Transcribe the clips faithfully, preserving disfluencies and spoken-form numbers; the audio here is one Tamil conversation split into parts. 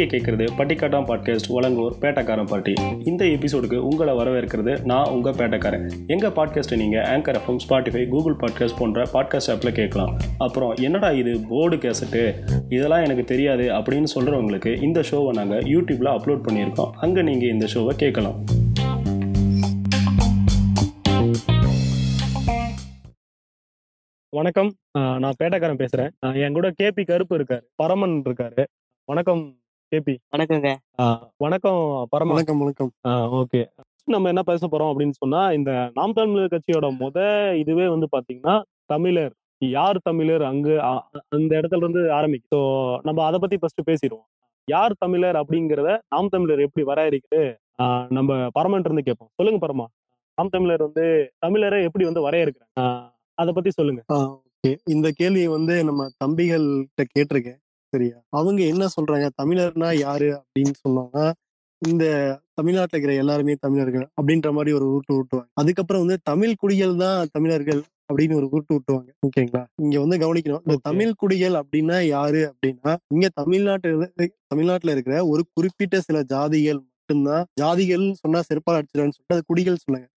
நீங்க கேட்கறது பட்டிக்காட்டாம் பாட்காஸ்ட் வழங்குவோர் பேட்டக்காரன் பார்ட்டி. இந்த எபிசோடுக்கு உங்களை வரவேற்கிறது நான் உங்க பேட்டக்காரன். எங்க பாட்காஸ்ட் நீங்க Anchor FM, Spotify, Google podcast போன்ற பாட்காஸ்ட் ஆப்ல கேட்கலாம். அப்புறம் என்னடா இது போர்டு கேசட்டு, இதெல்லாம் எனக்கு தெரியாது அப்படின்னு சொல்றவங்களுக்கு இந்த ஷோவை நாங்கள் யூடியூப்ல அப்லோட் பண்ணியிருக்கோம். அங்கே நீங்க இந்த ஷோவை கேட்கலாம். வணக்கம், நான் பேட்டக்காரன் பேசுறேன். என் கூட கேபி கருப்பு இருக்காரு, பரமன் இருக்காரு. வணக்கம் கேபி. வணக்கங்க. வணக்கம் பரமன். வணக்கம் வணக்கம். ஓகே, நம்ம என்ன பேச போறோம் அப்படின்னு சொன்னா, இந்த நாம் தமிழர் கட்சியோட முத இதுவே வந்து பாத்தீங்கன்னா தமிழர் யார், தமிழர் அங்கு அந்த இடத்துல இருந்து ஆரம்பிக்கும். ஸோ நம்ம அதை பத்தி ஃபர்ஸ்ட் பேசிடுவோம். யார் தமிழர் அப்படிங்கிறத நாம் தமிழர் எப்படி வரையறுக்குது நம்ம பரமன் இருந்து கேட்போம். சொல்லுங்க பரமா, நாம் தமிழர் வந்து தமிழரை எப்படி வந்து வரையறுக்கிறாங்க, அதை பத்தி சொல்லுங்க. இந்த கேள்வி வந்து நம்ம தம்பிகள்கிட்ட கேட்டிருக்கேன். சரியா, அவங்க என்ன சொல்றாங்க, தமிழர்னா யாரு அப்படின்னு சொன்னாங்கன்னா, இந்த தமிழ்நாட்டில் இருக்கிற எல்லாருமே தமிழர்கள் அப்படின்ற மாதிரி ஒரு ஊட்டு ஊட்டுவாங்க. அதுக்கப்புறம் வந்து தமிழ் குடிகள் தான் தமிழர்கள் அப்படின்னு ஒரு ஊட்டு ஊட்டுவாங்க. ஓகேங்களா, இங்க வந்து கவனிக்கணும், இந்த தமிழ் குடிகள் அப்படின்னா யாரு அப்படின்னா, இங்க தமிழ்நாட்டு தமிழ்நாட்டுல இருக்கிற ஒரு குறிப்பிட்ட சில ஜாதிகள் மட்டும்தான். ஜாதிகள் சொன்னா செருப்பால் அடிச்சிடலான்னு சொல்லிட்டு அது குடிகள் சொன்னாங்க.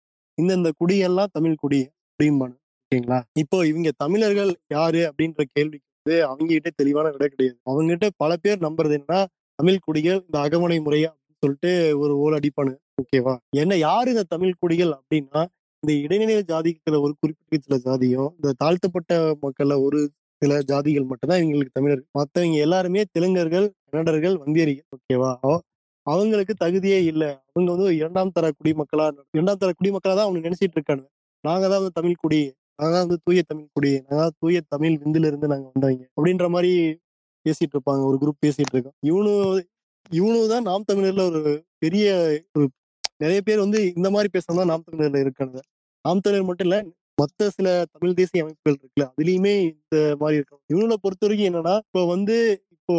இந்தந்த குடிகள்லாம் தமிழ் குடி அப்படின்பாங்க. ஓகேங்களா, இப்போ இவங்க தமிழர்கள் யாரு அப்படின்ற கேள்விக்கு வந்து அவங்க கிட்ட தெளிவான விட கிடையாது. அவங்க கிட்ட பல பேர் நம்புறது என்னன்னா, தமிழ் குடிகள் இந்த அகமனை முறையா அப்படின்னு சொல்லிட்டு ஒரு ஓல் அடிப்பானு. ஓகேவா, என்ன யாரு இந்த தமிழ் குடிகள் அப்படின்னா, இந்த இடைநிலை ஜாதிகளை ஒரு குறிப்பிட்ட சில ஜாதியும், இந்த தாழ்த்தப்பட்ட மக்கள்ல ஒரு சில ஜாதிகள் மட்டும்தான் இவங்களுக்கு தமிழர். மற்றவங்க எல்லாருமே தெலுங்கர்கள், கன்னடர்கள், வந்தியர்கள். ஓகேவா, அவங்களுக்கு தகுதியே இல்லை. அவங்க வந்து இரண்டாம் தர குடிமக்களா இரண்டாம் தர குடிமக்களா தான் அவங்க நினைச்சிட்டு இருக்காங்க. நாங்க தான் வந்து தமிழ் குடி, நாங்க வந்து தூய தமிழ் குடி, நாங்க தூய தமிழ் விந்துல இருந்து நாங்க வந்தவங்க அப்படின்ற மாதிரி பேசிட்டு இருப்பாங்க. ஒரு குரூப் பேசிட்டு இருக்கோம். இவனு இவனு தான் நாம் தமிழர்ல ஒரு பெரிய குரூப். நிறைய பேர் வந்து இந்த மாதிரி பேசணும்னா நாம் தமிழர்ல இருக்கிறது. நாம் தமிழர் மட்டும் இல்ல, மற்ற சில தமிழ் தேசிய அமைப்புகள் இருக்குல்ல, அதுலயுமே இந்த மாதிரி இருக்காங்க. இவனோட பொறுத்த வரைக்கும் என்னன்னா, இப்போ வந்து இப்போ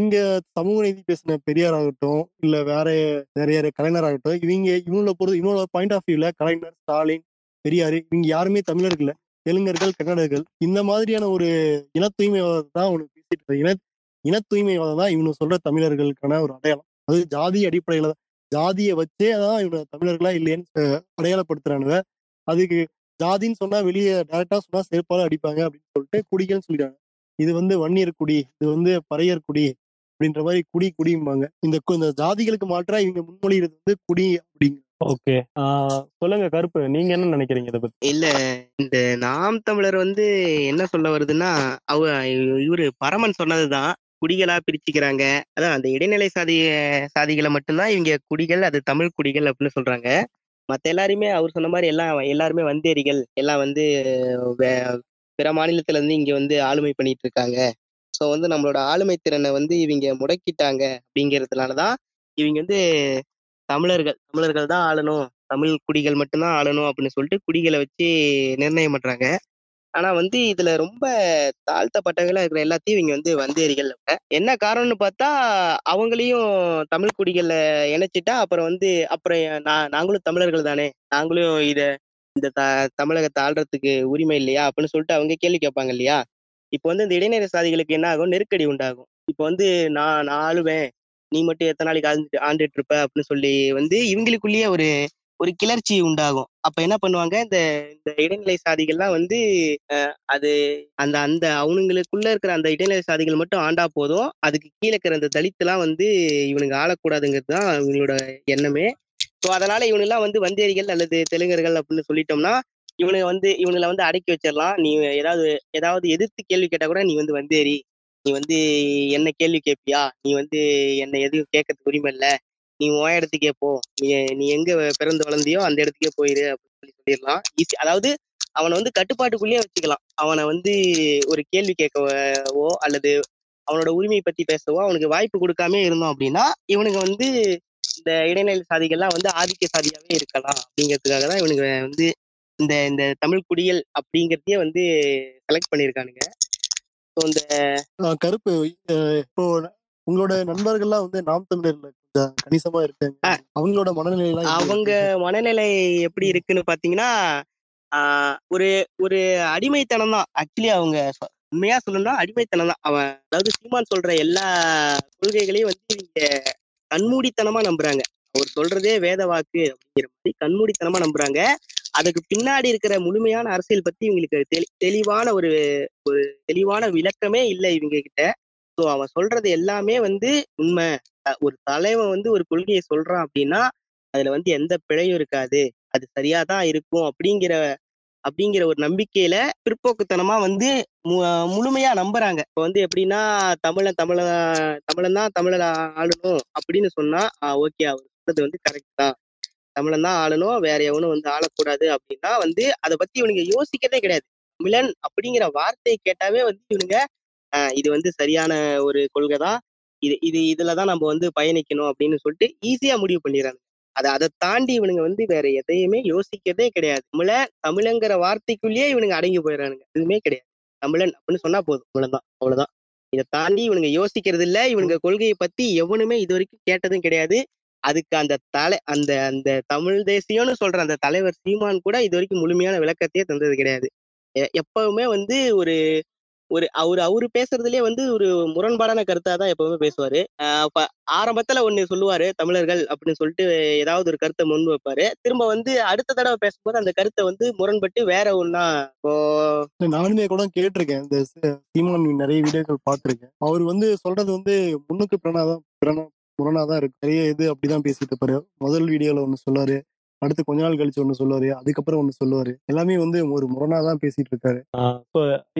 இங்க சமூக நீதி பேசின பெரியார் ஆகட்டும், இல்ல வேற நிறைய கலைஞர் ஆகட்டும், இவங்க இவனோட பொறுத்து இவனோட பாயிண்ட் ஆஃப் வியூல கலைஞர், ஸ்டாலின், பெரியாரு இவங்க யாருமே தமிழர்கள், தெலுங்கர்கள், கன்னடர்கள் இந்த மாதிரியான ஒரு இன தூய்மைவாதம் தான் அவனுக்கு பேசிட்டு இருக்க. இன இன தூய்மைவாதம் தான் இவனு சொல்ற தமிழர்களுக்கான ஒரு அடையாளம். அது ஜாதி அடிப்படையில தான், ஜாதியை வச்சே தான் இவனை தமிழர்களா இல்லையன்னு அடையாளப்படுத்துறானுவ. அதுக்கு ஜாதின்னு சொன்னா வெளியே டைரக்டா சொன்னா செருப்பாலும் அடிப்பாங்க அப்படின்னு சொல்லிட்டு குடிகள்னு சொல்லிட்டாங்க. இது வந்து வன்னியர் குடி, இது வந்து பறையர் குடி அப்படின்ற மாதிரி குடி குடிம்பாங்க. இந்த ஜாதிகளுக்கு மாற்றா இவங்க முன்மொழிகிறது வந்து குடி அப்படிங்கிற. ஓகே, சொல்லுங்க கருப்பு, நீங்க என்ன நினைக்கிறீங்க இத பத்தி? இல்ல, இந்த நாம் தமிழர் வந்து என்ன சொல்ல வருதுன்னா, அவ இவரு பரமன் சொன்னதுதான், குடிகளா பிரிச்சுக்கிறாங்க. அதான் அந்த இடைநிலை சாதிய சாதிகளை மட்டும்தான் இவங்க குடிகள், அது தமிழ் குடிகள் அப்படின்னு சொல்றாங்க. மற்ற எல்லாருமே அவர் சொன்ன மாதிரி எல்லாம் எல்லாருமே வந்தேரிகள், எல்லாம் வந்து பிற மாநிலத்துல இருந்து இங்க வந்து ஆளுமை பண்ணிட்டு இருக்காங்க. ஸோ வந்து நம்மளோட ஆளுமை திறனை வந்து இவங்க முடக்கிட்டாங்க. அப்படிங்கிறதுனாலதான் இவங்க வந்து தமிழர்கள் தமிழர்கள் தான் ஆளணும், தமிழ் குடிகள் மட்டும்தான் ஆளணும் அப்படின்னு சொல்லிட்டு குடிகளை வச்சு நிர்ணயம் பண்றாங்க. ஆனா வந்து இதுல ரொம்ப தாழ்த்தப்பட்டவங்களா இருக்கிற எல்லாத்தையும் இவங்க வந்து வந்தேரிகள். என்ன காரணம்னு பார்த்தா, அவங்களையும் தமிழ் குடிகளை இணைச்சிட்டா அப்புறம் வந்து அப்புறம் நான் நாங்களும் தமிழர்கள் தானே, நாங்களும் இதை இந்த த தமிழகத்தை ஆள்றதுக்கு உரிமை இல்லையா அப்படின்னு சொல்லிட்டு அவங்க கேள்வி கேட்பாங்க இல்லையா. இப்போ வந்து இந்த இடைநிலை சாதிகளுக்கு என்ன ஆகும், நெருக்கடி உண்டாகும். இப்போ வந்து நான் நான் ஆளுவேன், நீ மட்டும் எத்தனை நாளைக்கு ஆண்டு ஆண்டுட்டு இருப்ப அப்படின்னு சொல்லி வந்து இவங்களுக்குள்ளேயே ஒரு ஒரு கிளர்ச்சி உண்டாகும். அப்ப என்ன பண்ணுவாங்க, இந்த இந்த இடைநிலை சாதிகள்லாம் வந்து அது அந்த அந்த அவனுங்களுக்குள்ள இருக்கிற அந்த இடைநிலை சாதிகள் மட்டும் ஆண்டா போதும், அதுக்கு கீழே இருக்கிற அந்த தலித்துலாம் வந்து இவனுக்கு ஆளக்கூடாதுங்கிறது தான் இவங்களோட எண்ணமே. ஸோ அதனால இவனுலாம் வந்து வந்தேரிகள் அல்லது தெலுங்கர்கள் அப்படின்னு சொல்லிட்டோம்னா இவனுக்கு வந்து இவனுல வந்து அடக்கி வச்சிடலாம். நீ ஏதாவது ஏதாவது எதிர்த்து கேள்வி கேட்டா கூட நீ வந்து வந்தேரி, நீ வந்து என்ன கேள்வி கேட்பியா, நீ வந்து என்ன எதுவும் கேட்கறதுக்கு உரிமை இல்லை, நீ உன் இடத்துக்கே போ, நீ நீ எங்க பிறந்து வளர்ந்தியோ அந்த இடத்துக்கே போயிரு அப்படின்னு சொல்லி சொல்லிடலாம் ஈஸி. அதாவது அவனை வந்து கட்டுப்பாட்டுக்குள்ளேயே வச்சுக்கலாம். அவனை வந்து ஒரு கேள்வி கேட்கவோ அல்லது அவனோட உரிமையை பத்தி பேசவோ அவனுக்கு வாய்ப்பு கொடுக்காம இருந்தோம் அப்படின்னா இவனுக்கு வந்து இந்த இடைநிலை சாதிகள்லாம் வந்து ஆதிக்க சாதியாவே இருக்கலாம். அப்படிங்கிறதுக்காக தான் இவனுக்கு வந்து இந்த இந்த தமிழ் குடிகள் அப்படிங்கிறதையே வந்து செலக்ட் பண்ணியிருக்கானுங்க. கருப்பு, இப்போ உங்களோட நண்பர்கள்லாம் வந்து நாம் தமிழர்ல கொஞ்சம் கணிசமா இருக்காங்க, அவங்களோட மனநிலை அவங்க மனநிலை எப்படி இருக்குன்னு பாத்தீங்கன்னா, ஆஹ் ஒரு ஒரு அடிமைத்தனம் தான் ஆக்சுவலி அவங்க உண்மையா சொல்லணும்னா அடிமைத்தனம் தான் அவன். அதாவது சீமான் சொல்ற எல்லா கொள்கைகளையும் வந்து இங்க கண்மூடித்தனமா நம்புறாங்க. அவர் சொல்றதே வேத வாக்கு அப்படிங்கிற மாதிரி கண்மூடித்தனமா நம்புறாங்க. அதுக்கு பின்னாடி இருக்கிற முழுமையான அரசியல் பத்தி இவங்களுக்கு தெளிவான ஒரு ஒரு தெளிவான விளக்கமே இல்லை இவங்க கிட்ட. ஸோ அவன் சொல்றது எல்லாமே வந்து உண்மை. ஒரு தலைவன் வந்து ஒரு கொள்கையை சொல்றான் அப்படின்னா அதுல வந்து எந்த பிழையும் இருக்காது, அது சரியாதான் இருக்கும் அப்படிங்கிற அப்படிங்கிற ஒரு நம்பிக்கையில பிற்போக்குத்தனமா வந்து மு முழுமையா நம்புறாங்க. இப்போ வந்து எப்படின்னா தமிழன் தமிழ தமிழன் தான் தமிழ ஆளணும் அப்படின்னு சொன்னா ஓகே, அவர் சொல்றது வந்து கரெக்ட் தான், தமிழன் தான் ஆளணும், வேற எவனும் வந்து ஆளக்கூடாது அப்படின்னா வந்து அதை பத்தி இவனுங்க யோசிக்கிறதே கிடையாது. தமிழன் அப்படிங்கிற வார்த்தையை கேட்டாவே வந்து இவனுங்க ஆஹ் இது வந்து சரியான ஒரு கொள்கை தான், இது இது இதுலதான் நம்ம வந்து பயணிக்கணும் அப்படின்னு சொல்லிட்டு ஈஸியா முடிவு பண்ணிடுறாங்க. அதை அதை தாண்டி இவனுங்க வந்து வேற எதையுமே யோசிக்கிறதே கிடையாது. தமிழ தமிழங்கிற வார்த்தைக்குள்ளேயே இவனுங்க அடங்கி போயிடறானுங்க. எதுவுமே கிடையாது, தமிழன் அப்படின்னு சொன்னா போதும், அவ்வளவுதான் அவ்வளவுதான். இதை தாண்டி இவனுங்க யோசிக்கிறது இல்லை. இவனுங்க கொள்கையை பத்தி எவனுமே இது வரைக்கும் கேட்டதும் கிடையாது. அதுக்கு அந்த தலை அந்த அந்த தமிழ் தேசியம்னு சொல்ற அந்த தலைவர் சீமான் கூட இது வரைக்கும் முழுமையான விளக்கத்தையே தந்தது கிடையாது. எப்பவுமே வந்து ஒரு ஒரு அவரு அவரு பேசுறதுலயே வந்து ஒரு முரண்பாடான கருத்தா தான் எப்பவுமே பேசுவாரு. ஆஹ் ஆரம்பத்துல ஒண்ணு சொல்லுவாரு, தமிழர்கள் அப்படின்னு சொல்லிட்டு ஏதாவது ஒரு கருத்தை முன் வைப்பாரு. திரும்ப வந்து அடுத்த தடவை பேசும்போது அந்த கருத்தை வந்து முரண்பட்டு வேற ஒன்னா. இப்போ நானுமே கூட கேட்டிருக்கேன், இந்த சீமான் நிறைய வீடியோக்கள் பார்த்திருக்கேன். அவர் வந்து சொல்றது வந்து முன்னுக்கு பிறனாதான் பிறனா முரணாதான் இருக்கு. நிறைய இது அப்படிதான் பேசிட்டு இருப்பாரு. முதல் வீடியோல ஒண்ணு சொல்லாரு, அடுத்து கொஞ்ச நாள் கழிச்சு ஒண்ணு சொல்லுவாரு, அதுக்கப்புறம் ஒண்ணு சொல்லுவாரு. எல்லாமே வந்து ஒரு முரணாதான் பேசிட்டு இருக்காரு.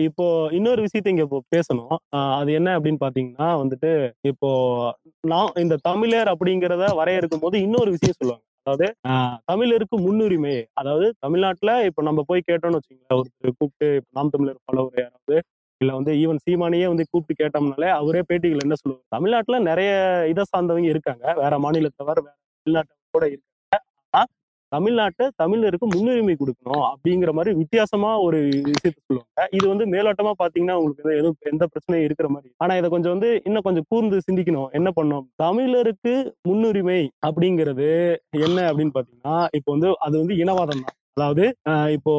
இப்போ இன்னொரு விஷயத்த இங்க இப்போ பேசணும். அது என்ன அப்படின்னு பாத்தீங்கன்னா வந்துட்டு இப்போ நான் இந்த தமிழர் அப்படிங்கிறத வரையறுக்கும் போது இன்னொரு விஷயம் சொல்லுவாங்க. அதாவது தமிழருக்கு முன்னுரிமை, அதாவது தமிழ்நாட்டுல இப்ப நம்ம போய் கேட்டோம்னு வச்சுக்கோங்களேன், ஒருத்தர் கூப்பிட்டு இப்ப நாம் தமிழர் ஃபாலோவர் யாராவது இல்ல வந்து ஈவன் சீமானையே வந்து கூப்பிட்டு கேட்டோம்னாலே அவரே பேட்டிகள் என்ன சொல்லுவாங்க, தமிழ்நாட்டுல நிறைய இதை சார்ந்தவங்க இருக்காங்க, வேற மாநிலத்தை வேற வேற தமிழ்நாட்டை கூட இருக்காங்க, ஆனா தமிழ்நாட்டை தமிழருக்கு முன்னுரிமை கொடுக்கணும் அப்படிங்கிற மாதிரி வித்தியாசமா ஒரு விஷயத்த சொல்லுவாங்க. இது வந்து மேலோட்டமா பாத்தீங்கன்னா உங்களுக்கு எதுவும் எந்த பிரச்சனையும் இருக்கிற மாதிரி, ஆனா இதை கொஞ்சம் வந்து இன்னும் கொஞ்சம் கூர்ந்து சிந்திக்கணும். என்ன பண்ணோம், தமிழருக்கு முன்னுரிமை அப்படிங்கிறது என்ன அப்படின்னு பாத்தீங்கன்னா இப்போ வந்து அது வந்து இனவாதம் தான். அதாவது இப்போ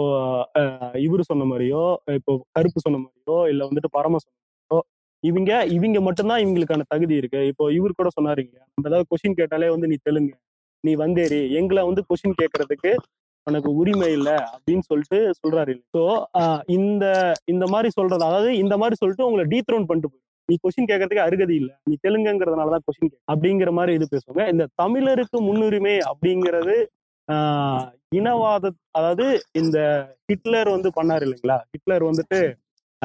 இவரு சொன்ன மாதிரியோ, இப்போ கருப்பு சொன்ன மாதிரியோ, இல்ல வந்துட்டு பரம சொன்ன மாதிரியோ, இவங்க இவங்க மட்டும்தான் இவங்களுக்கான தகுதி இருக்கு. இப்போ இவரு கூட சொன்னாருங்க, நம்ம ஏதாவது கொஸ்டின் கேட்டாலே வந்து நீ தெலுங்கு நீ வந்தேரி, எங்களை வந்து கொஸ்டின் கேட்கறதுக்கு உனக்கு உரிமை இல்லை அப்படின்னு சொல்லிட்டு சொல்றாரு. ஸோ இந்த இந்த மாதிரி சொல்றது, அதாவது இந்த மாதிரி சொல்லிட்டு உங்களை டீத்ரோன் பண்ணிட்டு போயிடும், நீ கொஸ்டின் கேட்கறதுக்கு அருகதி இல்லை, நீ தெலுங்குங்கிறதுனாலதான் கொஸ்டின் கேட்க அப்படிங்கிற மாதிரி இது பேசுவாங்க. இந்த தமிழருக்கு முன்னுரிமை அப்படிங்கிறது ஆஹ் இனவாத, அதாவது இந்த ஹிட்லர் வந்து பண்ணாரு இல்லைங்களா, ஹிட்லர் வந்துட்டு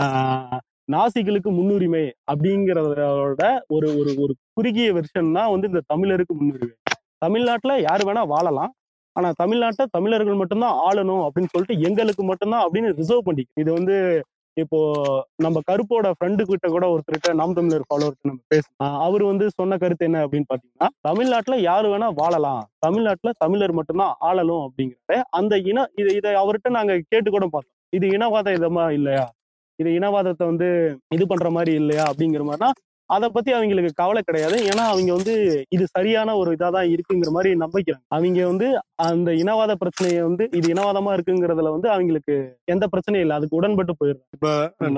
ஆஹ் நாசிகளுக்கு முன்னுரிமை அப்படிங்கிறதோட ஒரு ஒரு ஒரு குறுகிய வெர்ஷன் தான் வந்து இந்த தமிழருக்கு முன்னுரிமை. தமிழ்நாட்டுல யாரு வேணா வாழலாம், ஆனா தமிழ்நாட்டை தமிழர்கள் மட்டும்தான் ஆளணும் அப்படின்னு சொல்லிட்டு எங்களுக்கு மட்டும்தான் அப்படின்னு ரிசர்வ் பண்ணிக்கணும். இது வந்து இப்போ நம்ம கருப்போட ஃப்ரெண்டு கிட்ட கூட ஒருத்தருட்ட நாம் தமிழர் ஃபாலோவர்கிட்ட நம்ம பேசலாம். அவர் வந்து சொன்ன கருத்து என்ன அப்படின்னு பாத்தீங்கன்னா, தமிழ்நாட்டுல யாரு வேணா வாழலாம், தமிழ்நாட்டுல தமிழர் மட்டும்தான் ஆளணும் அப்படிங்கிறத அந்த இன இதை இதை அவர்கிட்ட நாங்க கேட்டு கூட பார்த்தோம். இது இனவாத இதமா இல்லையா, இது இனவாதத்தை வந்து இது பண்ற மாதிரி இல்லையா அப்படிங்கிற மாதிரினா அதை பத்தி அவங்களுக்கு கவலை கிடையாது. ஏன்னா அவங்க வந்து இது சரியான ஒரு இதா தான் இருக்குங்கிற மாதிரி நம்பிக்கிறாங்க. அவங்க வந்து அந்த இனவாத பிரச்சனையை வந்து இது இனவாதமா இருக்குங்கிறதுல வந்து அவங்களுக்கு எந்த பிரச்சனையும் இல்லை, அதுக்கு உடன்பட்டு போயிடும். இப்ப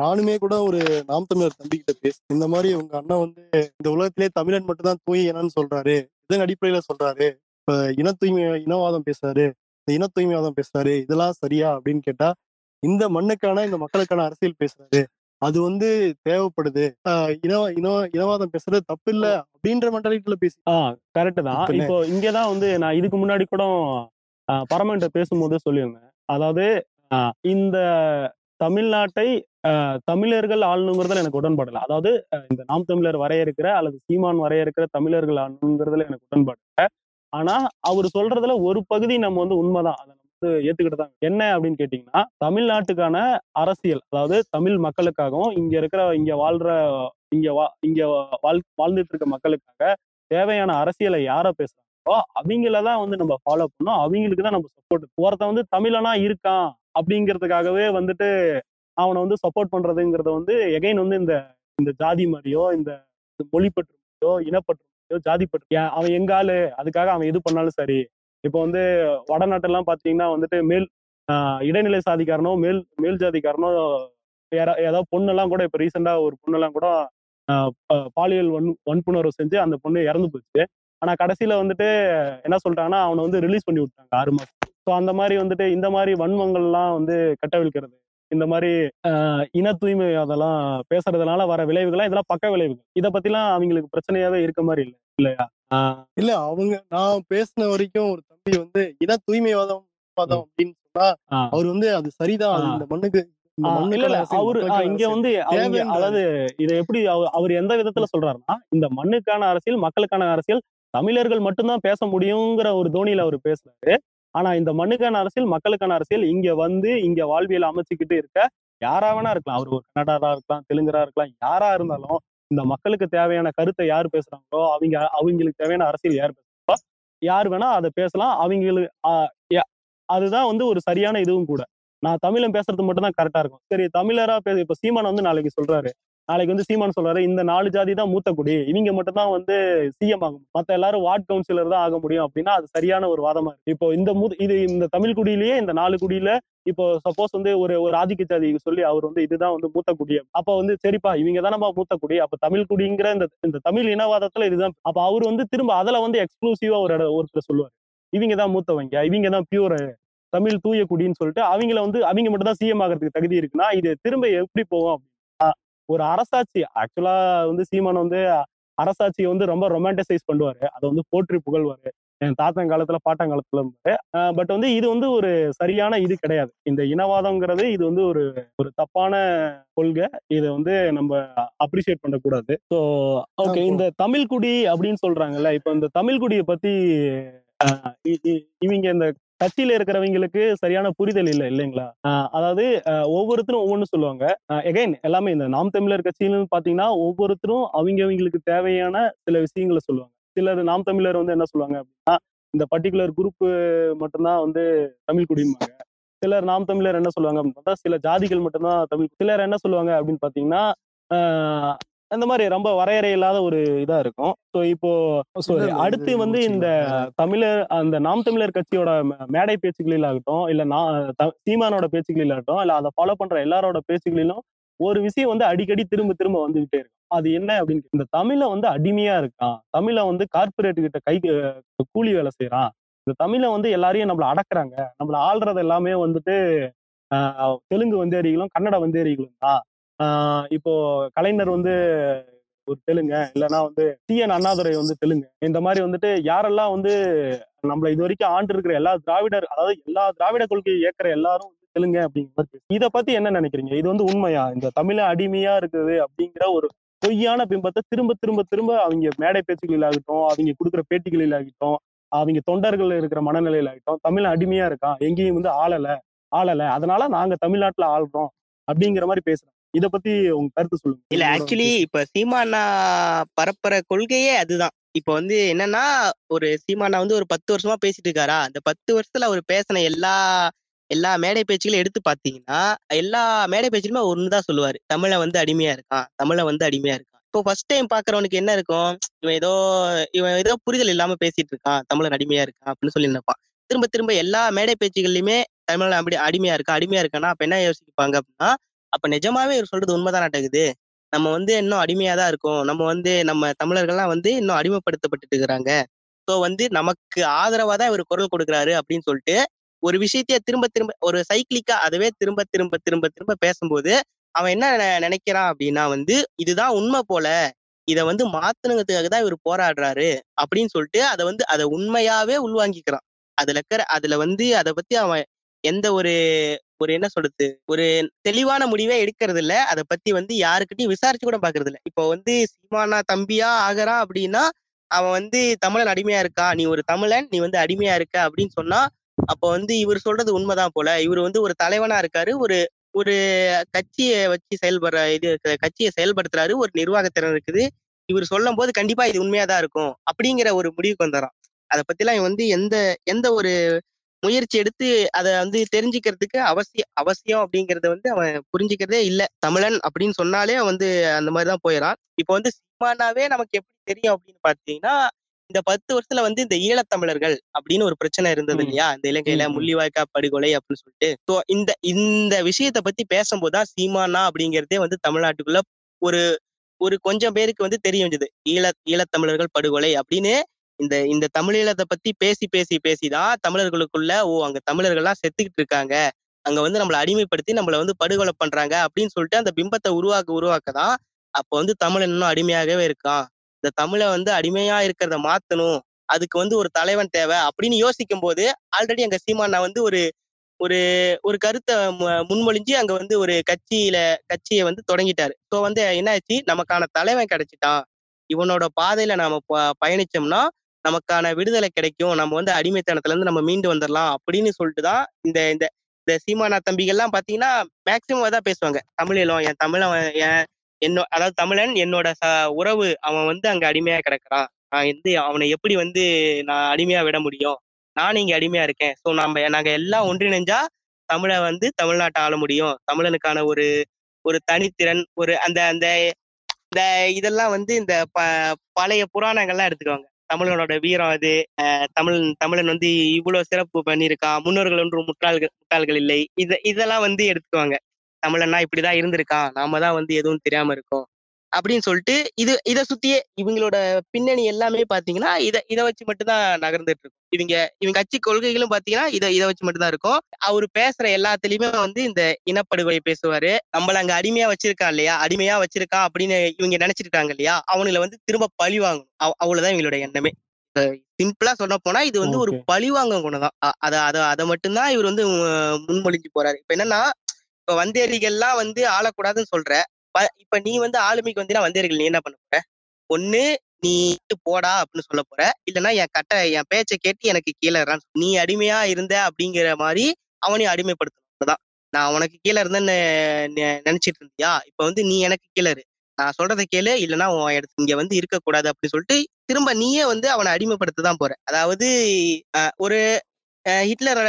நானுமே கூட ஒரு நாம் தமிழர் தம்பிக்கிட்ட பேசு, இந்த மாதிரி உங்க அண்ணா வந்து இந்த உலகத்திலே தமிழன் மட்டும் தான் தூய் என்னன்னு சொல்றாரு, இதன் அடிப்படையில சொல்றாரு, இப்ப இன தூய்மை இனவாதம் பேசுறாரு, இந்த இன தூய்மையாதம் பேசுறாரு, இதெல்லாம் சரியா அப்படின்னு கேட்டா இந்த மண்ணுக்கான இந்த மக்களுக்கான அரசியல் பேசுறாரு, அது வந்து தேவைப்படுது, இனவா இன இனவாதம் பேசுறது தப்பு இல்ல அப்படின்ற மென்டாலிட்டில பேசி. ஆஹ் கரெக்ட் தான். இப்போ இங்கதான் வந்து நான் இதுக்கு முன்னாடி கூட பரமண்ட பேசும்போது சொல்லியிருந்தேன், அதாவது இந்த தமிழ்நாட்டை தமிழர்கள் ஆளணுங்கிறதுல எனக்கு உடன்பாடல, அதாவது இந்த நாம் தமிழர் வரையறுக்கிற அல்லது சீமான் வரையறுக்கிற தமிழர்கள் ஆளணுங்கிறதுல எனக்கு உடன்பாடல. ஆனா அவர் சொல்றதுல ஒரு பகுதி நம்ம வந்து உண்மைதான், அதை ஏத்துக்கிட்டதாங்க. என்ன அப்படின்னு கேட்டீங்கன்னா, தமிழ்நாட்டுக்கான அரசியல், அதாவது தமிழ் மக்களுக்காகவும் இங்க இருக்கிற இங்க வாழ்ற இங்க வா இங்க வாழ் வாழ்ந்துட்டு இருக்க மக்களுக்காக தேவையான அரசியலை யார பேசுறாங்களோ அவங்களதான் வந்து நம்ம ஃபாலோ பண்ணோம், அவங்களுக்கு தான் நம்ம சப்போர்ட். ஒருத்த வந்து தமிழனா இருக்கான் அப்படிங்கிறதுக்காகவே வந்துட்டு அவனை வந்து சப்போர்ட் பண்றதுங்கிறத வந்து எகைன் வந்து இந்த இந்த ஜாதி மாதிரியோ இந்த மொழிப்பற்று மாதிரியோ இனப்பற்று மாதிரியோ ஜாதி பற்று, அவன் எங்காலு அதுக்காக அவன் எது பண்ணாலும் சரி. இப்போ வந்து வடநாட்டெல்லாம் பார்த்தீங்கன்னா வந்துட்டு மேல் இடைநிலை சாதிக்காரனோ மேல் மேல் ஜாதிக்காரனோ யாரா ஏதாவது பொண்ணெல்லாம் கூட இப்போ ரீசெண்டாக ஒரு பொண்ணெல்லாம் கூட பாலியல் வன் வன்புணர்வு செஞ்சு அந்த பொண்ணு இறந்து போச்சு. ஆனால் கடைசியில் வந்துட்டு என்ன சொல்லிட்டாங்கன்னா அவனை வந்து ரிலீஸ் பண்ணி விட்டாங்க ஆறு மாதம். ஸோ அந்த மாதிரி வந்துட்டு இந்த மாதிரி வன்மங்கள்லாம் வந்து கட்டவிழ்க்கிறது, இந்த மாதிரி இன தூய்மை அதெல்லாம் பேசுறதுனால வர விளைவுகள்லாம் இதெல்லாம் பக்க விளைவுகள். இதை பற்றிலாம் அவங்களுக்கு பிரச்சனையாகவே இருக்க மாதிரி இல்லை இல்லையா? இல்லை, அவங்க நான் பேசின வரைக்கும் ஒரு தம்பி வந்து இன தூய்மைவாதம் அப்படின்னு சொன்னா அவர் வந்து அது சரிதான், இந்த மண்ணுக்கு அவரு இங்க வந்து அதாவது இதை எப்படி அவர் எந்த விதத்துல சொல்றாருன்னா, இந்த மண்ணுக்கான அரசியல் மக்களுக்கான அரசியல் தமிழர்கள் மட்டும்தான் பேச முடியுங்கிற ஒரு தோனியில அவர் பேசுறாரு. ஆனா இந்த மண்ணுக்கான அரசியல் மக்களுக்கான அரசியல் இங்க வந்து இங்க வாழ்வியல் அமைச்சுக்கிட்டு இருக்க யாரா வேணா இருக்கலாம், அவரு கன்னடாரா இருக்கலாம், தெலுங்குரா இருக்கலாம், யாரா இருந்தாலும் இந்த மக்களுக்கு தேவையான கருத்தை யாரு பேசுறாங்களோ அவங்க அவங்களுக்கு தேவையான அரசியல் யார் பேசுறாங்களோ யார் வேணா அதை பேசலாம். அவங்களுக்கு அதுதான் வந்து ஒரு சரியான இதுவும் கூட. நான் தமிழன் பேசுறது மட்டும் தான் கரெக்டா இருக்கும். சரி, தமிழரா பேச இப்ப சீமான் வந்து நாளைக்கு சொல்றாரு, நாளைக்கு வந்து சீமான் சொல்றாரு இந்த நாலு ஜாதி தான் மூத்த குடி, இவங்க மட்டும் தான் வந்து சிஎம் ஆகும், மற்ற எல்லாரும் வார்டு கவுன்சிலர் தான் ஆக முடியும் அப்படின்னா அது சரியான ஒரு வாதமா இருக்கு. இப்போ இந்த மூ இது இந்த தமிழ் குடியிலேயே இந்த நாலு குடியில இப்போ சப்போஸ் வந்து ஒரு ஒரு ஆதிக்க ஜாதிக்கு சொல்லி அவர் வந்து இதுதான் வந்து மூத்த குடி, அப்ப வந்து சரிப்பா இவங்க தான் நம்ம மூத்த குடி, அப்ப தமிழ் குடிங்கிற இந்த இந்த தமிழ் இனவாதத்துல இதுதான். அப்ப அவர் வந்து திரும்ப அதுல வந்து எக்ஸ்க்ளூசிவா ஒரு ஒருத்தர் சொல்லுவாரு இவங்க தான் மூத்தவங்க, இவங்க தான் பியூரு தமிழ் தூய குடின்னு சொல்லிட்டு அவங்கள வந்து அவங்க மட்டும் தான் சிஎம் ஆகிறதுக்கு தகுதி இருக்குன்னா இது திரும்ப எப்படி போவோம் அப்படின்னா ஒரு அரசாட்சி. ஆக்சுவலா வந்து சீமான் வந்து அரசாட்சியை வந்து ரொம்ப ரொமான்டிசைஸ் பண்ணுவாரு, அதை வந்து போற்றி புகழ்வாரு, என் தாத்தன் காலத்துல பாட்டங்காலத்துல இருந்தாரு. பட் வந்து இது வந்து ஒரு சரியான இது கிடையாது. இந்த இனவாதம்ங்கிறது இது வந்து ஒரு ஒரு தப்பான கொள்கை, இதை வந்து நம்ம அப்ரிஷியேட் பண்ணக்கூடாது. ஸோ ஓகே, இந்த தமிழ் குடி அப்படின்னு சொல்றாங்கல்ல, இப்போ இந்த தமிழ் குடியை பத்தி இவங்க இந்த கட்சியில இருக்கிறவங்களுக்கு சரியான புரிதல் இல்லை இல்லைங்களா? அதாவது ஒவ்வொருத்தரும் ஒவ்வொன்றும் சொல்லுவாங்க. எகைன் எல்லாமே இந்த நாம் தமிழர் கட்சியில பாத்தீங்கன்னா ஒவ்வொருத்தரும் அவங்க அவங்களுக்கு தேவையான சில விஷயங்களை சொல்லுவாங்க. சிலர் நாம் தமிழர் வந்து என்ன சொல்லுவாங்க அப்படின்னா இந்த பர்டிகுலர் குரூப்பு மட்டும்தான் வந்து தமிழ் குடிம்பாங்க. சிலர் நாம் தமிழர் என்ன சொல்லுவாங்க அப்படின்னு பார்த்தா சில ஜாதிகள் மட்டும்தான் தமிழ். சிலர் என்ன சொல்லுவாங்க அப்படின்னு பாத்தீங்கன்னா அந்த மாதிரி ரொம்ப வரையறை இல்லாத ஒரு இதா இருக்கும். ஸோ இப்போ அடுத்து வந்து இந்த தமிழர் அந்த நாம் தமிழர் கட்சியோட மேடை பேச்சுக்களில் ஆகட்டும், இல்ல நான் சீமானோட பேச்சுக்களில் ஆகட்டும், இல்ல அதை ஃபாலோ பண்ற எல்லாரோட பேச்சுக்களிலும் ஒரு விஷயம் வந்து அடிக்கடி திரும்ப திரும்ப வந்துகிட்டே இருக்கும். அது என்ன அப்படின்னு, இந்த தமிழை வந்து அடிமையா இருக்கான், தமிழை வந்து கார்பரேட்டு கிட்ட கை கூலி வேலை செய்யறான், இந்த தமிழை வந்து எல்லாரையும் நம்மள அடக்குறாங்க, நம்மள ஆள்றது எல்லாமே வந்துட்டு ஆஹ் தெலுங்கு வந்தேரிகளும் கன்னட வந்தேரிகளும் தான். ஆஹ் இப்போ கலைஞர் வந்து ஒரு தெலுங்க, இல்லைன்னா வந்து டி என் அண்ணாதுரை வந்து தெலுங்கு, இந்த மாதிரி வந்துட்டு யாரெல்லாம் வந்து நம்மள இது வரைக்கும் ஆண்டு இருக்கிற எல்லா திராவிடர், அதாவது எல்லா திராவிட கொள்கையை இயக்கிற எல்லாரும் வந்து தெலுங்கு அப்படிங்கிற இதை பத்தி என்ன நினைக்கிறீங்க? இது வந்து உண்மையா இந்த தமிழ அடிமையா இருக்குது அப்படிங்கிற ஒரு பொய்யான பிம்பத்தை திரும்ப திரும்ப திரும்ப அவங்க மேடை பேச்சுகளில் ஆகட்டும், அவங்க கொடுக்குற பேட்டிகளில் ஆகட்டும், அவங்க தொண்டர்கள் இருக்கிற மனநிலையில் ஆகட்டும் தமிழ அடிமையா இருக்கான், எங்கேயும் வந்து ஆளலை ஆளலை அதனால நாங்க தமிழ்நாட்டுல ஆள்றோம் அப்படிங்கிற மாதிரி பேசுறோம். இத பத்தி உங்க கருத்து சொல்லுங்க. இல்ல ஆக்சுவலி இப்ப சீமானா பரப்புற கொள்கையே அதுதான். இப்ப வந்து என்னன்னா ஒரு சீமானா வந்து ஒரு பத்து வருஷமா பேசிட்டு இருக்காரா, அந்த பத்து வருஷத்துல அவர் பேசின எல்லா எல்லா மேடை பேச்சுகளும் எடுத்து பாத்தீங்கன்னா எல்லா மேடை பேச்சுலுமே ஒண்ணுதான் சொல்லுவாரு, தமிழை வந்து அடிமையா இருக்கான், தமிழை வந்து அடிமையா இருக்கான். இப்போ ஃபர்ஸ்ட் டைம் பாக்குறவனுக்கு என்ன இருக்கும், இவன் ஏதோ இவன் ஏதோ புரிதல் இல்லாம பேசிட்டு இருக்கான், தமிழன் அடிமையா இருக்கான் அப்படின்னு சொல்லி நினைப்பான். திரும்ப திரும்ப எல்லா மேடை பேச்சுகள்லயுமே தமிழன் அப்படி அடிமையா இருக்கா அடிமையா இருக்கான்னா அப்ப என்ன யோசிப்பாங்க அப்படின்னா, அப்ப நிஜமாவே இவர் சொல்றது உண்மைதான் நடக்குது, நம்ம வந்து இன்னும் அடிமையா தான் இருக்கோம், நம்ம வந்து நம்ம தமிழர்கள்லாம் வந்து இன்னும் அடிமைப்படுத்தப்பட்டு இருக்கிறாங்க, ஸோ வந்து நமக்கு ஆதரவா தான் இவர் குரல் கொடுக்குறாரு அப்படின்னு சொல்லிட்டு ஒரு விஷயத்தைய திரும்ப திரும்ப ஒரு சைக்கிளிக்கா அதுவே திரும்ப திரும்ப திரும்ப திரும்ப பேசும்போது அவன் என்ன நினைக்கிறான் அப்படின்னா வந்து இதுதான் உண்மை போல, இதை வந்து மாத்தணுங்கிறதுக்காக தான் இவர் போராடுறாரு அப்படின்னு சொல்லிட்டு அதை வந்து அதை உண்மையாவே உள்வாங்கிக்கிறான். அதுல இருக்கிற அதுல வந்து அதை பத்தி அவன் எந்த ஒரு ஒரு என்ன சொல்றது ஒரு தெளிவான முடிவே எடுக்கிறது இல்ல, அதை பத்தி வந்து யாருக்கிட்டையும் விசாரிச்சு கூட பாக்குறது இல்ல. இப்போ வந்து சீமானா தம்பியா ஆகிறான் அப்படின்னா அவன் வந்து தமிழன் அடிமையா இருக்கா, நீ ஒரு தமிழன், நீ வந்து அடிமையா இருக்க அப்படின்னு சொன்னா அப்போ வந்து இவர் சொல்றது உண்மைதான் போல, இவர் வந்து ஒரு தலைவனா இருக்காரு, ஒரு ஒரு கட்சியை வச்சு செயல்படுற இது கட்சியை செயல்படுத்துறாரு, ஒரு நிர்வாகத்திறன் இருக்குது, இவர் சொல்லும் போது கண்டிப்பா இது உண்மையாதான் இருக்கும் அப்படிங்கிற ஒரு முடிவுக்கு வந்துறான். அதை பத்திலாம் இவன் வந்து எந்த எந்த ஒரு முயற்சி எடுத்து அதை வந்து தெரிஞ்சுக்கிறதுக்கு அவசியம் அவசியம் அப்படிங்கறத வந்து அவன் புரிஞ்சுக்கிறதே இல்லை. தமிழன் அப்படின்னு சொன்னாலே வந்து அந்த மாதிரிதான் போயிடறான். இப்போ வந்து சீமானாவே நமக்கு எப்படி தெரியும் அப்படின்னு பாத்தீங்கன்னா இந்த பத்து வருஷத்துல வந்து இந்த ஈழத்தமிழர்கள் அப்படின்னு ஒரு பிரச்சனை இருந்தது இல்லையா, இந்த இலங்கையில முள்ளிவாய்க்கா படுகொலை அப்படின்னு சொல்லிட்டு. ஸோ இந்த இந்த விஷயத்த பத்தி பேசும்போதுதான் சீமானா அப்படிங்கிறதே வந்து தமிழ்நாட்டுக்குள்ள ஒரு ஒரு கொஞ்சம் பேருக்கு வந்து தெரிய வந்தது. ஈழ ஈழத்தமிழர்கள் படுகொலை அப்படின்னு இந்த இந்த தமிழீழத்தை பத்தி பேசி பேசி பேசிதான் தமிழர்களுக்குள்ள ஓ அங்க தமிழர்கள்லாம் செத்துக்கிட்டு இருக்காங்க, அங்க வந்து நம்மளை அடிமைப்படுத்தி நம்மளை வந்து படுகொலை பண்றாங்க அப்படின்னு சொல்லிட்டு அந்த பிம்பத்தை உருவாக்க உருவாக்கதான் அப்போ வந்து தமிழ் இன்னும் அடிமையாகவே இருக்கான், இந்த தமிழை வந்து அடிமையா இருக்கிறத மாத்தணும், அதுக்கு வந்து ஒரு தலைவன் தேவை அப்படின்னு யோசிக்கும் போது ஆல்ரெடி அங்க சீமானா வந்து ஒரு ஒரு ஒரு கருத்தை முன்மொழிஞ்சு அங்க வந்து ஒரு கட்சியில கட்சியை வந்து தொடங்கிட்டாரு. ஸோ வந்து என்ன ஆச்சு, நமக்கான தலைவன் கிடைச்சிட்டான், இவனோட பாதையில நாம பயணிச்சோம்னா நமக்கான விடுதலை கிடைக்கும், நம்ம வந்து அடிமைத்தனத்துல இருந்து நம்ம மீண்டு வந்துடலாம் அப்படின்னு சொல்லிட்டு தான் இந்த இந்த இந்த சீமானா தம்பிகள்லாம் பாத்தீங்கன்னா மேக்சிமம் தான் பேசுவாங்க தமிழிலும். என் தமிழன் என் என்னோ அதாவது தமிழன் என்னோட ச உறவு அவன் வந்து அங்க அடிமையா கிடக்குறான், நான் வந்து அவனை எப்படி வந்து நான் அடிமையா விட முடியும், நான் இங்க அடிமையா இருக்கேன், ஸோ நம்ம நாங்க எல்லாம் ஒன்றிணைஞ்சா தமிழை வந்து தமிழ்நாட்டை ஆள முடியும், தமிழனுக்கான ஒரு ஒரு தனித்திறன் ஒரு அந்த அந்த இந்த இதெல்லாம் வந்து இந்த ப பழைய புராணங்கள்லாம் எடுத்துக்குவாங்க. தமிழனோட வீரம் அது, தமிழ் தமிழன் வந்து இவ்வளவு சிறப்பு பண்ணியிருக்கான், முன்னோர்கள் ஒன்று முட்டாள்கள் முட்டாள்கள் இல்லை, இதை இதெல்லாம் வந்து எடுத்துக்குவாங்க. தமிழன்னா இப்படிதான் இருந்திருக்கான், நாம தான் வந்து எதுவும் தெரியாம இருக்கோம் அப்படின்னு சொல்லிட்டு இது இதை சுத்தியே இவங்களோட பின்னணி எல்லாமே பாத்தீங்கன்னா இதை இதை வச்சு மட்டும்தான் நகர்ந்துட்டு இருக்கும். இவங்க இவங்க கட்சி கொள்கைகளும் பாத்தீங்கன்னா இதை இதை வச்சு மட்டும்தான் இருக்கும். அவரு பேசுற எல்லாத்துலயுமே வந்து இந்த இனப்படுகொலை பேசுவாரு, நம்மள அங்க அடிமையா வச்சிருக்கான் இல்லையா, அடிமையா வச்சிருக்கான் அப்படின்னு இவங்க நினைச்சிருக்காங்க இல்லையா, அவங்கள வந்து திரும்ப பழி வாங்கணும், அவ் அவ்வளவுதான் இவங்களோட எண்ணமே. சிம்பிளா சொல்ல போனா இது வந்து ஒரு பழி வாங்கும் குணம்தான். அதை அதை அதை மட்டும்தான் இவர் வந்து முன்மொழிஞ்சு போறாரு. இப்ப என்னன்னா இப்ப வந்தேரிகள்லாம் வந்து ஆளக்கூடாதுன்னு சொல்ற, இப்ப நீ வந்து ஆளுமைக்கு வந்தீங்கன்னா வந்தேரிகள் நீ என்ன பண்ண போற, ஒண்ணு நீ போடா அப்படின்னு சொல்ல போற, இல்லைன்னா என் கட்ட என் பேச்சை கேட்டு எனக்கு கீழே நீ அடிமையா இருந்த அப்படிங்கிற மாதிரி அவனையும் அடிமைப்படுத்தணும்தான். நான் உனக்கு கீழே இருந்தேன்னு நினைச்சிட்டு இருந்தியா, இப்ப வந்து நீ எனக்கு கீழே இரு, நான் சொல்றதை கேளு, இல்லைன்னா உன் இடத்து இங்க வந்து இருக்கக்கூடாது அப்படின்னு சொல்லிட்டு திரும்ப நீயே வந்து அவனை அடிமைப்படுத்ததான் போற. அதாவது ஒரு ஹிட்லர்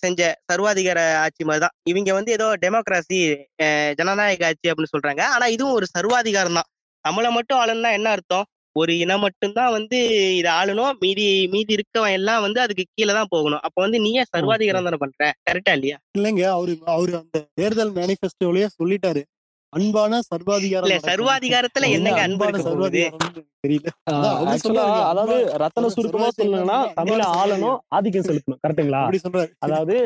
செஞ்ச சர்வாதிகார ஆட்சி மாதிரிதான் இவங்க வந்து ஏதோ டெமோக்ராசி ஜனநாயக ஆட்சி அப்படின்னு சொல்றாங்க, ஆனா இதுவும் ஒரு சர்வாதிகாரம் தான். தமிழை மட்டும் ஆளுன்னா என்ன அர்த்தம், ஒரு இனம் மட்டும்தான் வந்து இதை ஆளணும், மீதி மீதி இருக்கவன் எல்லாம் வந்து அதுக்கு கீழே தான் போகணும். அப்ப வந்து நீ ஏன் சர்வாதிகாரம் தானே பண்ற, கரெக்டா இல்லையா? இல்லைங்க, அவரு அவரு அந்த தேர்தல் மேனிஃபெஸ்டோலயே சொல்லிட்டாரு அன்பான சர்வாதிகாரம். இல்ல சர்வாதிகாரத்துல என்னங்க அன்பான சர்வாதிகாரம் தெரியல. அதாவது ரத்தன சுருக்கமா சொல்லணும்னா தமிழ ஆளணும், ஆதிக்கம் செலுத்தணும், கரெக்ட்டுங்களா? அதாவது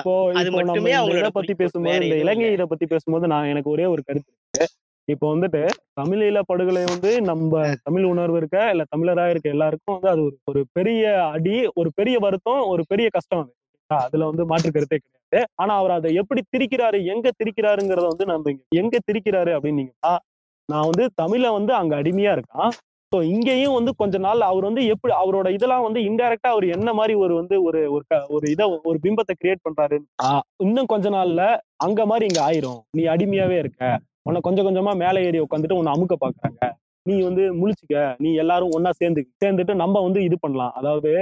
இப்போ அது மட்டுமே அவங்கள பத்தி பேசும்போது, இந்த இலங்கையில பத்தி பேசும்போது நான் எனக்கு ஒரே ஒரு கருத்து இருக்கு. இப்ப வந்துட்டு தமிழீழ படுகொலை வந்து நம்ம தமிழ் உணர்வு இருக்க இல்ல தமிழரா இருக்க எல்லாருக்கும் வந்து அது ஒரு பெரிய அடி, ஒரு பெரிய வருத்தம், ஒரு பெரிய கஷ்டம். அது அதுல வந்து மாற்று கருத்தே கிடையாது. ஆனா அவர் அதை எப்படி திரிக்கிறாரு, எங்க திரிக்கிறாருங்கிறத வந்து நம்ம எங்க திரிக்கிறாரு அப்படின்னீங்கன்னா, நான் வந்து தமிழ வந்து அங்க அடிமையா இருக்கான், ஸோ இங்கேயும் வந்து கொஞ்ச நாள் அவர் வந்து எப்படி அவரோட இதெல்லாம் வந்து இன்டைரக்டா அவர் என்ன மாதிரி ஒரு வந்து ஒரு ஒரு இதை ஒரு பிம்பத்தை கிரியேட் பண்றாரு, இன்னும் கொஞ்ச நாள்ல அங்க மாதிரி இங்க ஆயிரும், நீ அடிமையாவே இருக்க, உன்னை கொஞ்சம் கொஞ்சமா மேலே ஏறி உட்காந்துட்டு உன்னை அமுக்க பாக்குறாங்க, நீ வந்து முழிச்சுக்க, நீ எல்லாரும் ஒன்னா சேர்ந்து சேர்ந்துட்டு நம்ம வந்து இது பண்ணலாம். அதாவது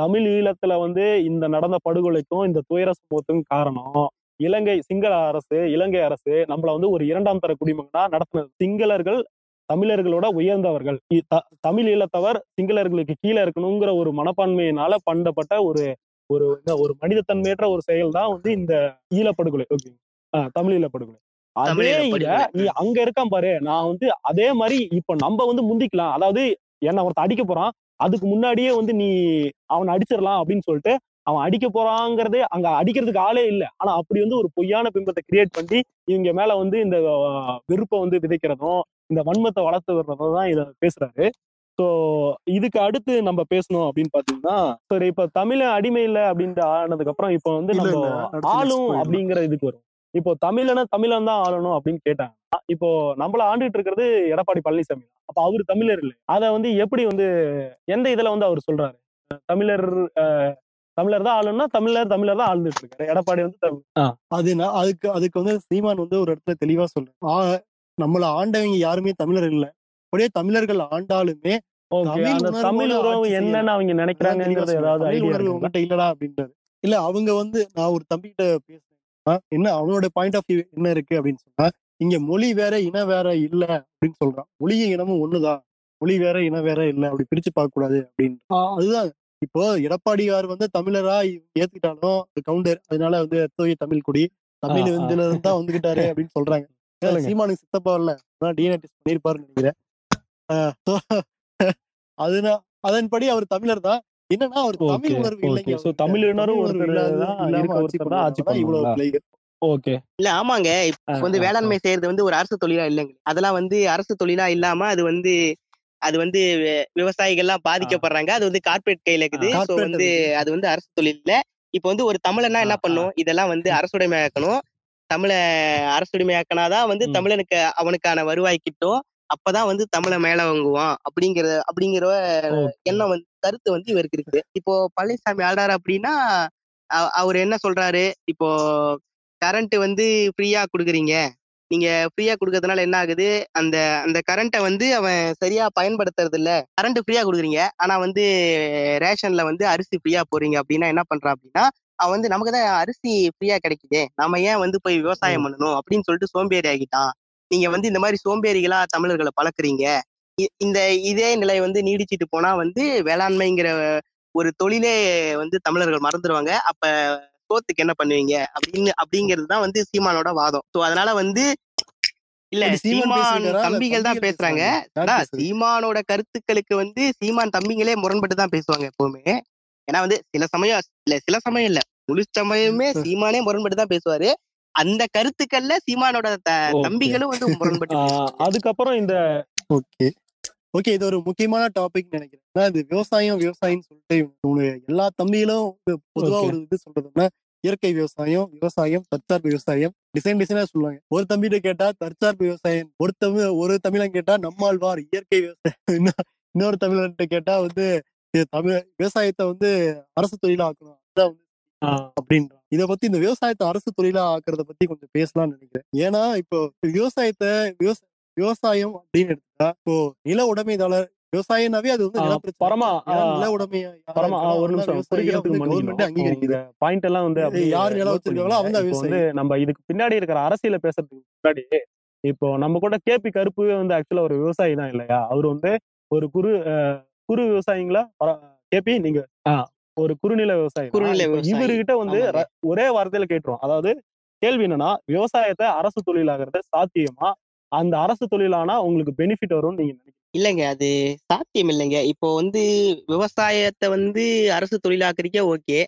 தமிழ் ஈழத்துல வந்து இந்த நடந்த படுகொலைக்கும் இந்த துயர சம்பவத்துக்கும் காரணம் இலங்கை சிங்கள அரசு, இலங்கை அரசு நம்மள வந்து ஒரு இரண்டாம் தர குடிமகனா நடத்தினது. சிங்களர்கள் தமிழர்களோட உயர்ந்தவர்கள், தமிழ் ஈழத்தவர் சிங்களர்களுக்கு கீழே இருக்கணுங்கிற ஒரு மனப்பான்மையினால பண்ணப்பட்ட ஒரு ஒரு மனிதத்தன்மையற்ற ஒரு செயல் தான் வந்து இந்த ஈழப்படுகொலை. ஓகே, ஆஹ் தமிழ் ஈழப்படுகொலை. அதே இத நீ அங்க இருக்கான் பாரு, நான் வந்து அதே மாதிரி இப்ப நம்ம வந்து முந்திக்கலாம், அதாவது என்ன ஒருத்த அடிக்க போறான், அதுக்கு முன்னாடியே வந்து நீ அவனை அடிச்சிடலாம் அப்படின்னு சொல்லிட்டு அவன் அடிக்க போறாங்கிறதே அங்க அடிக்கிறதுக்கு ஆளே இல்லை. ஆனா அப்படி வந்து ஒரு பொய்யான பிம்பத்தை கிரியேட் பண்ணி இவங்க மேல வந்து இந்த வெறுப்பை வந்து விதைக்கிறதும் இந்த வன்மத்தை வளர்த்து வர்றதும் தான் இதை பேசுறாரு. ஸோ இதுக்கு அடுத்து நம்ம பேசணும் அப்படின்னு பாத்தீங்கன்னா, சரி இப்ப தமிழ அடிமை இல்லை அப்படின்ட்டு ஆனதுக்கு அப்புறம் இப்ப வந்து நம்ம ஆளும் அப்படிங்கிற இதுக்கு வரும். இப்போ தமிழனா தமிழன் தான் ஆளணும் அப்படின்னு கேட்டாங்கன்னா, இப்போ நம்மள ஆண்டுகிட்டு இருக்கிறது எடப்பாடி பழனிசாமி தான், அப்ப அவரு தமிழர் இல்லை. அதை வந்து எப்படி வந்து எந்த இதுல வந்து அவர் சொல்றாரு, தமிழர் தமிழர் தான் ஆளுன்னா தமிழர் தமிழர் தான் ஆழ்ந்துட்டு இருக்காரு எடப்பாடி வந்து தமிழ். அதுனா அதுக்கு அதுக்கு வந்து சீமான் வந்து ஒரு இடத்துல தெளிவா சொல்றாரு, நம்மள ஆண்டவங்க யாருமே தமிழர் இல்லை, அப்படியே தமிழர்கள் ஆண்டாலுமே தமிழ் உறவு என்னன்னு அவங்க நினைக்கிறாங்க உங்ககிட்ட இல்லடா அப்படின்றாரு. இல்ல அவங்க வந்து நான் ஒரு தம்பிகிட்ட பேசுறேன், என்ன அவனோட பாயிண்ட் ஆஃப் வியூ என்ன இருக்கு அப்படின்னு சொன்னா, இங்க மொழி வேற இனம் வேற இல்ல அப்படின்னு சொல்றான், மொழியும் இனமும் ஒண்ணுதான், மொழி வேற இனம் வேற இல்லை, அப்படி பிரிச்சு பார்க்க கூடாது அப்படின்னு. அதுதான் இப்போ எடப்பாடியார் வந்து தமிழரா ஏத்துக்கிட்டாலும் கவுண்டர், அதனால வந்து தூய தமிழ் குடி தமிழ் இதுல இருந்து தான் வந்துகிட்டாரு அப்படின்னு சொல்றாங்க. சீமானு சித்தப்பா இல்ல டிஎன்ஏ டெஸ்ட் பண்ணிருப்பாருன்னு நினைக்கிறேன். அதுனா அதன்படி அவர் தமிழர் தான். என்னன்னா அவர் தமிழ் உணர்வு இல்லைங்க, தமிழரும் இவ்வளவு ஓகே இல்ல. ஆமாங்க, இப்ப வந்து வேளாண்மை செய்யறது வந்து ஒரு அரசு தொழிலா இல்லைங்க, அதெல்லாம் வந்து அரசு தொழிலா இல்லாம அது வந்து அது வந்து விவசாயிகள்லாம் பாதிக்கப்படுறாங்க. அது வந்து கார்பரேட் கையில இருக்குது. சோ வந்து அது வந்து அரசு தொழில் இல்ல. இப்ப வந்து ஒரு தமிழன்னா என்ன பண்ணும், இதெல்லாம் வந்து அரசுடைமையாக்கணும். தமிழ அரசுடைமையாக்கினாதான் வந்து தமிழனுக்கு அவனுக்கான வருவாய் கிட்டும், அப்பதான் வந்து தமிழை மேல வாங்குவான் அப்படிங்கிற அப்படிங்கிற எண்ணம் வந்து கருத்து வந்து இவருக்கு இருக்குது. இப்போ பழனிசாமி ஆள்றாரு அப்படின்னா அவர் என்ன சொல்றாரு, இப்போ கரண்ட் வந்து ஃப்ரீயா கொடுக்குறீங்க, நீங்க ஃப்ரீயா கொடுக்கறதுனால என்ன ஆகுது, அந்த அந்த கரண்ட்டை வந்து அவன் சரியா பயன்படுத்துறது இல்ல. கரண்ட் ஃப்ரீயா கொடுக்குறீங்க ஆனா வந்து ரேஷன்ல வந்து அரிசி ஃப்ரீயா போறீங்க அப்படின்னா என்ன பண்றான் அப்படின்னா, அவன் வந்து நமக்கு தான் அரிசி ஃப்ரீயா கிடைக்குது, நாம ஏன் வந்து போய் விவசாயம் பண்ணணும் அப்படின்னு சொல்லிட்டு சோம்பேறி ஆகிட்டான். நீங்க வந்து இந்த மாதிரி சோம்பேறிகளா தமிழர்களை பழக்கிறீங்க. இந்த இதே நிலை வந்து நீடிச்சிட்டு போனா வந்து வேளாண்மைங்கிற ஒரு தொழிலே வந்து தமிழர்கள் மறந்துடுவாங்க. அப்ப சோத்துக்கு என்ன பண்ணுவீங்க அப்படின்னு அப்படிங்கிறதுதான் வந்து சீமானோட வாதம். சோ அதனால வந்து இல்ல, சீமான் தம்பிகள் தான் பேசுறாங்க. சீமானோட கருத்துக்களுக்கு வந்து சீமான் தம்பிங்களே முரண்பட்டு தான் பேசுவாங்க எப்பவுமே. ஏன்னா வந்து சில சமயம் இல்ல சில சமயம் இல்ல முழு சமயமே சீமானே முரண்பட்டு தான் பேசுவாரு. அந்த கருத்துக்கள்ல சீமானோட தம்பிகளும் வந்து முரண்பட்டு. அதுக்கப்புறம் இந்த ஓகே ஓகே இது ஒரு முக்கியமான டாபிக் நினைக்கிறேன். இது விவசாயம் விவசாயம் சொல்லிட்டு எல்லா தம்பிகளும் பொதுவா ஒரு இது சொல்றதுன்னா இயற்கை விவசாயம் விவசாயம் தற்சார்பு விவசாயம் டிசைன் டிசைனா சொல்லுவாங்க. ஒரு தம்பிட்ட கேட்டா தற்சார்பு விவசாயம், ஒரு தமிழ் ஒரு தமிழன் கேட்டா நம்மாழ்வார் இயற்கை விவசாயம், இன்னொரு தமிழன்ட்ட கேட்டா வந்து தமிழ் விவசாயத்தை வந்து அரசு தொழிலா ஆக்கணும் அதுதான் வந்து அப்படின்ற. இதை பத்தி இந்த விவசாயத்தை அரசு தொழிலா ஆக்குறத பத்தி கொஞ்சம் பேசலாம்னு நினைக்கிறேன். ஏன்னா இப்போ விவசாயத்தை விவசாய விவசாயம் அப்படின்னு எடுத்துட்டா இப்போ நில உடைமையாளர் விவசாயம்னாவே அது வந்து பரமா நில உடைமையா கவர்மெண்ட் அங்கீகரிக்குது. பாயிண்ட் எல்லாம் வந்து யாரு நிலம் வச்சிருக்காங்களோ அவங்க வந்து நம்ம இதுக்கு பின்னாடி இருக்கிற அரசியல பேசுறதுக்கு முன்னாடி இப்போ நம்ம கூட கேபி கருப்புவே வந்து ஆக்சுவலா ஒரு விவசாயி தான் இல்லையா. அவர் வந்து ஒரு குறு குறு விவசாயிங்களா கேபி நீங்க ஒரு குறுநில விவசாயி. இவர்கிட்ட வந்து ஒரே வார்த்தையில கேட்டுரும். அதாவது கேள்வி என்னன்னா, விவசாயத்தை அரசு தொழிலாகிறது சாத்தியமா, அந்த அரசு தொழிலானா உங்களுக்கு பெனிஃபிட் வரும் நீங்க நினைக்கிறீங்க? இல்லைங்க, அது சாத்தியம் இல்லைங்க. இப்போ வந்து விவசாயத்தை வந்து அரசு தொழிலாக்குறீங்க, ஓகே,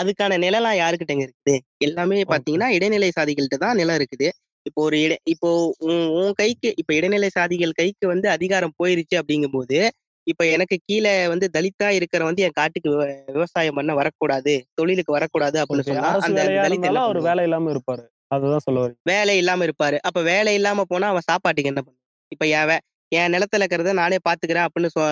அதுக்கான நிலம்லாம் யாருக்கிட்டங்க இருக்குது? எல்லாமே பாத்தீங்கன்னா இடைநிலை சாதிகள்கிட்ட தான் நிலம் இருக்குது. இப்போ ஒரு இடை இப்போ உன் கைக்கு இப்போ இடைநிலை சாதிகள் கைக்கு வந்து அதிகாரம் போயிருச்சு அப்படிங்கும் போது, இப்ப எனக்கு கீழே வந்து தலித்தா இருக்கிற வந்து என் காட்டுக்கு விவசாயம் பண்ண வரக்கூடாது, தொழிலுக்கு வரக்கூடாது அப்படின்னு சொன்னா அந்த தலித் எல்லாம் ஒரு வேலை இல்லாம இருப்பாரு. அதுதான் சொல்லுவாரு, வேலை இல்லாம இருப்பாரு. அப்ப வேலை இல்லாம போனா அவன் சாப்பாட்டுக்கு என்ன பண்ணுவான்? இப்ப என் என் நிலத்துல இருக்கிறத நானே பாத்துக்கிறேன் அப்படின்னு சொ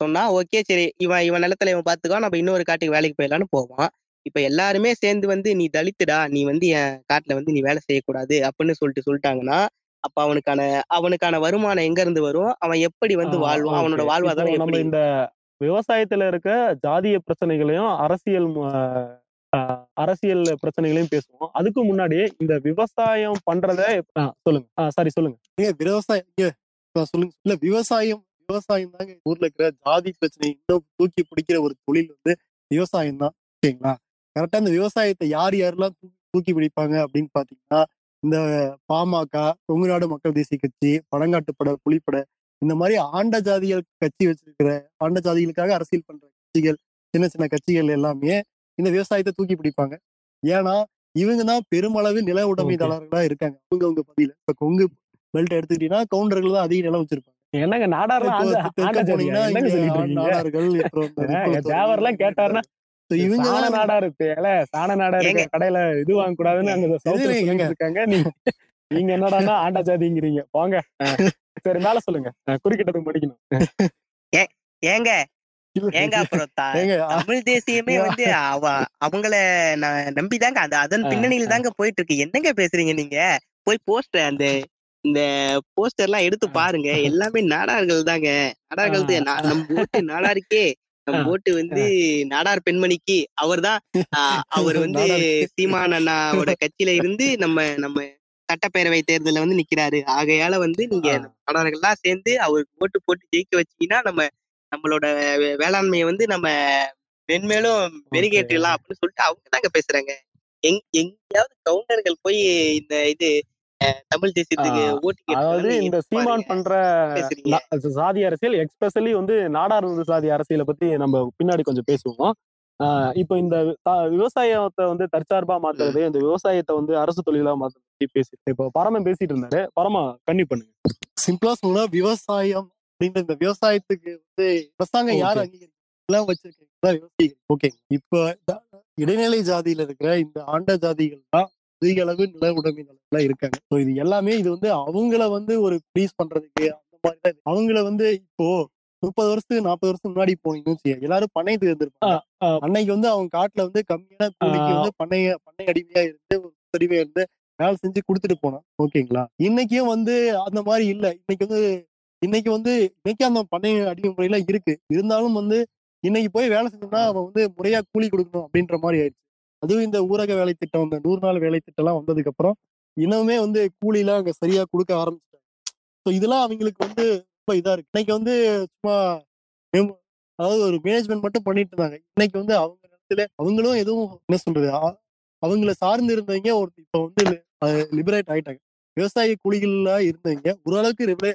சொன்னா ஓகே, சரி இவன் இவன் நிலத்துல இவன் பாத்துக்கான், நம்ம இன்னொரு காட்டுக்கு வேலைக்கு போயிடலான்னு போவான். இப்ப எல்லாருமே சேர்ந்து வந்து நீ தலித்துடா, நீ வந்து என் காட்டுல வந்து நீ வேலை செய்யக்கூடாது அப்படின்னு சொல்லிட்டு சொல்லிட்டாங்கன்னா அப்ப அவனுக்கான அவனுக்கான வருமானம் எங்க இருந்து வரும்? அவன் எப்படி வந்து வாழ்வான்? அவனோட வாழ்வாதாரம் நம்ம இந்த விவசாயத்துல இருக்க ஜாதிய பிரச்சனைகளையும் அரசியல் அரசியல் பிரச்சனைகளையும் பேசுவோம். அதுக்கு முன்னாடி இந்த விவசாயம் பண்றத சொல்லுங்க. சாரி சொல்லுங்க விவசாயம் சொல்லுங்க. இல்ல விவசாயம் விவசாயம் தாங்க ஊர்ல இருக்கிற ஜாதி பிரச்சனை இன்னும் தூக்கி பிடிக்கிற ஒரு தொழில் வந்து விவசாயம் தான். சரிங்களா, கரெக்டா இந்த விவசாயத்தை யார் யாரெல்லாம் தூக்கி பிடிப்பாங்க அப்படின்னு பாத்தீங்கன்னா, இந்த பாமக, கொங்குநாடு மக்கள் தேசிய கட்சி, பழங்காட்டுப்பட, புலிப்பட, இந்த மாதிரி ஆண்ட ஜாதிகள் கட்சி வச்சிருக்கிற ஆண்ட ஜாதிகளுக்காக அரசியல் பண்ற கட்சிகள், சின்ன சின்ன கட்சிகள் எல்லாமே இந்த விவசாயத்தை தூக்கி பிடிப்பாங்க. ஏன்னா இவங்க தான் பெருமளவு நில உடைமையாளர்களா இருக்காங்க. அவங்க அவங்க பதில இப்ப கொங்கு பெல்ட் எடுத்துக்கிட்டீங்கன்னா கவுண்டர்கள் தான் அதிக நிலம் வச்சிருப்பாங்க. என்னங்க நாடார்கள் கேட்டாருன்னா நாடா இருக்கு சாண நாடா இருக்கு கடையில இது வாங்க கூடாதுன்னு நீங்க என்னடா ஆண்டா ஜாதிங்கிறீங்க போங்க. சரி மேல சொல்லுங்க, குறிக்கிட்டது முடிக்கணும். ஏங்க ஏங்க அப்புறம் தமிழ் தேசியமே வந்து அவ அவங்கள நம்பிதாங்க அந்த அதன் பின்னணியில தாங்க போயிட்டு இருக்கு. என்னங்க பேசுறீங்க நீங்க? போய் போஸ்டர் அந்த இந்த போஸ்டர் எல்லாம் எடுத்து பாருங்க, எல்லாமே நாடார்கள் தாங்க. நாடார்கள் நம்ம ஓட்டு நாடாருக்கே, நம்ம ஓட்டு வந்து நாடார் பெண்மணிக்கு. அவர் தான் அவர் வந்து சீமான் அண்ணாவோட கட்சியில இருந்து நம்ம நம்ம சட்டப்பேரவை தேர்தலில் வந்து நிக்கிறாரு. ஆகையால வந்து நீங்க நாடார்கள்லாம் சேர்ந்து அவருக்கு ஓட்டு போட்டு ஜெயிக்க வச்சீங்கன்னா நம்ம நம்மளோட வேளாண்மையை வந்து நம்ம மென்மேலும் வெளியேற்றலாம் அப்படின்னு சொல்லிட்டு அவங்க தாங்க பேசுறாங்க. எங் எங்கேயாவது கவுண்டர்கள் போய் இந்த இது தமிழ் தேசியத்துக்கு ஓட்டு, அதாவது இந்த சீமான் பண்ற சாதி அரசியல், எக்ஸ்பெஷலி வந்து நாடார் சாதி அரசியலை பத்தி நம்ம பின்னாடி கொஞ்சம் பேசுவோம். ஆஹ் இப்போ இந்த விவசாயத்தை வந்து தற்சார்பா மாத்துறது, இந்த விவசாயத்தை வந்து அரசு தொழிலா மாத்தி பேசிட்டு இப்போ பரமன் பேசிட்டு இருந்தாரு. பரமா கண்ணி பண்ணுங்க. சிம்பிளா சொன்னா விவசாயம் அப்படின்ற இந்த விவசாயத்துக்கு வந்து அரசாங்கம் யாரு அங்கீகரிக்கலாம் வச்சிருக்கீங்களா யோசிக்கிறீங்க. ஓகே, இப்போ இடைநிலை ஜாதியில இருக்கிற இந்த ஆண்ட ஜாதிகள் தான் அதிக அளவு நில உடைமை நிலங்களா இருக்காங்க. ஸோ இது எல்லாமே இது வந்து அவங்கள வந்து ஒரு ப்ளீஸ் பண்றதுக்கு அந்த மாதிரி அவங்கள வந்து இப்போ முப்பது வருஷத்துக்கு நாற்பது வருஷம் முன்னாடி போனீங்கன்னு எல்லாரும் பண்ணை தேர்ந்திருப்பாங்க. அன்னைக்கு வந்து அவங்க காட்டுல வந்து கம்மியான கூலிக்கு வந்து பண்ணைய பண்ணை அடிமையா இருந்து ஒரு தெரிவையா இருந்து வேலை செஞ்சு கொடுத்துட்டு போனான். ஓகேங்களா, இன்னைக்கும் வந்து அந்த மாதிரி இல்ல. இன்னைக்கு வந்து இன்னைக்கு வந்து இன்னைக்கு அந்த பண்ணை அடிமை முறையில இருக்கு. இருந்தாலும் வந்து இன்னைக்கு போய் வேலை செஞ்சோம்னா அவன் வந்து முறையா கூலி கொடுக்கணும் அப்படின்ற மாதிரி ஆயிடுச்சு. அதுவும் இந்த ஊரக வேலை திட்டம், இந்த நூறு நாள் வேலை திட்டம் எல்லாம் வந்ததுக்கு அப்புறம் இன்னுமே வந்து கூலிலாம் அங்க சரியா கொடுக்க ஆரம்பிச்சிட்டாங்க. ஸோ இதெல்லாம் அவங்களுக்கு வந்து இதா இருக்கு. இன்னைக்கு வந்து சும்மா அதாவது ஒரு மேனேஜ்மெண்ட் மட்டும் பண்ணிட்டு இருந்தாங்க. இன்னைக்கு வந்து அவங்க இடத்துல அவங்களும் எதுவும் என்ன சொல்றது அவங்கள சார்ந்து இருந்தவங்க ஒரு இப்ப வந்து லிபரேட் ஆயிட்டாங்க. விவசாய கூலிகள்ல இருந்தவங்க ஓரளவுக்கு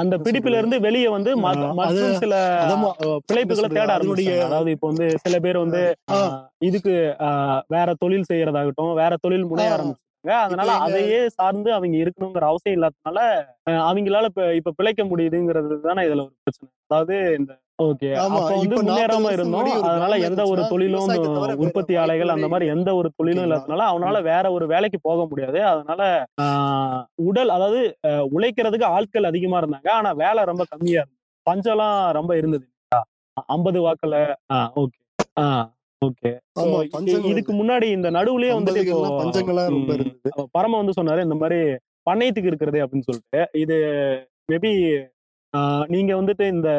அந்த பிடிப்புல இருந்து வெளியே வந்து சில பிழைப்புகளை தேட ஆரம்பிச்சிட்டாங்க. அதாவது இப்ப வந்து சில பேர் வந்து இதுக்கு வேற தொழில் செய்யறதாகட்டும் வேற தொழில் முனைய ஆரம்பிச்சு, அதனால அதையே சார்ந்து அவங்க இருக்கணுங்கிற அவசியம் இல்லாததுனால அவங்களால இப்ப பிழைக்க முடியுதுங்கிறது தானே இதுல ஒரு பிரச்சனை. அதாவது இந்த ஓகே அப்ப வந்து முன்னேறாம இருந்தோம், அதனால எந்த ஒரு தொழிலும் உற்பத்தி ஆலைகள் அந்த மாதிரி எந்த ஒரு தொழிலும் இல்லாததுனால அவனால வேற ஒரு வேலைக்கு போக முடியாது. அதனால ஆஹ் உடல் அதாவது உழைக்கிறதுக்கு ஆட்கள் அதிகமா இருந்தாங்க, ஆனா வேலை ரொம்ப கம்மியா இருந்தது. பஞ்சம்லாம் ரொம்ப இருந்தது. ஐம்பது வாக்குல ஆஹ் ஓகே ஆஹ் ஓகே இதுக்கு முன்னாடி இந்த நடுவுலயே வந்துட்டு பரம வந்து சொன்னாரு இந்த மாதிரி பண்ணையத்துக்கு இருக்கிறது அப்படின்னு சொல்லிட்டு. இது மேபி நீங்க வந்துட்டு இந்த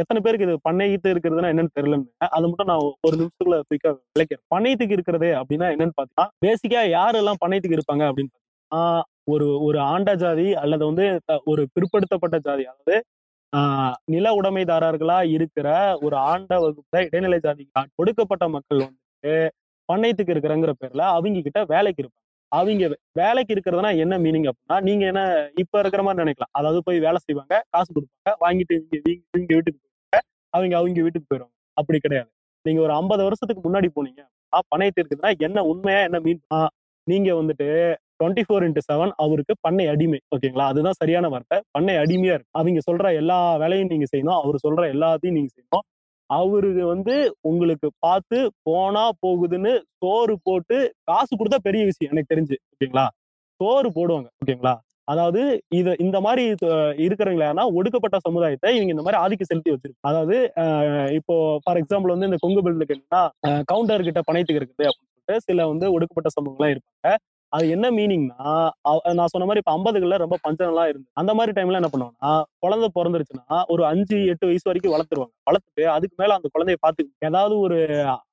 எத்தனை பேருக்கு இது பண்ணையத்து இருக்கிறதுனா என்னன்னு தெரியலன்னு அது மட்டும் நான் ஒரு நிமிஷத்துக்குள்ள குயிக்கா விளக்கிறேன். பண்ணையத்துக்கு இருக்கிறது அப்படின்னா என்னன்னு பாத்தீங்கன்னா பேசிக்கா யாரு எல்லாம் பண்ணையத்துக்கு இருப்பாங்க அப்படின்னு பாத்தீங்கன்னா ஒரு ஒரு ஆண்ட ஜாதி அல்லது வந்து ஒரு பிற்படுத்தப்பட்ட ஜாதி, அதாவது ஆஹ் நில உடைமைதாரர்களா இருக்கிற ஒரு ஆண்ட வகுப்புல இடைநிலை ஜாதிக்கு ஒடுக்கப்பட்ட மக்கள் வந்துட்டு பண்ணையத்துக்கு இருக்கிறங்கிற பேர்ல அவங்க கிட்ட வேலைக்கு இருப்பாங்க. அவங்க வேலைக்கு இருக்கிறதுனா என்ன மீனிங் அப்படின்னா நீங்க என்ன இப்ப இருக்கிற மாதிரி நினைக்கலாம். அதாவது போய் வேலை செய்வாங்க, காசு கொடுப்பாங்க, வாங்கிட்டு இவங்க இவங்க வீட்டுக்கு போயிருவாங்க, அவங்க அவங்க வீட்டுக்கு போயிடுவாங்க. அப்படி கிடையாது. நீங்க ஒரு ஐம்பது வருஷத்துக்கு முன்னாடி போனீங்க அப்படின்னா பண்ணையத்து இருக்குதுன்னா என்ன உண்மையா என்ன மீன், நீங்க வந்துட்டு டுவெண்ட்டி ஃபோர் இன்ட்டு செவன் அவருக்கு பண்ணை அடிமை. ஓகேங்களா, அதுதான் சரியான வார்த்தை, பண்ணை அடிமையா இருக்கு. அவங்க சொல்ற எல்லா வேலையும் நீங்க செய்யணும், அவர் சொல்ற எல்லாத்தையும் நீங்க செய்யணும். அவரு வந்து உங்களுக்கு பார்த்து போனா போகுதுன்னு சோறு போட்டு காசு கொடுத்தா பெரிய விஷயம் எனக்கு தெரிஞ்சு. ஓகேங்களா, சோறு போடுவாங்க. ஓகேங்களா, அதாவது இது இந்த மாதிரி இருக்கிறவங்கள யாருன்னா ஒடுக்கப்பட்ட சமுதாயத்தை இவங்க இந்த மாதிரி ஆதிக்க செலுத்தி வச்சிருக்கு. அதாவது இப்போ ஃபார் எக்ஸாம்பிள் வந்து இந்த கொங்கு பெல்ட்ல கேட்டீங்கன்னா கவுண்டர் கிட்ட பணைத்துக்கு இருக்குது அப்படின்னு சொல்லிட்டு சில வந்து ஒடுக்கப்பட்ட சமூகங்கள்லாம் இருப்பாங்க. அது என்ன மீனிங்னா நான் சொன்ன மாதிரி இப்போ ஐம்பதுகள்ல ரொம்ப பஞ்சம்லாம் இருந்து அந்த மாதிரி டைம்ல என்ன பண்ணுவாங்கன்னா குழந்தை பிறந்துருச்சுன்னா ஒரு அஞ்சு எட்டு வயசு வரைக்கும் வளர்த்துருவாங்க. வளர்த்துட்டு அதுக்கு மேல அந்த குழந்தைய பார்த்துக்க ஏதாவது ஒரு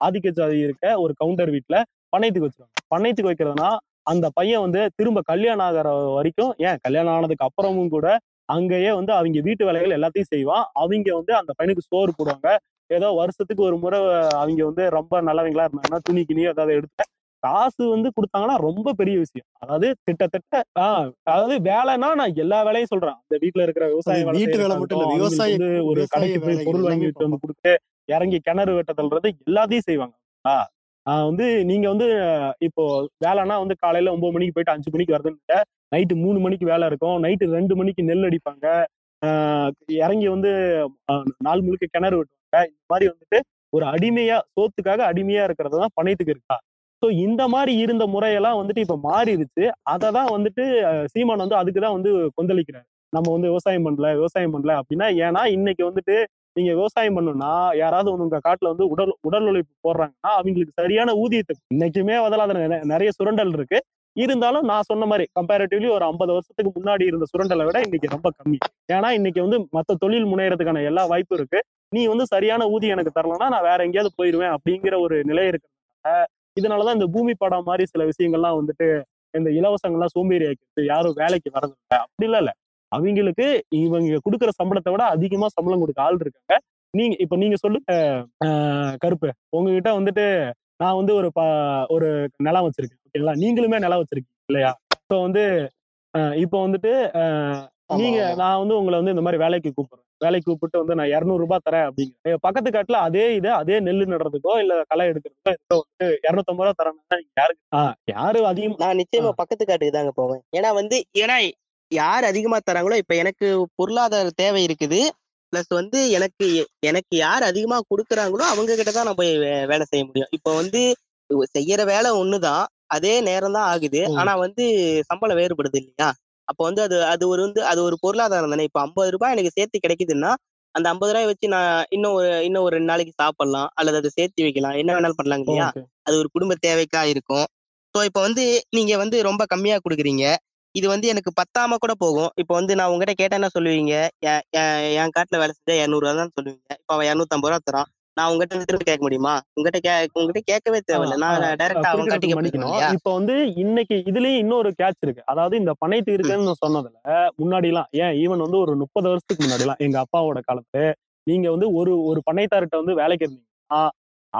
ஆதிக்க ஜாதி இருக்க ஒரு கவுண்டர் வீட்டுல பண்ணையத்துக்கு வச்சிருவாங்க. பண்ணையத்துக்கு வைக்கிறதுனா அந்த பையன் வந்து திரும்ப கல்யாணம் ஆகிற வரைக்கும், ஏன் கல்யாணம் ஆனதுக்கு அப்புறமும் கூட அங்கேயே வந்து அவங்க வீட்டு வேலைகள் எல்லாத்தையும் செய்வான். அவங்க வந்து அந்த பையனுக்கு சோறு போடுவாங்க. ஏதோ வருஷத்துக்கு ஒரு முறை அவங்க வந்து ரொம்ப நல்லவங்களா இருந்தாங்கன்னா துணி கிணி ஏதாவது எடுத்து காசு வந்து கொடுத்தாங்கன்னா ரொம்ப பெரிய விஷயம். அதாவது திட்டத்தட்ட ஆஹ் அதாவது வேலைன்னா நான் எல்லா வேலையும் சொல்றேன், அந்த வீட்டுல இருக்கிற விவசாய வீட்டு வேலை மட்டும் இல்ல, விவசாயி ஒரு கடைக்கு போய் பொருள் வாங்கிட்டு வந்து கொடுத்து இறங்கி கிணறு வெட்டதல்றது எல்லாத்தையும் செய்வாங்க. ஆஹ் வந்து நீங்க வந்து இப்போ வேலைன்னா வந்து காலையில ஒன்பது மணிக்கு போயிட்டு அஞ்சு மணிக்கு வருதுன்னு நைட்டு மூணு மணிக்கு வேலை இருக்கும். நைட்டு ரெண்டு மணிக்கு நெல் அடிப்பாங்க, ஆஹ் இறங்கி வந்து நாலு முழுக்க கிணறு வெட்டுவாங்க. இந்த மாதிரி வந்துட்டு ஒரு அடிமையா சோத்துக்காக அடிமையா இருக்கிறதுதான் பண்ணையத்துக்கு இருக்கா. ஸோ இந்த மாதிரி இருந்த முறையெல்லாம் வந்துட்டு இப்போ மாறிடுச்சு. அதை தான் வந்துட்டு சீமான் வந்து அதுக்கு தான் வந்து கொந்தளிக்கிறாரு. நம்ம வந்து விவசாயம் பண்ணல விவசாயம் பண்ணல அப்படின்னா ஏன்னா இன்னைக்கு வந்துட்டு நீங்க விவசாயம் பண்ணணும்னா யாராவது உங்க காட்டுல வந்து உடல் உடல் உழைப்பு போடுறாங்கன்னா அவங்களுக்கு சரியான ஊதியத்தை இன்னைக்குமே அதில் நிறைய சுரண்டல் இருக்கு. இருந்தாலும் நான் சொன்ன மாதிரி கம்பேரிட்டிவ்லி ஒரு ஐம்பது வருஷத்துக்கு முன்னாடி இருந்த சுரண்டலை விட இன்னைக்கு ரொம்ப கம்மி. ஏன்னா இன்னைக்கு வந்து மற்ற தொழில் முனையறதுக்கான எல்லா வாய்ப்பும் இருக்கு. நீ வந்து சரியான ஊதியம் எனக்கு தரலன்னா நான் வேற எங்கேயாவது போயிடுவேன் அப்படிங்கிற ஒரு நிலை இருக்கிறதுனால இதனாலதான் இந்த பூமி படம் மாதிரி சில விஷயங்கள்லாம் வந்துட்டு இந்த இலவசங்கள்லாம் சோம்பேறி ஆகிடுது, யாரும் வேலைக்கு வரதில்லை அப்படிலாம் இல்லை. அவங்களுக்கு இவங்க கொடுக்குற சம்பளத்தை விட அதிகமா சம்பளம் கொடுக்க ஆள் இருக்காங்க. நீங்க இப்ப நீங்க சொல்லுங்க கருப்பு, உங்ககிட்ட வந்துட்டு நான் வந்து ஒரு ப ஒரு நிலம் வச்சிருக்கேன், ஓகேங்களா, நீங்களுமே நிலம் வச்சிருக்கீங்க இல்லையா? ஸோ வந்து இப்போ வந்துட்டு நீங்க நான் வந்து உங்களை வந்து இந்த மாதிரி வேலைக்கு கூப்பிடுறேன், வேலைக்கு கூப்பிட்டு வந்து நான் இரநூறு ரூபாய் தரேன் அப்படிங்கிறேன். பக்கத்து காட்டுல அதே இது அதே நெல் நடுறதுக்கோ இல்ல களை எடுக்கிறதுக்கோ இதோ வந்து இரநூத்தம்பது ரூபா தரேன்னா யாருக்கு யாரு அதிகம்? நான் நிச்சயமா பக்கத்து காட்டுக்கு தாங்க போவேன். ஏன்னா வந்து ஏன்னா யார் அதிகமா தராங்களோ, இப்ப எனக்கு பொருளாதார தேவை இருக்குது, பிளஸ் வந்து எனக்கு எனக்கு யார் அதிகமா கொடுக்குறாங்களோ அவங்க கிட்டதான் நான் போய் வேலை செய்ய முடியும். இப்ப வந்து செய்யற வேலை ஒண்ணுதான், அதே நேரம் தான் ஆகுது, ஆனா வந்து சம்பளம் வேறுபடுது இல்லையா? அப்ப வந்து அது அது ஒரு வந்து அது ஒரு பொருளாதாரம் தானே. இப்ப ஐம்பது ரூபாய் எனக்கு சேர்த்து கிடைக்குதுன்னா அந்த ஐம்பது ரூபாய் வச்சு நான் இன்னும் ஒரு இன்னும் ஒரு ரெண்டு நாளைக்கு சாப்பிடலாம், அல்லது அதை சேர்த்து வைக்கலாம், என்ன வேணாலும் பண்ணலாம் இல்லையா? அது ஒரு குடும்ப தேவைக்கா இருக்கும். ஸோ இப்ப வந்து நீங்க வந்து ரொம்ப கம்மியா கொடுக்குறீங்க, இது வந்து எனக்கு பத்தாம கூட போகும். இப்போ வந்து நான் உங்ககிட்ட கேட்டேன் என்ன சொல்லுவீங்க, என் காட்டுல வேலை செஞ்சா இரநூறுவா தான் சொல்லுவீங்க. இப்போ அவன் இரநூத்தம்பது ரூபா தரான், நான் உங்ககிட்ட திரும்ப கேட்க முடியுமா? உங்ககிட்ட கே உங்ககிட்ட கேட்கவே தேவையில்லை, நான் டைரக்டா அவன் கட்டிக்க முடியும். இப்ப வந்து இன்னைக்கு இதுலயும் இன்னொரு கேட்ச் இருக்கு, அதாவது இந்த பனை தீர்க்கன்னு நான் சொன்னதுல முன்னாடி எல்லாம், ஏன் ஈவன் வந்து ஒரு முப்பது வருஷத்துக்கு முன்னாடி எல்லாம் எங்க அப்பாவோட காலத்துல நீங்க வந்து ஒரு ஒரு பனைத்தார்கிட்ட வந்து வேலைக்கு இருந்தீங்கன்னா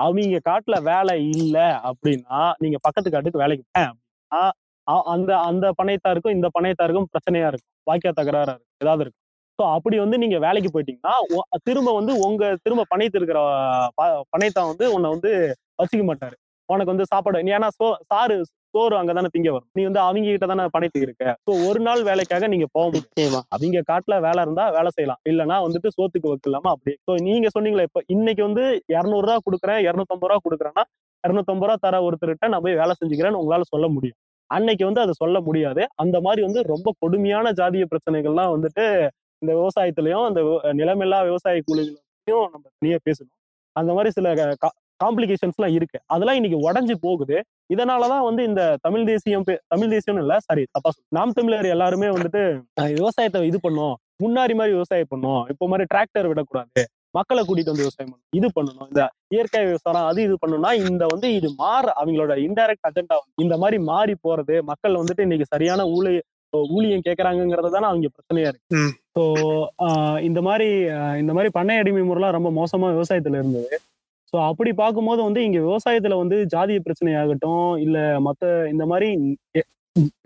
அவங்க காட்டுல வேலை இல்லை அப்படின்னா நீங்க பக்கத்து காட்டுக்கு வேலைக்கு போறேன் அப்படின்னா அந்த அந்த பனைத்தாருக்கும் இந்த பனைத்தாருக்கும் பிரச்சனையா இருக்கும், வாக்கிய தகராறா இருக்கும், ஏதாவது இருக்கும். ஸோ அப்படி வந்து நீங்க வேலைக்கு போயிட்டீங்கன்னா திரும்ப வந்து உங்க திரும்ப பனைத்து இருக்கிற பனைத்தான் வந்து உன்னை வந்து வசிக்க மாட்டாரு, உனக்கு வந்து சாப்பாடு, ஏன்னா சோ சாரு சோறு அங்கதானே திங்க வரும், நீ வந்து அவங்க கிட்ட தானே பனைத்து இருக்க. ஸோ ஒரு நாள் வேலைக்காக நீங்க போக முடியும், அவங்க காட்டுல வேலை இருந்தா வேலை செய்யலாம், இல்லைன்னா வந்துட்டு சோத்துக்கு வைக்கலாமா அப்படியே. ஸோ நீங்க சொன்னீங்களா இப்ப இன்னைக்கு வந்து இரநூறு ரூபா கொடுக்குறேன், இரநூத்தம்பது ரூபா கொடுக்குறேன்னா இரநூத்தம்பது ரூபா தர ஒருத்தருகிட்ட நான் போய் வேலை செஞ்சுக்கிறேன்னு உங்களால சொல்ல முடியும். அன்னைக்கு வந்து அதை சொல்ல முடியாது. அந்த மாதிரி வந்து ரொம்ப கொடுமையான ஜாதிய பிரச்சனைகள்லாம் வந்துட்டு இந்த விவசாயத்திலையும் அந்த நிலமில்லா விவசாய கூலிகளையும் நம்ம தனியா பேசணும். அந்த மாதிரி சில காம்ப்ளிகேஷன்ஸ்லாம் இருக்கு, அதெல்லாம் இன்னைக்கு உடஞ்சி போகுது. இதனாலதான் வந்து இந்த தமிழ் தேசியம் தமிழ் தேசியம்னு இல்லை சாரி தப்பா சொல்லுங்க நாம் தமிழர் எல்லாருமே வந்துட்டு விவசாயத்தை இது பண்ணோம், முன்னாடி மாதிரி விவசாயம் பண்ணோம், இப்போ மாதிரி டிராக்டர் விடக்கூடாது, மக்களை கூட்டிட்டு வந்து விவசாயம் பண்ணணும், இது பண்ணணும், இந்த இயற்கை விவசாயம் அது இது பண்ணணும்னா இந்த வந்து இது மாற அவங்களோட இன்டைரக்ட் அஜெண்டா இந்த மாதிரி மாறி போறது. மக்கள் வந்துட்டு இன்னைக்கு சரியான ஊழிய ஊழியம் கேட்கறாங்கிறது தானே அவங்க பிரச்சனையா இருக்கு. ஸோ இந்த மாதிரி இந்த மாதிரி பண்ணை அடிமை முறைலாம் ரொம்ப மோசமா விவசாயத்துல இருந்தது. ஸோ அப்படி பார்க்கும்போது வந்து இங்க விவசாயத்துல வந்து ஜாதிய பிரச்சனையாகட்டும் இல்ல மற்ற இந்த மாதிரி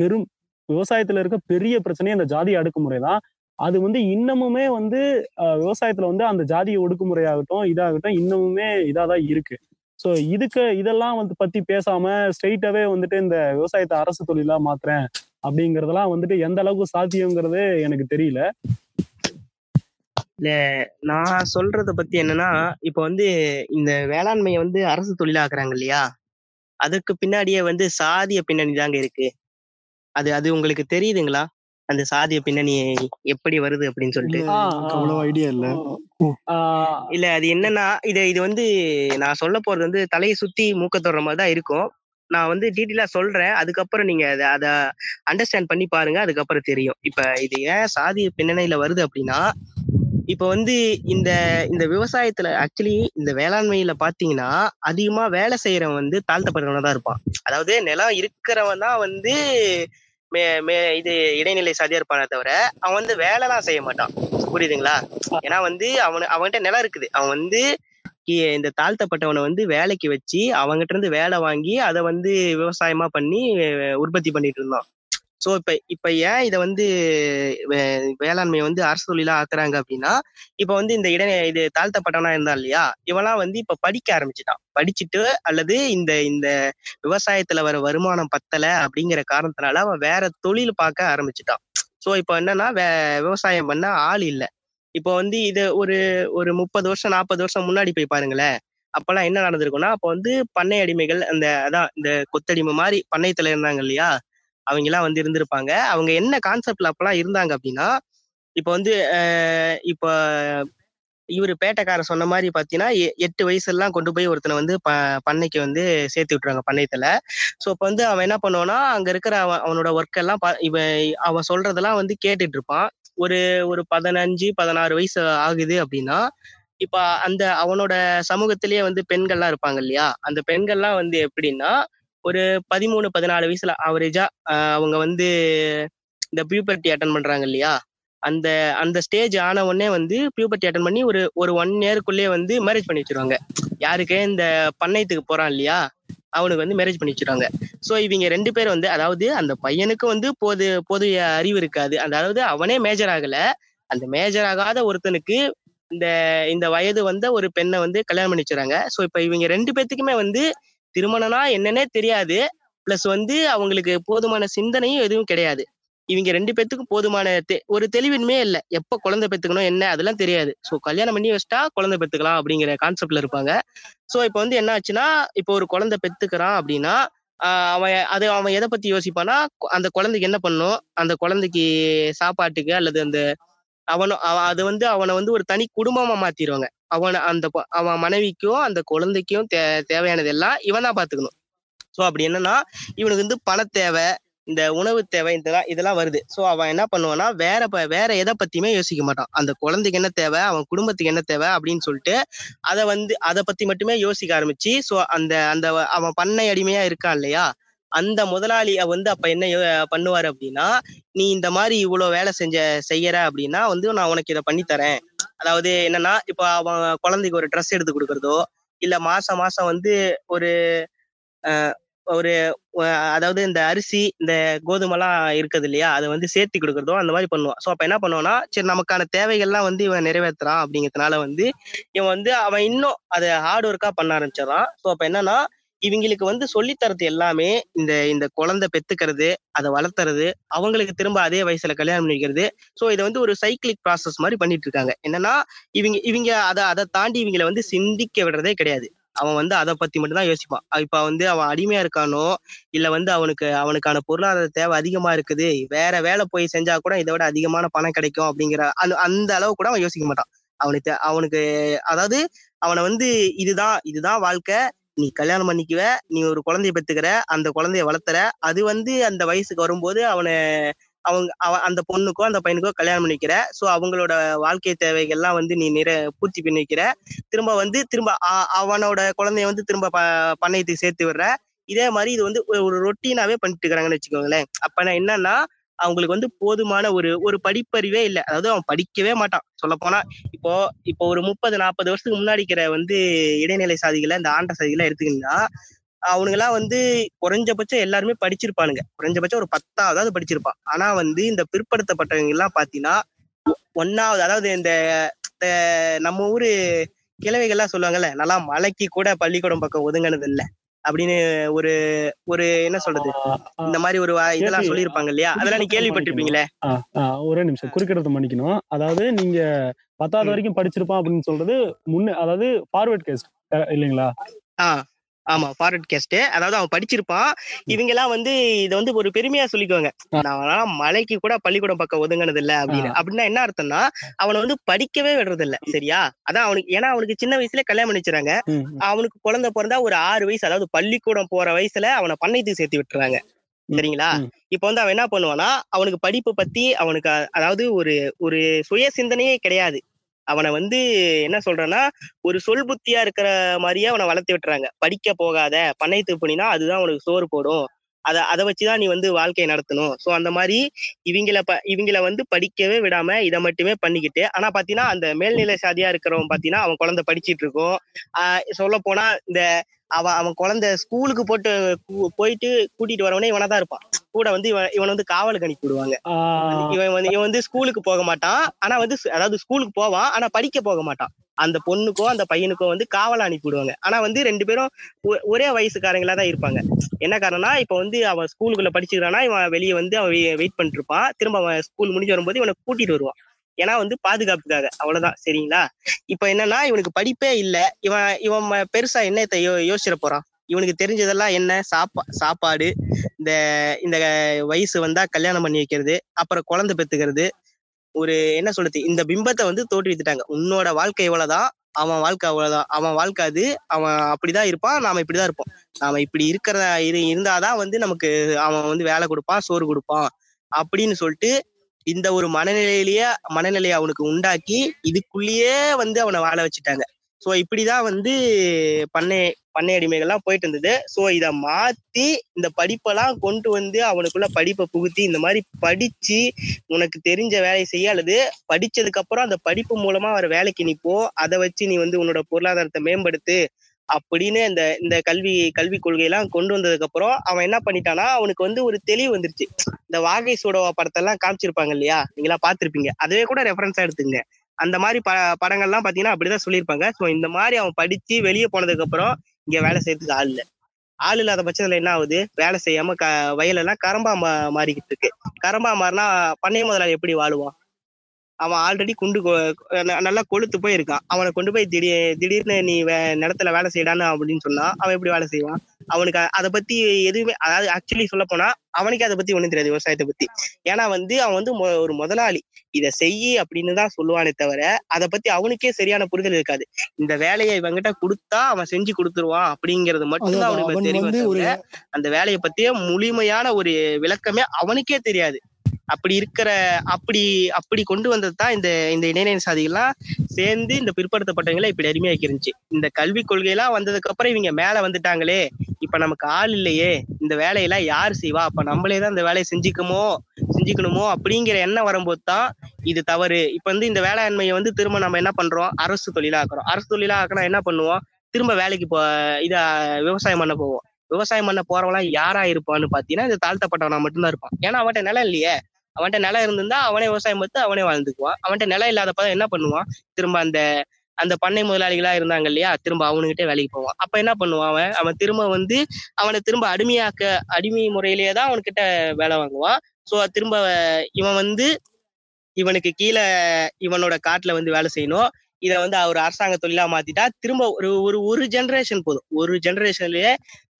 பெரும் விவசாயத்துல இருக்க பெரிய பிரச்சனையே இந்த ஜாதி அடுக்குமுறை தான். அது வந்து இன்னமுமே வந்து விவசாயத்துல வந்து அந்த ஜாதிய ஒடுக்குமுறையாகட்டும் இதாகட்டும் இன்னமுமே இதாதான் இருக்கு. ஸோ இதுக்கு இதெல்லாம் வந்து பத்தி பேசாம ஸ்ட்ரெயிட்டாவே வந்துட்டு இந்த விவசாயத்தை அரசு தொழிலா மாத்துறேன் அப்படிங்கறதெல்லாம் வந்துட்டு எந்த அளவுக்கு சாத்தியங்கிறது எனக்கு தெரியல. இல்ல நான் சொல்றத பத்தி என்னன்னா, இப்ப வந்து இந்த வேளாண்மையை வந்து அரசு தொழிலாக்குறாங்க இல்லையா, அதுக்கு பின்னாடியே வந்து சாதிய பின்னணி தாங்க இருக்கு. அது அது உங்களுக்கு தெரியுதுங்களா அந்த சாதிய பின்னணி எப்படி வருது அப்படின்னு சொல்லிட்டு? அவ்வளவு ஐடியா இல்ல இல்ல அது என்னன்னா, இது இது வந்து நான் சொல்ல போறது வந்து தலையை சுத்தி மூக்க தொடர மாதிரி தான் இருக்கும். நான் வந்து டீட்டெயிலா சொல்றேன், அதுக்கப்புறம் நீங்க அதை அதை அண்டர்ஸ்டாண்ட் பண்ணி பாருங்க, அதுக்கப்புறம் தெரியும். இப்ப இது ஏன் சாதிய பின்னணியில வருது அப்படின்னா, இப்ப வந்து இந்த இந்த விவசாயத்துல ஆக்சுவலி இந்த வேளாண்மையில பாத்தீங்கன்னா அதிகமா வேலை செய்யறவன் வந்து தாழ்த்தப்படுறவனா தான் இருப்பான். அதாவது நிலம் இருக்கிறவன் தான் வந்து மே மே இது இடைநிலை சாதியா இருப்பானே தவிர அவன் வந்து வேலை எல்லாம் செய்ய மாட்டான், புரியுதுங்களா? ஏன்னா வந்து அவனு அவன்கிட்ட நிலம் இருக்குது, அவன் வந்து இந்த தாழ்த்தப்பட்டவனை வந்து வேலைக்கு வச்சு அவங்ககிட்ட இருந்து வேலை வாங்கி அதை வந்து விவசாயமா பண்ணி உற்பத்தி பண்ணிட்டு இருந்தான். ஸோ இப்ப இப்ப ஏன் இதை வந்து வேளாண்மையை வந்து அரசு தொழிலா ஆக்குறாங்க அப்படின்னா, இப்ப வந்து இந்த இட இது தாழ்த்தப்பட்டவனா இருந்தா இல்லையா, இவெல்லாம் வந்து இப்ப படிக்க ஆரம்பிச்சுட்டான், படிச்சுட்டு அல்லது இந்த இந்த விவசாயத்துல வர வருமானம் பத்தல அப்படிங்கிற காரணத்தினால அவன் வேற தொழில் பார்க்க ஆரம்பிச்சுட்டான். ஸோ இப்ப என்னன்னா வே விவசாயம் பண்ண ஆள் இல்லை. இப்போ வந்து இது ஒரு ஒரு முப்பது வருஷம் நாற்பது வருஷம் முன்னாடி போய் பாருங்களேன், அப்பெல்லாம் என்ன நடந்திருக்குன்னா, அப்போ வந்து பண்ணை அடிமைகள் அந்த அதான் இந்த கொத்தடிமை மாதிரி பண்ணைத்துல இருந்தாங்க இல்லையா, அவங்கெல்லாம் வந்து இருந்திருப்பாங்க. அவங்க என்ன கான்செப்ட்ல அப்பெல்லாம் இருந்தாங்க அப்படின்னா, இப்போ வந்து இப்போ இவர் பேட்டைக்கார சொன்ன மாதிரி பார்த்தீங்கன்னா எட்டு வயசுலாம் கொண்டு போய் ஒருத்தனை வந்து ப பண்ணைக்கு வந்து சேர்த்து விட்டுருவாங்க பண்ணையத்தில். ஸோ இப்போ வந்து அவன் என்ன பண்ணுவான்னா, அங்கே இருக்கிற அவன் அவனோட ஒர்க்கெல்லாம் பா இவன் அவன் சொல்றதெல்லாம் வந்து கேட்டுட்டு இருப்பான். ஒரு ஒரு பதினஞ்சு பதினாறு வயசு ஆகுது அப்படின்னா, இப்போ அந்த அவனோட சமூகத்திலேயே வந்து பெண்கள்லாம் இருப்பாங்க இல்லையா, அந்த பெண்கள்லாம் வந்து எப்படின்னா ஒரு பதிமூணு பதினாலு வயசுல ஆவரேஜா அவங்க வந்து இந்த பியூபர்ட்டி அட்டன் பண்றாங்க இல்லையா, அந்த அந்த ஸ்டேஜ் ஆன உடனே வந்து பியூபர்ட்டி அட்டன் பண்ணி ஒரு ஒரு ஒன் இயருக்குள்ளேயே வந்து மேரேஜ் பண்ணி வச்சிருவாங்க. யாருக்கு இந்த பண்ணையத்துக்கு போறான் இல்லையா அவனுக்கு வந்து மேரேஜ் பண்ணி வச்சிருவாங்க. ஸோ இவங்க ரெண்டு பேர் வந்து அதாவது அந்த பையனுக்கு வந்து போது போது அறிவு இருக்காது, அதாவது அவனே மேஜர் ஆகல, அந்த மேஜர் ஆகாத ஒருத்தனுக்கு இந்த இந்த வயது வந்த ஒரு பெண்ணை வந்து கல்யாணம் பண்ணி வச்சுறாங்க. ஸோ இப்போ இவங்க ரெண்டு பேர்த்துக்குமே வந்து திருமணம்னா என்னன்னே தெரியாது, பிளஸ் வந்து அவங்களுக்கு போதுமான சிந்தனையும் எதுவும் கிடையாது. இவங்க ரெண்டு பேர்த்துக்கும் போதுமான தெ ஒரு தெளிவின்மே இல்லை, எப்போ குழந்தை பெற்றுக்கணும் என்ன அதெல்லாம் தெரியாது. ஸோ கல்யாணம் பண்ணி வச்சுட்டா குழந்தை பெற்றுக்கலாம் அப்படிங்கிற கான்செப்ட்ல இருப்பாங்க. ஸோ இப்போ வந்து என்ன ஆச்சுன்னா, இப்போ ஒரு குழந்தை பெற்றுக்கிறான் அப்படின்னா அவன் அதை அவன் எதை பற்றி யோசிப்பான்னா, அந்த குழந்தைக்கு என்ன பண்ணும், அந்த குழந்தைக்கு சாப்பாட்டுக்கு அல்லது அந்த அவனோ அது வந்து அவனை வந்து ஒரு தனி குடும்பமா மாத்திடுவாங்க. அவனை அந்த அவன் மனைவிக்கும் அந்த குழந்தைக்கும் தே தேவையானது எல்லாம் இவன் தான் பார்த்துக்கணும். ஸோ அப்படி என்னன்னா இவனுக்கு வந்து பண தேவை, இந்த உணவு தேவை, இதெல்லாம் இதெல்லாம் வருது. ஸோ அவன் என்ன பண்ணுவான்னா வேற வேற எதை பத்தியுமே யோசிக்க மாட்டான். அந்த குழந்தைக்கு என்ன தேவை, அவன் குடும்பத்துக்கு என்ன தேவை அப்படின்னு சொல்லிட்டு அதை வந்து அதை பத்தி மட்டுமே யோசிக்க ஆரம்பிச்சு. ஸோ அந்த அந்த அவன் பண்ணை அடிமையா இருக்கான் இல்லையா, அந்த முதலாளி வந்து அப்ப என்ன பண்ணுவாரு அப்படின்னா, நீ இந்த மாதிரி இவ்வளவு வேலை செஞ்ச செய்யற அப்படின்னா வந்து நான் உனக்கு இதை பண்ணி தரேன். அதாவது என்னன்னா இப்போ அவன் குழந்தைக்கு ஒரு ட்ரெஸ் எடுத்து கொடுக்கறதோ இல்ல மாச மாசம் வந்து ஒரு ஒரு அதாவது இந்த அரிசி இந்த கோதுமைலாம் இருக்குது இல்லையா அதை வந்து சேர்த்து கொடுக்குறதோ அந்த மாதிரி பண்ணுவான். ஸோ அப்போ என்ன பண்ணுவான்னா, சரி நமக்கான தேவைகள்லாம் வந்து இவன் நிறைவேற்றுறான் அப்படிங்கிறதுனால வந்து இவன் வந்து அவன் இன்னும் அதை ஹார்ட் ஒர்க்காக பண்ண ஆரம்பிச்சிடறான். ஸோ அப்போ என்னன்னா இவங்களுக்கு வந்து சொல்லித்தரது எல்லாமே இந்த இந்த குழந்தை பெற்றுக்கிறது, அதை வளர்த்துறது, அவங்களுக்கு திரும்ப அதே வயசுல கல்யாணம் பண்ணிக்கிறது. ஸோ இதை வந்து ஒரு சைக்கிளிக் ப்ராசஸ் மாதிரி பண்ணிட்டு இருக்காங்க. என்னன்னா இவங்க இவங்க அதை அதை தாண்டி இவங்களை வந்து சிந்திக்க விடுறதே கிடையாது. அவன் வந்து அதை பத்தி மட்டும்தான் யோசிப்பான். இப்ப வந்து அவன் அடிமையா இருக்கானோ இல்ல வந்து அவனுக்கு அவனுக்கான பொருளாதார தேவை அதிகமா இருக்குது, வேற வேலை போய் செஞ்சா கூட இதை விட அதிகமான பணம் கிடைக்கும் அப்படிங்கிற அந்த அந்த அளவு கூட அவன் யோசிக்க மாட்டான். அவனுக்கு அவனுக்கு அதாவது அவனை வந்து இதுதான் இதுதான் வாழ்க்கை, நீ கல்யாணம் பண்ணிக்குவ, நீ ஒரு குழந்தைய பெற்றுக்கிற, அந்த குழந்தைய வளர்த்துற, அது வந்து அந்த வயசுக்கு வரும்போது அவனை அவங்க அவ அந்த பொண்ணுக்கோ அந்த பையனுக்கோ கல்யாணம் பண்ணிக்கிற. ஸோ அவங்களோட வாழ்க்கை தேவைகள்லாம் வந்து நீ நிற பூர்த்தி பண்ணி வைக்கிற, திரும்ப வந்து திரும்ப அவனோட குழந்தைய வந்து திரும்ப ப பண்ணையத்துக்கு சேர்த்து விடுற. இதே மாதிரி இது வந்து ஒரு ரொட்டீனாவே பண்ணிட்டு இருக்கிறாங்கன்னு வச்சுக்கோங்களேன். அப்பனா என்னன்னா அவங்களுக்கு வந்து போதுமான ஒரு ஒரு படிப்பறிவே இல்லை, அதாவது அவன் படிக்கவே மாட்டான். சொல்லப்போனா இப்போ இப்போ ஒரு முப்பது நாற்பது வருஷத்துக்கு முன்னாடிக்கிற வந்து இடைநிலை சாதிகளை இந்த ஆண்ட சாதிகளை எடுத்துக்கிட்டா அவனுங்கெல்லாம் வந்து குறைஞ்சபட்சம் எல்லாருமே படிச்சிருப்பானுங்க, குறைஞ்சபட்சம் ஒரு பத்தாவது படிச்சிருப்பான். ஆனா வந்து இந்த பிற்படுத்தப்பட்டவங்க எல்லாம் பாத்தீங்கன்னா ஒன்னாவது, அதாவது இந்த நம்ம ஊரு கிழவைகள்லாம் சொல்லுவாங்கல்ல, நல்லா மலைக்கு கூட பள்ளிக்கூடம் பக்கம் ஒதுங்கினது இல்லை அப்படின்னு ஒரு ஒரு என்ன சொல்றது இந்த மாதிரி ஒரு இதெல்லாம் சொல்லியிருப்பாங்க இல்லையா, அதெல்லாம் நீங்க கேள்விப்பட்டிருப்பீங்களே. ஒரே நிமிஷம் குறுக்கிடத்தை மன்னிக்கணும். அதாவது நீங்க பத்தாவது வரைக்கும் படிச்சிருப்பான் அப்படின்னு சொல்றது முன்ன, அதாவது ஃபார்வர்ட் கேஸ்ட் இல்லைங்களா? ஆஹ் ஆமா, ஃபார்வர்ட் கேஸ்ட். அதாவது அவன் படிச்சிருப்பான், இவங்க எல்லாம் வந்து இதை வந்து ஒரு பெருமையா சொல்லிக்குவாங்க, நான் மலைக்கு கூட பள்ளிக்கூடம் பக்கம் ஒதுங்கினது இல்லை அப்படின்னு. அப்படின்னா என்ன அர்த்தம்னா அவனை வந்து படிக்கவே விடுறது இல்லை, சரியா? அதான் அவனுக்கு, ஏன்னா அவனுக்கு சின்ன வயசுல கல்யாணம் பண்ணிச்சுறாங்க. அவனுக்கு குழந்தை பிறந்தா ஒரு ஆறு வயசு அதாவது பள்ளிக்கூடம் போற வயசுல அவனை பண்ணையத்துக்கு சேர்த்து விட்டுறாங்க, சரிங்களா? இப்ப வந்து அவன் என்ன பண்ணுவான்னா அவனுக்கு படிப்பு பத்தி அவனுக்கு அதாவது ஒரு ஒரு சுய சிந்தனையே கிடையாது. அவனை வந்து என்ன சொல்றன்னா ஒரு சொல் புத்தியா இருக்கிற மாதிரியே அவனை வளர்த்து விட்டுறாங்க. படிக்க போகாத, பண்ணையத்துக்கு போனீன்னா அதுதான் உனக்கு சோறு போடும், அதை அதை வச்சுதான் நீ வந்து வாழ்க்கையை நடத்தணும். ஸோ அந்த மாதிரி இவங்களை ப இவங்களை வந்து படிக்கவே விடாம இதை மட்டுமே பண்ணிக்கிட்டு. ஆனா பாத்தீங்கன்னா அந்த மேல்நிலை சாதியா இருக்கிறவன் பாத்தீங்கன்னா அவன் குழந்தை படிச்சுட்டு இருக்கும். ஆஹ் சொல்ல போனா இந்த அவன் அவன் குழந்தை ஸ்கூலுக்கு போட்டு போயிட்டு கூட்டிட்டு வரவனே இவனா தான் இருப்பான். கூட வந்து இவன் இவன் வந்து காவலுக்கு அனுப்பி விடுவாங்க. இவன் வந்து இவன் வந்து ஸ்கூலுக்கு போக மாட்டான், ஆனா வந்து அதாவது ஸ்கூலுக்கு போவான் ஆனா படிக்க போக மாட்டான். அந்த பொண்ணுக்கோ அந்த பையனுக்கோ வந்து காவலை அனுப்பிவிடுவாங்க. ஆனா வந்து ரெண்டு பேரும் ஒரே வயசுக்காரங்களா தான் இருப்பாங்க. என்ன காரணம்னா இப்ப வந்து அவன் ஸ்கூலுக்குள்ள படிச்சுக்கிறானா இவன் வெளியே வந்து அவன் வெயிட் பண்ணிட்டு இருப்பான், திரும்ப அவன் ஸ்கூல் முடிஞ்சு வரும்போது இவனை கூட்டிட்டு வருவான், ஏன்னா வந்து பாதுகாப்புக்காக, அவ்வளவுதான், சரிங்களா? இப்ப என்னன்னா இவனுக்கு படிப்பே இல்லை, இவன் இவன் பெருசா என்னத்தை யோ யோசிச்சிட போறான்? இவனுக்கு தெரிஞ்சதெல்லாம் என்ன, சாப்பா சாப்பாடு இந்த இந்த வயசு வந்தா கல்யாணம் பண்ணி வைக்கிறது, அப்புறம் குழந்தை பெத்துக்கிறது, ஒரு என்ன சொல்றது இந்த பிம்பத்தை வந்து தோற்றுவித்துட்டாங்க. உன்னோட வாழ்க்கை இவ்வளவுதான், அவன் வாழ்க்கை அவ்வளவுதான், அவன் வாழ்க்கை அது, அவன் அப்படிதான் இருப்பான், நாம இப்படிதான் இருப்போம், நாம இப்படி இருக்கிறதா இரு இருந்தாதான் வந்து நமக்கு அவன் வந்து வேலை கொடுப்பான், சோறு கொடுப்பான் அப்படின்னு சொல்லிட்டு இந்த ஒரு மனநிலையிலேயே மனநிலையை அவனுக்கு உண்டாக்கி இதுக்குள்ளேயே வந்து அவனை வாழ வச்சுட்டாங்க. ஸோ இப்படிதான் வந்து பண்ணை பண்ணை அடிமைகள்லாம் போயிட்டு இருந்தது. ஸோ இதை மாற்றி இந்த படிப்பெல்லாம் கொண்டு வந்து அவனுக்குள்ள படிப்பை புகுத்தி இந்த மாதிரி படிச்சு உனக்கு தெரிஞ்ச வேலையை செய்ய, அல்லது படிச்சதுக்கு அப்புறம் அந்த படிப்பு மூலமா வர வேலைக்கு நீ போ, அதை வச்சு நீ வந்து உன்னோட பொருளாதாரத்தை மேம்படுத்து அப்படின்னு இந்த இந்த கல்வி கல்வி கொள்கையெல்லாம் கொண்டு வந்ததுக்கு அப்புறம் அவன் என்ன பண்ணிட்டானா, அவனுக்கு வந்து ஒரு தெளிவு வந்துருச்சு. இந்த வாகை சூடவா படத்தெல்லாம் காமிச்சிருப்பாங்க இல்லையா, நீங்களாம் பார்த்துருப்பீங்க, அதுவே கூட ரெஃபரன்ஸா எடுத்துங்க. அந்த மாதிரி ப படங்கள்லாம் பார்த்தீங்கன்னா அப்படிதான் சொல்லியிருப்பாங்க. ஸோ இந்த மாதிரி அவன் படிச்சு வெளியே போனதுக்கு அப்புறம் இங்கே வேலை செய்யறதுக்கு ஆள் இல்லை. ஆள் இல்லாத பட்சத்துல என்ன ஆகுது, வேலை செய்யாம க வயலெல்லாம் கரம்பா மா மாறிக்கிட்டு இருக்கு. கரம்பா மாறினா பண்ணை முதலாளி எப்படி வாழுவான்? அவன் ஆல்ரெடி குண்டு நல்லா கொளுத்து போயிருக்கான். அவனை கொண்டு போய் திடீர் திடீர்னு நீ வே நிலத்துல வேலை செய்யலான்னு அப்படின்னு சொன்னா அவன் எப்படி வேலை செய்வான்? அவனுக்கு அதை பத்தி எதுவுமே, அதாவது ஆக்சுவலி சொல்ல போனா அவனுக்கு அதை பத்தி ஒன்றும் தெரியாது விவசாயத்தை பத்தி. ஏன்னா வந்து அவன் வந்து ஒரு முதலாளி இதை செய்யி அப்படின்னு தான் சொல்லுவானே தவிர அதை பத்தி அவனுக்கே சரியான புரிதல் இருக்காது. இந்த வேலையை இவங்கிட்ட கொடுத்தா அவன் செஞ்சு கொடுத்துருவான் அப்படிங்கிறது மட்டும்தான் அவனுக்கு தெரியும். அந்த வேலையை பத்தியே முழுமையான ஒரு விளக்கமே அவனுக்கே தெரியாது. அப்படி இருக்கிற அப்படி அப்படி கொண்டு வந்தது தான் இந்த இந்த இடைநிலை சாதிகள்லாம் சேர்ந்து இந்த பிற்படுத்தப்பட்டவங்களை இப்படி அடிமையாக்கி இருந்துச்சு. இந்த கல்வி கொள்கையெல்லாம் வந்ததுக்கு அப்புறம் இவங்க மேல வந்துட்டாங்களே, இப்ப நமக்கு ஆள் இல்லையே, இந்த வேலையெல்லாம் யார் செய்வா, அப்ப நம்மளே தான் இந்த வேலையை செஞ்சுக்கமோ செஞ்சுக்கணுமோ அப்படிங்கிற எண்ணம் வரும்போது தான் இது தவறு. இப்ப வந்து இந்த வேளாண்மையை வந்து திரும்ப நம்ம என்ன பண்றோம், அரசு தொழிலா ஆக்குறோம். அரசு தொழிலா ஆக்கினா என்ன பண்ணுவோம், திரும்ப வேலைக்கு போ இதை விவசாயம் பண்ண போவோம். விவசாயம் பண்ண போறவெல்லாம் யாரா இருப்பான்னு பாத்தீங்கன்னா இந்த தாழ்த்தப்பட்டவனா மட்டும்தான் இருப்பான். ஏன்னா அவன்கிட்ட நிலம் இல்லையே. அவன்கிட்ட நிலம் இருந்திருந்தா அவனே விவசாயம் பார்த்து அவனே வாழ்ந்துக்குவான். அவன்கிட்ட நிலம் இல்லாதப்பதான் என்ன பண்ணுவான், திரும்ப அந்த அந்த பண்ணை முதலாளிகளா இருந்தாங்க இல்லையா, திரும்ப அவனுக்கிட்டே வேலைக்கு போவான். அப்ப என்ன பண்ணுவான் அவன், அவன் திரும்ப வந்து அவனை திரும்ப அடிமையாக்க அடிமை முறையிலேயே தான் அவனுக்கிட்ட வேலை வாங்குவான். ஸோ திரும்ப இவன் வந்து இவனுக்கு கீழே இவனோட காட்டுல வந்து வேலை செய்யணும். இதை வந்து அவர் அரசாங்க தொழிலா மாத்திட்டா திரும்ப ஒரு ஒரு ஒரு ஜென்ரேஷன் போதும், ஒரு ஜென்ரேஷன்லயே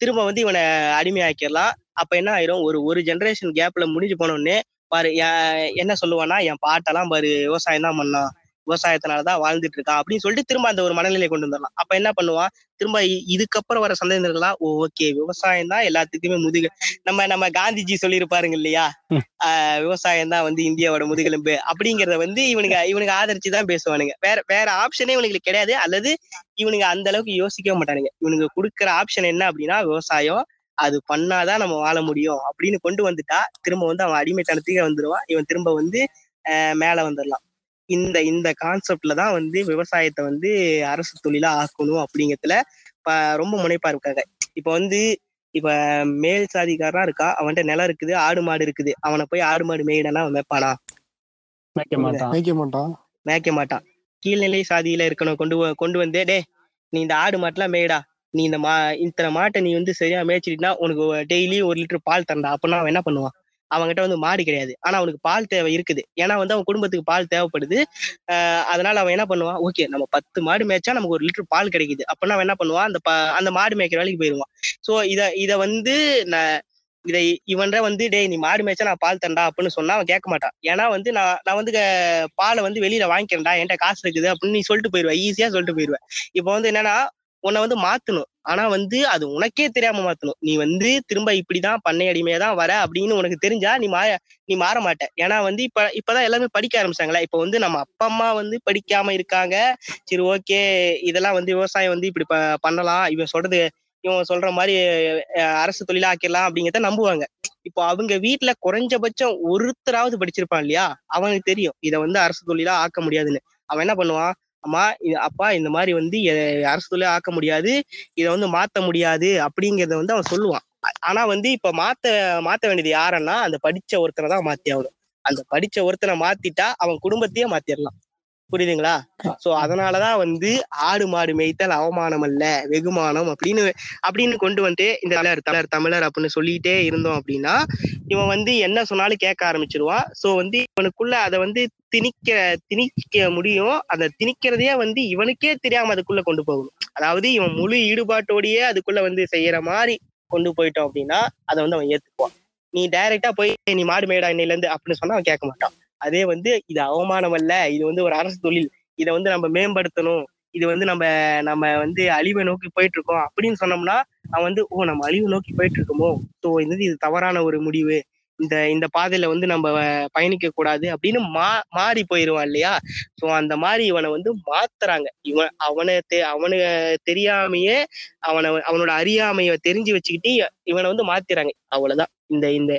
திரும்ப வந்து இவனை அடிமையாக்கிடலாம். அப்ப என்ன ஆயிரும், ஒரு ஒரு ஜென்ரேஷன் கேப்ல முடிஞ்சு போனோடனே பாரு என்ன சொல்லுவான்னா, என் பாட்டெல்லாம் பாரு விவசாயம் தான் பண்ணான், விவசாயத்தினாலதான் வாழ்ந்துட்டு இருக்கான் அப்படின்னு சொல்லிட்டு திரும்ப அந்த ஒரு மனநிலையை கொண்டு வந்துடலாம். அப்ப என்ன பண்ணுவான், திரும்ப இதுக்கப்புறம் வர சந்தேகங்களா, ஓகே விவசாயம் தான் எல்லாத்துக்குமே முதுகு, நம்ம நம்ம காந்திஜி சொல்லியிருப்பாருங்க இல்லையா, ஆஹ் விவசாயம் தான் வந்து இந்தியாவோட முதுகெலும்பு அப்படிங்கிறத வந்து இவனுக்கு இவனுக்கு ஆதரிச்சுதான் பேசுவானுங்க. வேற வேற ஆப்ஷனே இவனுக்கு கிடையாது, அல்லது இவனுக்கு அந்த அளவுக்கு யோசிக்கவே மாட்டானுங்க. இவனுக்கு கொடுக்குற ஆப்ஷன் என்ன அப்படின்னா, விவசாயம் அது பண்ணாதான் நம்ம வாழ முடியும் அப்படின்னு கொண்டு வந்துட்டா திரும்ப வந்து அவன் அடிமைத்தனத்துக்கே வந்துடுவான். இவன் திரும்ப வந்து அஹ் மேல வந்துடலாம். இந்த இந்த கான்செப்ட்ல தான் வந்து விவசாயத்தை வந்து அரசு தொழிலா ஆக்கணும் அப்படிங்கிறதுல இப்ப ரொம்ப முனைப்பா இருக்காங்க. இப்ப வந்து இப்ப மேல் சாதிக்காரனா இருக்கா, அவன்கிட்ட நிலம் இருக்குது, ஆடு மாடு இருக்குது, அவனை போய் ஆடு மாடு மேயிடனா அவன் மேய்ப்பானா? மேய்க்க மாட்டான். கீழ்நிலை சாதியில இருக்கணும் கொண்டு கொண்டு வந்தே, டே நீ இந்த ஆடு மாட்டெல்லாம் மேயிடா, நீ இந்த மா இத்தனை மாட்டை நீ வந்து சரியா மேய்ச்சிட்டா உனக்கு டெய்லி ஒரு லிட்டர் பால் தரண்டா அப்படின்னா அவன் என்ன பண்ணுவான்? அவங்ககிட்ட வந்து மாடு கிடையாது, ஆனா அவனுக்கு பால் தேவை இருக்குது. ஏன்னா வந்து அவன் குடும்பத்துக்கு பால் தேவைப்படுது. ஆஹ் அதனால அவன் என்ன பண்ணுவான், ஓகே நம்ம பத்து மாடு மேய்ச்சா நமக்கு ஒரு லிட்டர் பால் கிடைக்குது அப்படின்னா அவன் என்ன பண்ணுவான், அந்த ப அந்த மாடு மேய்க்கிற வேலைக்கு போயிடுவான். ஸோ இதை இதை வந்து நான் இதை இவன்ற வந்து டே நீ மாடு மேய்ச்சா நான் பால் தண்டா அப்படின்னு சொன்னா அவன் கேட்க மாட்டான். ஏன்னா வந்து நான் நான் வந்து பாலை வந்து வெளியில வாங்கிக்கிறேன்டா, என்கிட்ட காசு இருக்குது அப்படின்னு நீ சொல்லிட்டு போயிடுவேன், ஈஸியா சொல்லிட்டு போயிடுவேன். இப்போ வந்து என்னன்னா, உன்னை வந்து மாத்தணும், ஆனா வந்து அது உனக்கே தெரியாம மாத்தணும். நீ வந்து திரும்ப இப்படிதான் பண்ணை அடிமையாதான் வர அப்படின்னு உனக்கு தெரிஞ்சா நீ மா நீ மாற மாட்ட. ஏன்னா வந்து இப்ப இப்பதான் எல்லாமே படிக்க ஆரம்பிச்சாங்களா. இப்ப வந்து நம்ம அப்பா அம்மா வந்து படிக்காம இருக்காங்க, சரி ஓகே இதெல்லாம் வந்து விவசாயம் வந்து இப்படி பண்ணலாம், இவன் சொல்றது இவன் சொல்ற மாதிரி அரசு தொழிலாக்கிடலாம் அப்படிங்கிறத நம்புவாங்க. இப்போ அவங்க வீட்டுல குறைஞ்சபட்சம் ஒருத்தராவது படிச்சிருப்பான் இல்லையா, அவனுக்கு தெரியும் இதை வந்து அரசு தொழிலா ஆக்க முடியாதுன்னு. அவன் என்ன பண்ணுவான், அம்மா அப்பா இந்த மாதிரி வந்து அரசு தொழிலா ஆக்க முடியாது, இதை வந்து மாத்த முடியாது அப்படிங்கறத வந்து அவன் சொல்லுவான். ஆனா வந்து இப்ப மாத்த மாத்த வேண்டியது யாருன்னா அந்த படிச்ச ஒருத்தனை தான் மாத்தி ஆகணும். அந்த படிச்ச ஒருத்தனை மாத்திட்டா அவன் குடும்பத்தையே மாத்திடலாம், புரியுதுங்களா? சோ அதனாலதான் வந்து ஆடு மாடு மேய்த்தல் அவமானம் அல்ல வெகுமானம் அப்படின்னு அப்படின்னு கொண்டு வந்துட்டு இந்த தமிழர் தமிழர் தமிழர் அப்படின்னு சொல்லிட்டே இருந்தோம் அப்படின்னா இவன் வந்து என்ன சொன்னாலும் கேட்க ஆரம்பிச்சிருவான். சோ வந்து இவனுக்குள்ள அதை வந்து திணிக்க திணிக்க முடியும். அந்த திணிக்கிறதையே வந்து இவனுக்கே தெரியாம அதுக்குள்ள கொண்டு போகணும். அதாவது இவன் முழு ஈடுபாட்டோடயே அதுக்குள்ள வந்து செய்யற மாதிரி கொண்டு போயிட்டோம் அப்படின்னா அதை வந்து அவன் ஏத்துக்குவான். நீ டைரக்டா போய் நீ மாடு மேடா இன்னையில இருந்து அப்படின்னு சொன்னா அவன் கேட்க மாட்டான். அதே வந்து இது அவமானம் அல்ல, இது வந்து ஒரு அரசு தொழில், இதை வந்து நம்ம மேம்படுத்தணும், இது வந்து நம்ம நம்ம வந்து அழிவை நோக்கி போயிட்டு இருக்கோம் அப்படின்னு சொன்னோம்னா அவன் வந்து ஓ நம்ம அழிவை நோக்கி போயிட்டு இருக்கோமோ, ஸோ இது இது தவறான ஒரு முடிவு, இந்த இந்த பாதையில வந்து நம்ம பயணிக்க கூடாது அப்படின்னு மா மாறி போயிருவான் இல்லையா. ஸோ அந்த மாதிரி இவனை வந்து மாத்துறாங்க. இவன் அவனை தெ அவனு தெரியாமையே அவனை அவனோட அறியாமைய தெரிஞ்சு வச்சுக்கிட்டு இவனை வந்து மாத்திறாங்க. அவ்வளவுதான். இந்த இந்த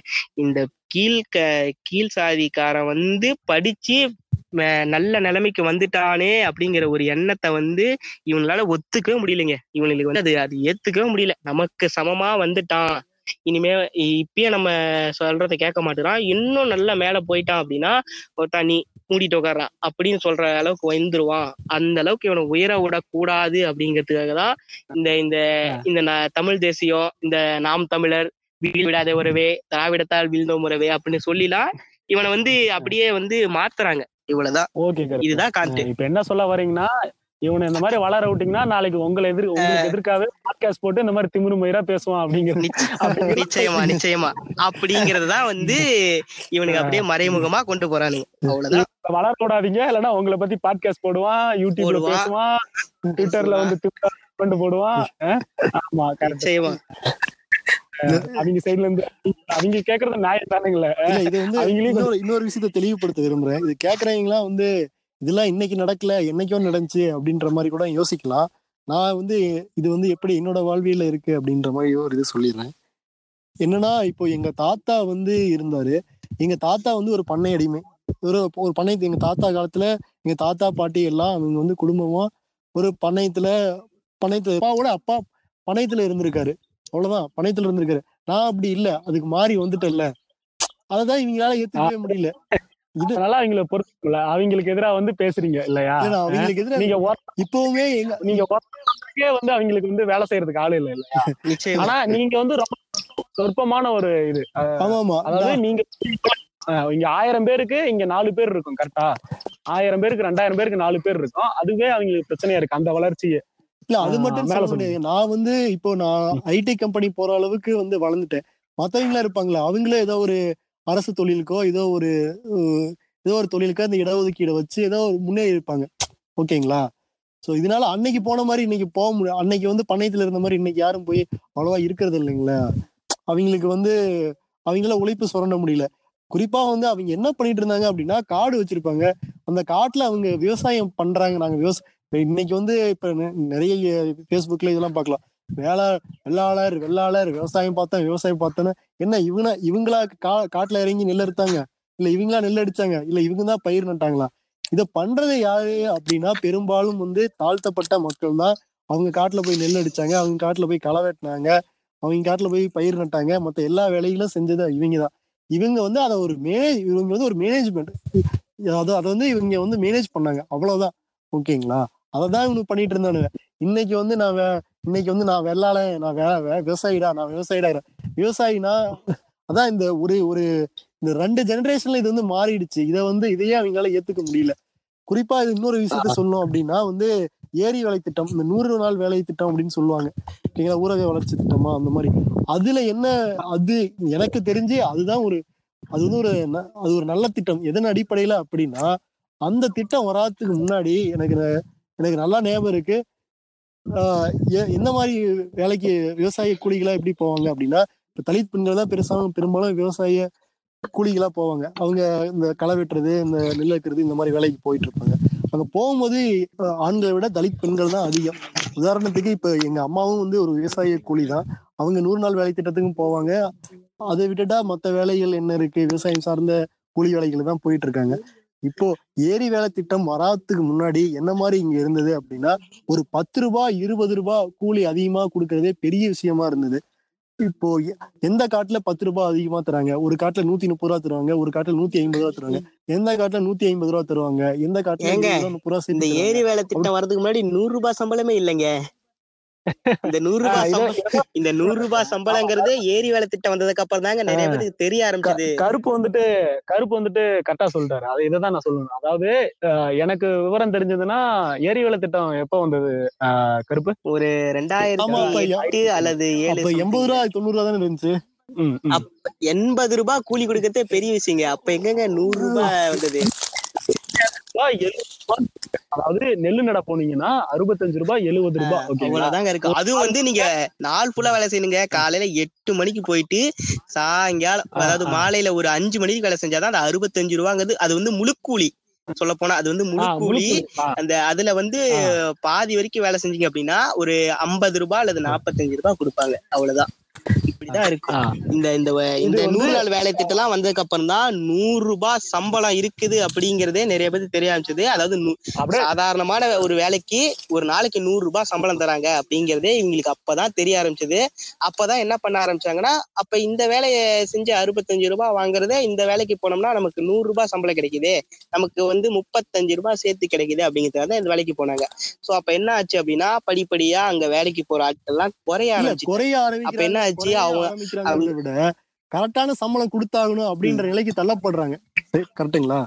இந்த கீழ்க கீழ் சாதிக்காரன் வந்து படிச்சு நல்ல நிலைமைக்கு வந்துட்டானே அப்படிங்கிற ஒரு எண்ணத்தை வந்து இவங்களால ஒத்துக்கவே முடியலைங்க. இவங்களுக்கு வந்து அது அது ஏத்துக்கவே முடியல. நமக்கு சமமா வந்துட்டான், இனிமே இப்பயே நம்ம சொல்றதை கேட்க மாட்டேறான், இன்னும் நல்லா மேல போயிட்டான் அப்படின்னா ஒருத்தான் நீ மூடிட்டு உட்கார்றான் அப்படின்னு சொல்ற அளவுக்கு வந்துருவான். அந்த அளவுக்கு இவனை உயர விடக்கூடாது அப்படிங்கிறதுக்காக தான் இந்த இந்த இந்த தமிழ் தேசியம், இந்த நாம் தமிழர், வீழ் விடாத உறவே, திராவிடத்தால் வீழ்ந்தோம் உறவே அப்படின்னு சொல்லிலாம் இவனை வந்து அப்படியே வந்து மாத்துறாங்க. இவ்வளவுதான், இதுதான் கான்டெக்ட். இப்ப என்ன சொல்ல வரீங்கன்னா, இவனை இந்த மாதிரி வளர விட்டீங்கன்னா நாளைக்கு உங்களை எதிர் உங்களுக்கு எதிர்க்காவே பாட்காஸ்ட் போட்டு இந்த மாதிரி திமிரு மயிரா பேசுவான் அப்படிங்கிறது. நிச்சயமா நிச்சயமா அப்படிங்கறதுதான் வந்து இவனுக்கு அப்படியே மறைமுகமா கொண்டு போறானுங்க. அவ்வளவுதான். வளர விடாதீங்க, இல்லைன்னா உங்களை பத்தி பாட்காஸ்ட் போடுவான், யூடியூப்ல பேசுவான், ட்விட்டர்ல வந்து திமிரா கொண்டு போடுவான். ஆமா, நிச்சயமா. இன்னொரு விஷயத்த தெளிவுபடுத்த விரும்புறேன். இது கேக்குறவங்களா வந்து இதெல்லாம் இன்னைக்கு நடக்கல, என்னைக்கோ நடந்துச்சு அப்படின்ற மாதிரி கூட யோசிக்கலாம். நான் வந்து இது வந்து எப்படி என்னோட வாழ்வியல இருக்கு அப்படின்ற மாதிரி ஒரு இது சொல்லிடுறேன். என்னன்னா, இப்போ எங்க தாத்தா வந்து இருந்தாரு. எங்க தாத்தா வந்து ஒரு பண்ணை அடிமை, ஒரு ஒரு பண்ணையத்து. எங்க தாத்தா காலத்துல எங்க தாத்தா பாட்டி எல்லாம் அவங்க வந்து குடும்பமா ஒரு பண்ணையத்துல பண்ணையத்துல அப்பாவோட அப்பா பண்ணையத்துல இருந்திருக்காரு. அவ்வளவுதான், பணத்துல இருந்திருக்காரு. நான் அப்படி இல்ல, அதுக்கு மாறி வந்துட்டேன்ல, அததான் இவங்களால ஏத்துக்கவே முடியல. இதனால அவங்களை பொறுப்புல அவங்களுக்கு எதிராக வந்து பேசுறீங்க இல்லையா? அவங்களுக்கு எதிராக நீங்க இப்பவுமே நீங்க வந்து அவங்களுக்கு வந்து வேலை செய்யறதுக்கு ஆளு இல்ல இல்ல. ஆனா நீங்க வந்து ரொம்ப சொற்பமான ஒரு இது. ஆமாமா, அதாவது நீங்க இங்க ஆயிரம் பேருக்கு இங்க நாலு பேர் இருக்கும். கரெக்டா? ஆயிரம் பேருக்கு ரெண்டாயிரம் பேருக்கு நாலு பேர் இருக்கும். அதுவே அவங்களுக்கு பிரச்சனையா இருக்கு, அந்த வளர்ச்சியே இல்ல. அது மட்டும் சொல்ல முடியாது. நான் வந்து இப்போ நான் ஐடி கம்பெனி போற அளவுக்கு வந்து வளர்ந்துட்டேன். மத்தவங்களா இருப்பாங்களா, அவங்களே ஏதோ ஒரு அரசு தொழிலுக்கோ ஏதோ ஒரு ஏதோ ஒரு தொழிலுக்கோ அந்த இடஒதுக்கீடு வச்சு ஏதோ முன்னேறி இருப்பாங்க. ஓகேங்களா? சோ இதனால அன்னைக்கு போன மாதிரி இன்னைக்கு போக முடியும். அன்னைக்கு வந்து பண்ணையத்துல இருந்த மாதிரி இன்னைக்கு யாரும் போய் அவ்வளவா இருக்கிறது இல்லைங்களா. அவங்களுக்கு வந்து அவங்கள உழைப்பு சுரண்ட முடியல. குறிப்பா வந்து அவங்க என்ன பண்ணிட்டு இருந்தாங்க அப்படின்னா, காடு வச்சிருப்பாங்க. அந்த காட்டுல அவங்க விவசாயம் பண்றாங்க. நாங்க விவசாயம் இன்னைக்கு வந்து இப்ப நிறைய பேஸ்புக்ல இதெல்லாம் பார்க்கலாம். வேளா வெள்ளாளர் வெள்ளாளர் விவசாயம் பார்த்தேன் விவசாயம் பார்த்தேன்னு என்ன, இவனா இவங்களா கா காட்டுல இறங்கி நெல் எடுத்தாங்க, இல்ல இவங்களா நெல் அடிச்சாங்க, இல்ல இவங்க தான் பயிர் நட்டாங்களா? இதை பண்றது யாரு அப்படின்னா, பெரும்பாலும் வந்து தாழ்த்தப்பட்ட மக்கள் தான். அவங்க காட்டுல போய் நெல் அடிச்சாங்க, அவங்க காட்டுல போய் களை வெட்டினாங்க, அவங்க காட்டுல போய் பயிர் நட்டாங்க. மத்த எல்லா வேலைகளும் செஞ்சது இவங்க தான். இவங்க வந்து அதை ஒரு மேனேஜ் இவங்க வந்து ஒரு மேனேஜ்மெண்ட் அதை அதை வந்து இவங்க வந்து மேனேஜ் பண்ணாங்க. அவ்வளவுதான். ஓகேங்களா? அததான் இவனு பண்ணிட்டு இருந்தானுங்க. இன்னைக்கு வந்து நான் இன்னைக்கு வந்து நான் வெள்ளால நான் விவசாயிடா நான் விவசாயிடா விவசாயினா அதான். இந்த ஒரு ஒரு இந்த ரெண்டு ஜெனரேஷன்ல இது வந்து மாறிடுச்சு. இதை வந்து இதையே அவங்களால ஏத்துக்க முடியல. குறிப்பா இது இன்னொரு விஷயத்த சொல்லணும் அப்படின்னா, வந்து ஏரி வேலை திட்டம், இந்த நூறு நாள் வேலை திட்டம் அப்படின்னு சொல்லுவாங்க இல்லைங்களா, ஊரக வளர்ச்சி திட்டமா அந்த மாதிரி. அதுல என்ன, அது எனக்கு தெரிஞ்சு அதுதான் ஒரு அது வந்து ஒரு அது ஒரு நல்ல திட்டம். எதன் அடிப்படையில அப்படின்னா, அந்த திட்டம் வராதுக்கு முன்னாடி எனக்கு எனக்கு நல்லா ஞாபகம் இருக்கு. ஆஹ் எந்த மாதிரி வேலைக்கு விவசாய கூலிகளா எப்படி போவாங்க அப்படின்னா, இப்ப தலித் பெண்கள் தான் பெருசாக பெரும்பாலும் விவசாய கூலிகளா போவாங்க. அவங்க இந்த களை வெட்டுறது, இந்த நெல் வைக்கிறது, இந்த மாதிரி வேலைக்கு போயிட்டு இருப்பாங்க. அங்க போகும்போது ஆண்களை விட தலித் பெண்கள் தான் அதிகம். உதாரணத்துக்கு இப்ப எங்க அம்மாவும் வந்து ஒரு விவசாய கூலி தான். அவங்க நூறு நாள் வேலை திட்டத்துக்கும் போவாங்க. அதை விட்டுட்டா மற்ற வேலைகள் என்ன இருக்கு, விவசாயம் சார்ந்த கூலி வேலைகள் தான் போயிட்டு இருக்காங்க. இப்போ ஏரி வேலை திட்டம் வராதுக்கு முன்னாடி என்ன மாதிரி இங்க இருந்தது அப்படின்னா, ஒரு பத்து ரூபாய் இருபது ரூபாய் கூலி அதிகமா கொடுக்கறதே பெரிய விஷயமா இருந்தது. இப்போ எந்த காட்டுல பத்து ரூபாய் அதிகமா தராங்க, ஒரு காட்டுல நூத்தி முப்பது ரூபா தருவாங்க, ஒரு காட்டுல நூத்தி ஐம்பது ரூபா தருவாங்க, எந்த காட்டுல நூத்தி ஐம்பது ரூபா தருவாங்க, எந்த காட்டுல முப்பது ரூபா. இந்த ஏரி வேலை திட்டம் வரதுக்கு முன்னாடி நூறு ரூபாய் சம்பளமே இல்லைங்க. இந்த நூறு ரூபாய் இந்த நூறு ரூபாய் சம்பளங்கிறது ஏரி வேலை திட்டம் வந்ததுக்கு அப்புறம் தாங்க நிறைய பேருக்கு தெரிய ஆரம்பிச்சது. கருப்பு வந்துட்டு கருப்பு வந்துட்டு கரெக்டா சொல்லிட்டாரு. அது இதான் நான் சொல்லணும். அதாவது எனக்கு விவரம் தெரிஞ்சதுன்னா ஏரி வேலை திட்டம் எப்ப வந்தது கருப்பு? ஒரு ரெண்டாயிரத்தி எட்டு அல்லது ஏழு எண்பது ரூபா தொண்ணூறு ரூபா தானே இருந்துச்சு. எண்பது ரூபாய் கூலி கொடுக்கறதே பெரிய விஷயங்க. அப்ப எங்க நூறு ரூபாய் வந்தது? ரூபாய் எழுபது ரூபாய். அதாவது நெல்லு நட போனீங்கன்னா அறுபத்தஞ்சு ரூபாய் எழுபது ரூபாய் அவ்வளவுதாங்க இருக்கும். அதுவும் வந்து நீங்க நாள் ஃபுல்லா வேலை செய்யணுங்க. காலையில எட்டு மணிக்கு போயிட்டு சாயங்காலம் அதாவது மாலையில ஒரு அஞ்சு மணிக்கு வேலை செஞ்சாதான் அந்த அறுபத்தஞ்சு ரூபாங்கிறது. அது வந்து முழுக்கூலி சொல்ல போனா அது வந்து முழுக்கூலி. அந்த அதுல வந்து பாதி வரைக்கும் வேலை செஞ்சீங்க அப்படின்னா ஒரு ஐம்பது ரூபாய் அல்லது நாப்பத்தஞ்சு ரூபாய் கொடுப்பாங்க. அவ்வளவுதான். இப்படிதான் இருக்கும். இந்த இந்த நூறு நாள் வேலை திட்டம் எல்லாம் வந்ததுக்கு அப்புறம் தான் நூறு ரூபாய் சம்பளம் இருக்குது அப்படிங்கறதே நிறைய பேருக்கு தெரிய ஆரம்பிச்சது. அதாவது சாதாரணமான ஒரு வேலைக்கு ஒரு நாளைக்கு நூறு ரூபாய் சம்பளம் தராங்க அப்படிங்கறதே இவங்களுக்கு அப்பதான் தெரிய ஆரம்பிச்சது. அப்பதான் என்ன பண்ண ஆரம்பிச்சாங்கன்னா, அப்ப இந்த வேலையை செஞ்சு அறுபத்தஞ்சு ரூபாய் வாங்குறத இந்த வேலைக்கு போனோம்னா நமக்கு நூறு ரூபாய் சம்பளம் கிடைக்குது, நமக்கு வந்து முப்பத்தஞ்சு ரூபாய் சேர்த்து கிடைக்குது அப்படிங்கிறதுக்காக இந்த வேலைக்கு போனாங்க. சோ அப்ப என்ன ஆச்சு அப்படின்னா, படிப்படியா அங்க வேலைக்கு போற ஆட்கள் எல்லாம் குறைய ஆரம்பிச்சு அப்ப என்ன ஆச்சு, அவங்க விட கரெக்டான சம்பளம் கொடுத்தாகணும் அப்படின்ற நிலைக்கு தள்ளப்படுறாங்க. கரெக்ட்டுங்களா?